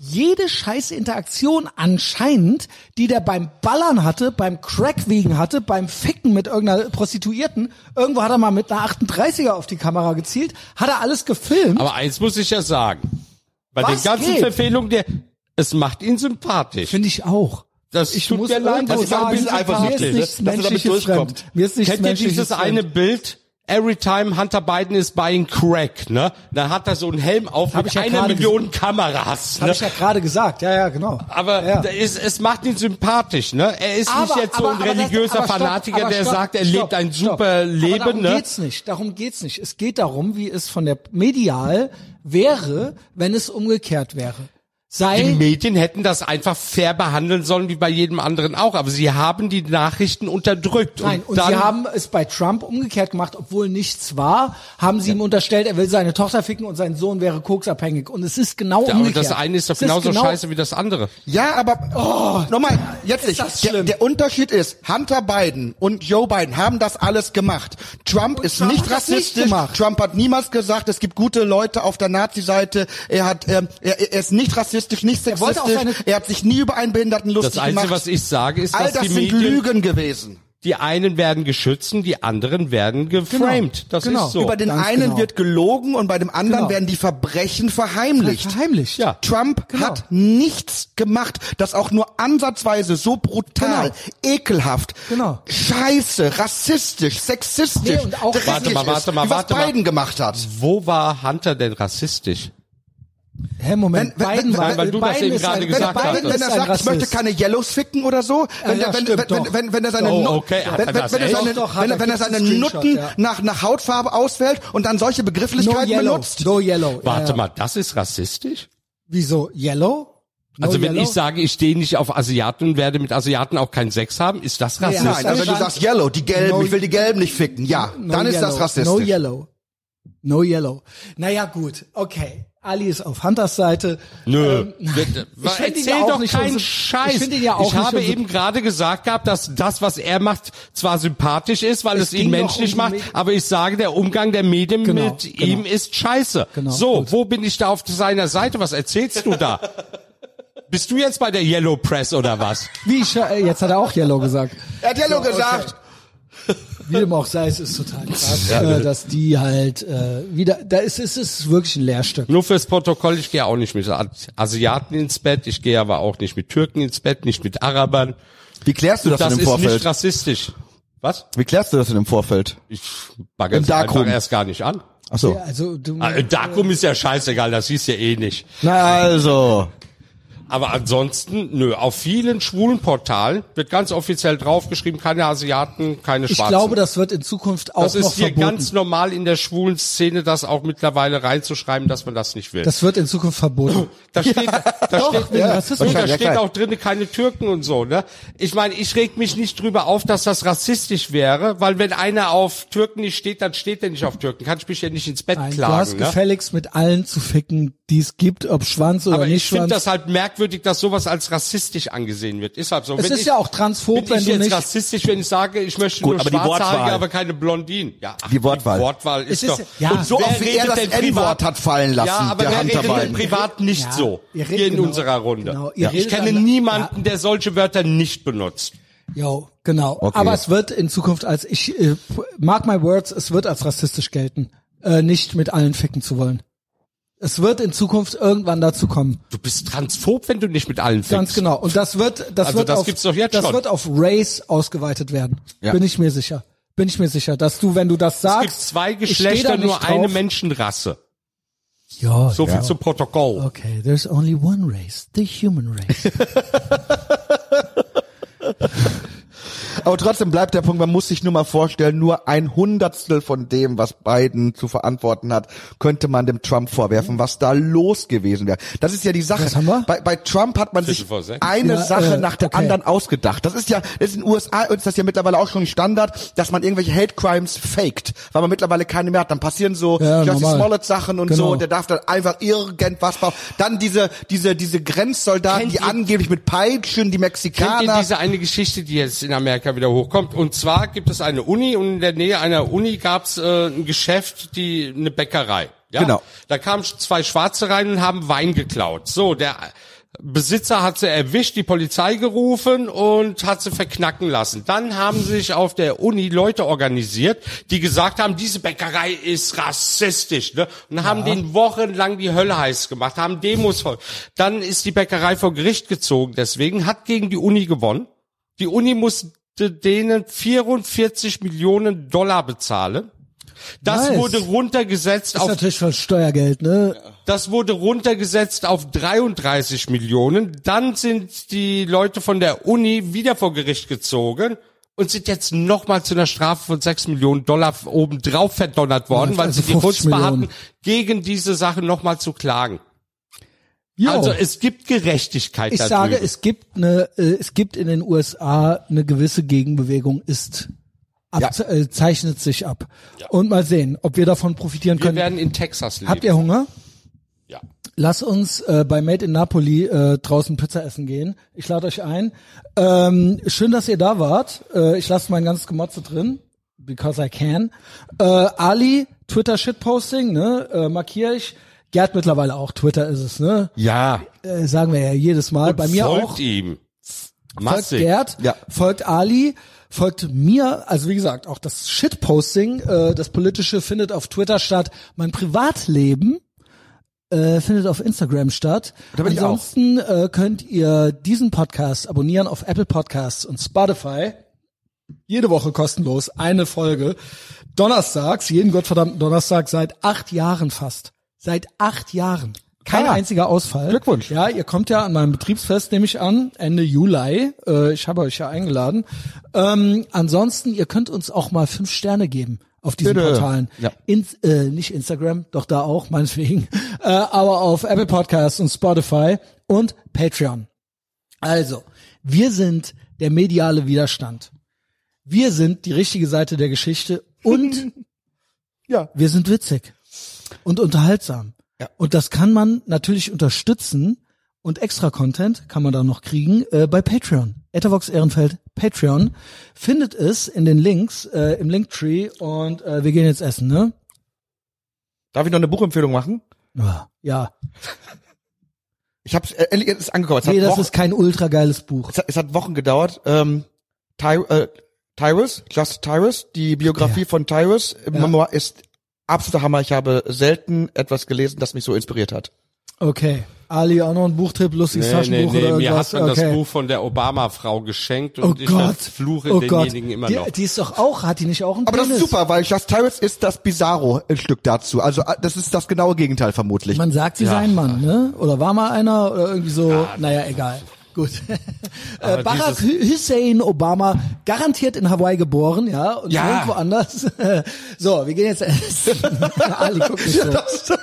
Jede scheiß Interaktion anscheinend, die der beim Ballern hatte, beim Crack wiegen hatte, beim Ficken mit irgendeiner Prostituierten, irgendwo hat er mal mit einer 38er auf die Kamera gezielt, hat er alles gefilmt. Aber eins muss ich ja sagen, bei den ganzen Verfehlungen, es macht ihn sympathisch. Finde ich auch. Das tut mir leid, dass ich einfach nicht lese, dass er damit durchkommt. Kennt ihr dieses eine Bild? Every time Hunter Biden is buying crack, ne? Dann hat er so einen Helm auf mit einer Million Kameras. Ne? Habe ich ja gerade gesagt, ja, genau. Aber es macht ihn sympathisch, ne? Er ist nicht jetzt so ein religiöser Fanatiker, der sagt, er lebt ein super Leben. Aber darum geht's nicht. Es geht darum, wie es von der medial wäre, wenn es umgekehrt wäre. Die Medien hätten das einfach fair behandeln sollen, wie bei jedem anderen auch. Aber sie haben die Nachrichten unterdrückt. Nein, und sie haben es bei Trump umgekehrt gemacht, obwohl nichts war, haben sie ihm unterstellt, er will seine Tochter ficken und sein Sohn wäre koksabhängig. Und es ist genau umgekehrt. Und das eine ist doch genauso scheiße wie das andere. Ja, aber nochmal, jetzt nicht. Der Unterschied ist, Hunter Biden und Joe Biden haben das alles gemacht. Trump ist nicht rassistisch. Trump hat niemals gesagt, es gibt gute Leute auf der Nazi-Seite. Er ist nicht rassistisch. Nicht sexistisch, er hat sich nie über einen Behinderten lustig gemacht. Das Einzige, was ich sage, ist, dass die Medien... All das sind Lügen gewesen. Die einen werden geschützt, die anderen werden geframed. Das ist so. Über den einen wird gelogen und bei dem anderen werden die Verbrechen verheimlicht. Verheimlicht, ja. Trump hat nichts gemacht, das auch nur ansatzweise so brutal, ekelhaft, scheiße, rassistisch, sexistisch, dreckig, was Biden gemacht hat. Wo war Hunter denn rassistisch? Hä, Moment, Biden war, weil du das eben gerade gesagt hast. Wenn er sagt, ich möchte keine Yellows ficken oder so, wenn er seine Nutten nach Hautfarbe auswählt und dann solche Begrifflichkeiten benutzt. No yellow. Warte mal, das ist rassistisch? Wieso? Yellow? Also wenn ich sage, ich stehe nicht auf Asiaten und werde mit Asiaten auch keinen Sex haben, ist das rassistisch? Nein, aber wenn du sagst Yellow, die Gelben, ich will die Gelben nicht ficken, ja, dann ist das rassistisch. No yellow. No yellow. Naja, gut, okay. Ali ist auf Hunters Seite. Nö. Erzähl doch keinen Scheiß. Ich habe eben gerade gesagt gehabt, dass das, was er macht, zwar sympathisch ist, weil es ihn menschlich macht, aber ich sage, der Umgang der Medien mit ihm ist scheiße. So, wo bin ich da auf seiner Seite? Was erzählst du da? Bist du jetzt bei der Yellow Press oder was? Wie? Jetzt hat er auch Yellow gesagt. Er hat Yellow gesagt. Wie dem auch sei, es ist total krass, dass die halt wieder, es ist wirklich ein Lehrstück. Nur fürs Protokoll, ich gehe auch nicht mit Asiaten ins Bett, ich gehe aber auch nicht mit Türken ins Bett, nicht mit Arabern. Wie klärst du das in dem Vorfeld? Das ist nicht rassistisch. Was? Wie klärst du das in dem Vorfeld? Ich bagger es einfach erst gar nicht an. Ach so. Ja, also, Darkroom ist ja scheißegal, das hieß ja eh nicht. Na also... Aber ansonsten, nö, auf vielen schwulen Portalen wird ganz offiziell draufgeschrieben, keine Asiaten, keine Schwarzen. Ich glaube, das wird in Zukunft auch noch verboten. Das ist hier ganz normal in der schwulen Szene, das auch mittlerweile reinzuschreiben, dass man das nicht will. Das wird in Zukunft verboten. Da steht auch drin, keine Türken und so, ne? Ich meine, ich reg mich nicht drüber auf, dass das rassistisch wäre, weil wenn einer auf Türken nicht steht, dann steht er nicht auf Türken. Kann ich mich ja nicht ins Bett klagen, du hast gefälligst mit allen zu ficken, die es gibt, ob Schwanz oder nicht Schwanz. Aber ich finde das halt merkwürdig, dass sowas als rassistisch angesehen wird. Ist halt so. Es ist ja auch transphob, wenn du nicht... Bin ich jetzt rassistisch, wenn ich sage, ich möchte nur Schwarzhaarige, aber keine Blondinen? Ja, ach, die Wortwahl. Die Wortwahl ist doch... Ja. Und so oft wie er das N-Wort hat fallen lassen, ja, aber der Hunter Biden. Privat nicht so, hier in unserer Runde. Genau. Ja. Ich kenne niemanden, der solche Wörter nicht benutzt. Jo, genau. Okay. Aber es wird in Zukunft als... Mark my words, es wird als rassistisch gelten, nicht mit allen ficken zu wollen. Es wird in Zukunft irgendwann dazu kommen. Du bist transphob, wenn du nicht mit allen fickst. Ganz genau. Und das wird auf Race ausgeweitet werden. Ja. Bin ich mir sicher, dass du, wenn du das sagst, es gibt zwei Geschlechter, nur eine Menschenrasse. Ja. So viel zum Protokoll. Okay, there's only one race, the human race. Aber trotzdem bleibt der Punkt, man muss sich nur mal vorstellen, nur 1/100 von dem, was Biden zu verantworten hat, könnte man dem Trump vorwerfen, was da los gewesen wäre. Das ist ja die Sache. Bei Trump hat man sich eine Sache nach der anderen ausgedacht. Das ist ja, in den USA ist das ja mittlerweile auch schon Standard, dass man irgendwelche Hate Crimes faked, weil man mittlerweile keine mehr hat. Dann passieren so Jussie Smollett Sachen und so, und der darf dann einfach irgendwas bauen. Dann diese Grenzsoldaten, die angeblich mit Peitschen, die Mexikaner. Kennt ihr diese eine Geschichte, die jetzt in Amerika wieder hochkommt? Und zwar gibt es eine Uni und in der Nähe einer Uni gab es ein Geschäft, eine Bäckerei. Ja? Genau. Da kamen zwei Schwarze rein und haben Wein geklaut. So, der Besitzer hat sie erwischt, die Polizei gerufen und hat sie verknacken lassen. Dann haben sich auf der Uni Leute organisiert, die gesagt haben, diese Bäckerei ist rassistisch, ne? Und haben denen wochenlang die Hölle heiß gemacht, haben Demos voll. Dann ist die Bäckerei vor Gericht gezogen, deswegen hat gegen die Uni gewonnen. Die Uni muss denen 44 Millionen Dollar bezahlen. Das wurde runtergesetzt auf... Das ist natürlich schon Steuergeld, ne? Das wurde runtergesetzt auf 33 Millionen. Dann sind die Leute von der Uni wieder vor Gericht gezogen und sind jetzt nochmal zu einer Strafe von 6 Millionen Dollar obendrauf verdonnert worden, weil sie die Kunst hatten, gegen diese Sache nochmal zu klagen. Jo. Also es gibt Gerechtigkeit. Ich sage, es gibt in den USA eine gewisse Gegenbewegung, zeichnet sich ab. Ja. Und mal sehen, ob wir davon profitieren können. Wir werden in Texas leben. Habt ihr Hunger? Ja. Lass uns bei Made in Napoli draußen Pizza essen gehen. Ich lade euch ein. Schön, dass ihr da wart. Ich lasse mein ganzes Gemotze drin. Because I can. Ali, Twitter-Shitposting, ne? Markiere ich. Gerd mittlerweile auch, Twitter ist es, ne? Ja. Sagen wir ja jedes Mal. Und bei mir folgt auch. Folgt ihm. Massig. Folgt Gerd, folgt Ali, folgt mir. Also wie gesagt, auch das Shitposting, das Politische findet auf Twitter statt. Mein Privatleben findet auf Instagram statt. Ansonsten könnt ihr diesen Podcast abonnieren auf Apple Podcasts und Spotify. Jede Woche kostenlos, eine Folge. Donnerstags, jeden gottverdammten Donnerstag seit 8 Jahren fast. Seit 8 Jahren. Kein einziger Ausfall. Glückwunsch. Ja, ihr kommt ja an meinem Betriebsfest, nehme ich an, Ende Juli. Ich habe euch ja eingeladen. Ansonsten, ihr könnt uns auch mal 5 Sterne geben auf diesen Portalen. Ja. Nicht Instagram, doch da auch, meinetwegen. Aber auf Apple Podcasts und Spotify und Patreon. Also, wir sind der mediale Widerstand. Wir sind die richtige Seite der Geschichte und wir sind witzig. Und unterhaltsam. Ja. Und das kann man natürlich unterstützen und extra Content kann man da noch kriegen bei Patreon. Etavox Ehrenfeld Patreon findet es in den Links im Linktree und wir gehen jetzt essen, ne? Darf ich noch eine Buchempfehlung machen? Ja. Ich hab's endlich ist angekommen. Das ist kein ultra geiles Buch. Es hat Wochen gedauert. Tyrus, Tyrus, die Biografie von Tyrus im Memoir ist absoluter Hammer. Ich habe selten etwas gelesen, das mich so inspiriert hat. Okay. Ali, auch noch ein Buchtipp, lustiges Taschenbuch oder irgendwas? Mir hat man das Buch von der Obama-Frau geschenkt und ich fluche denjenigen immer noch. Die ist doch auch, hat die nicht auch einen Penis? Aber das ist super, weil Tyrus ist das Bizarro ein Stück dazu. Also das ist das genaue Gegenteil vermutlich. Man sagt, sie sei ein Mann, ne? Oder war mal einer oder irgendwie so, egal. Gut. Barack Hussein Obama, garantiert in Hawaii geboren, und irgendwo anders. So, wir gehen jetzt essen. Ali, guck nicht so.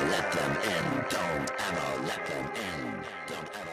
ever let them in. Don't ever let them in. Don't ever.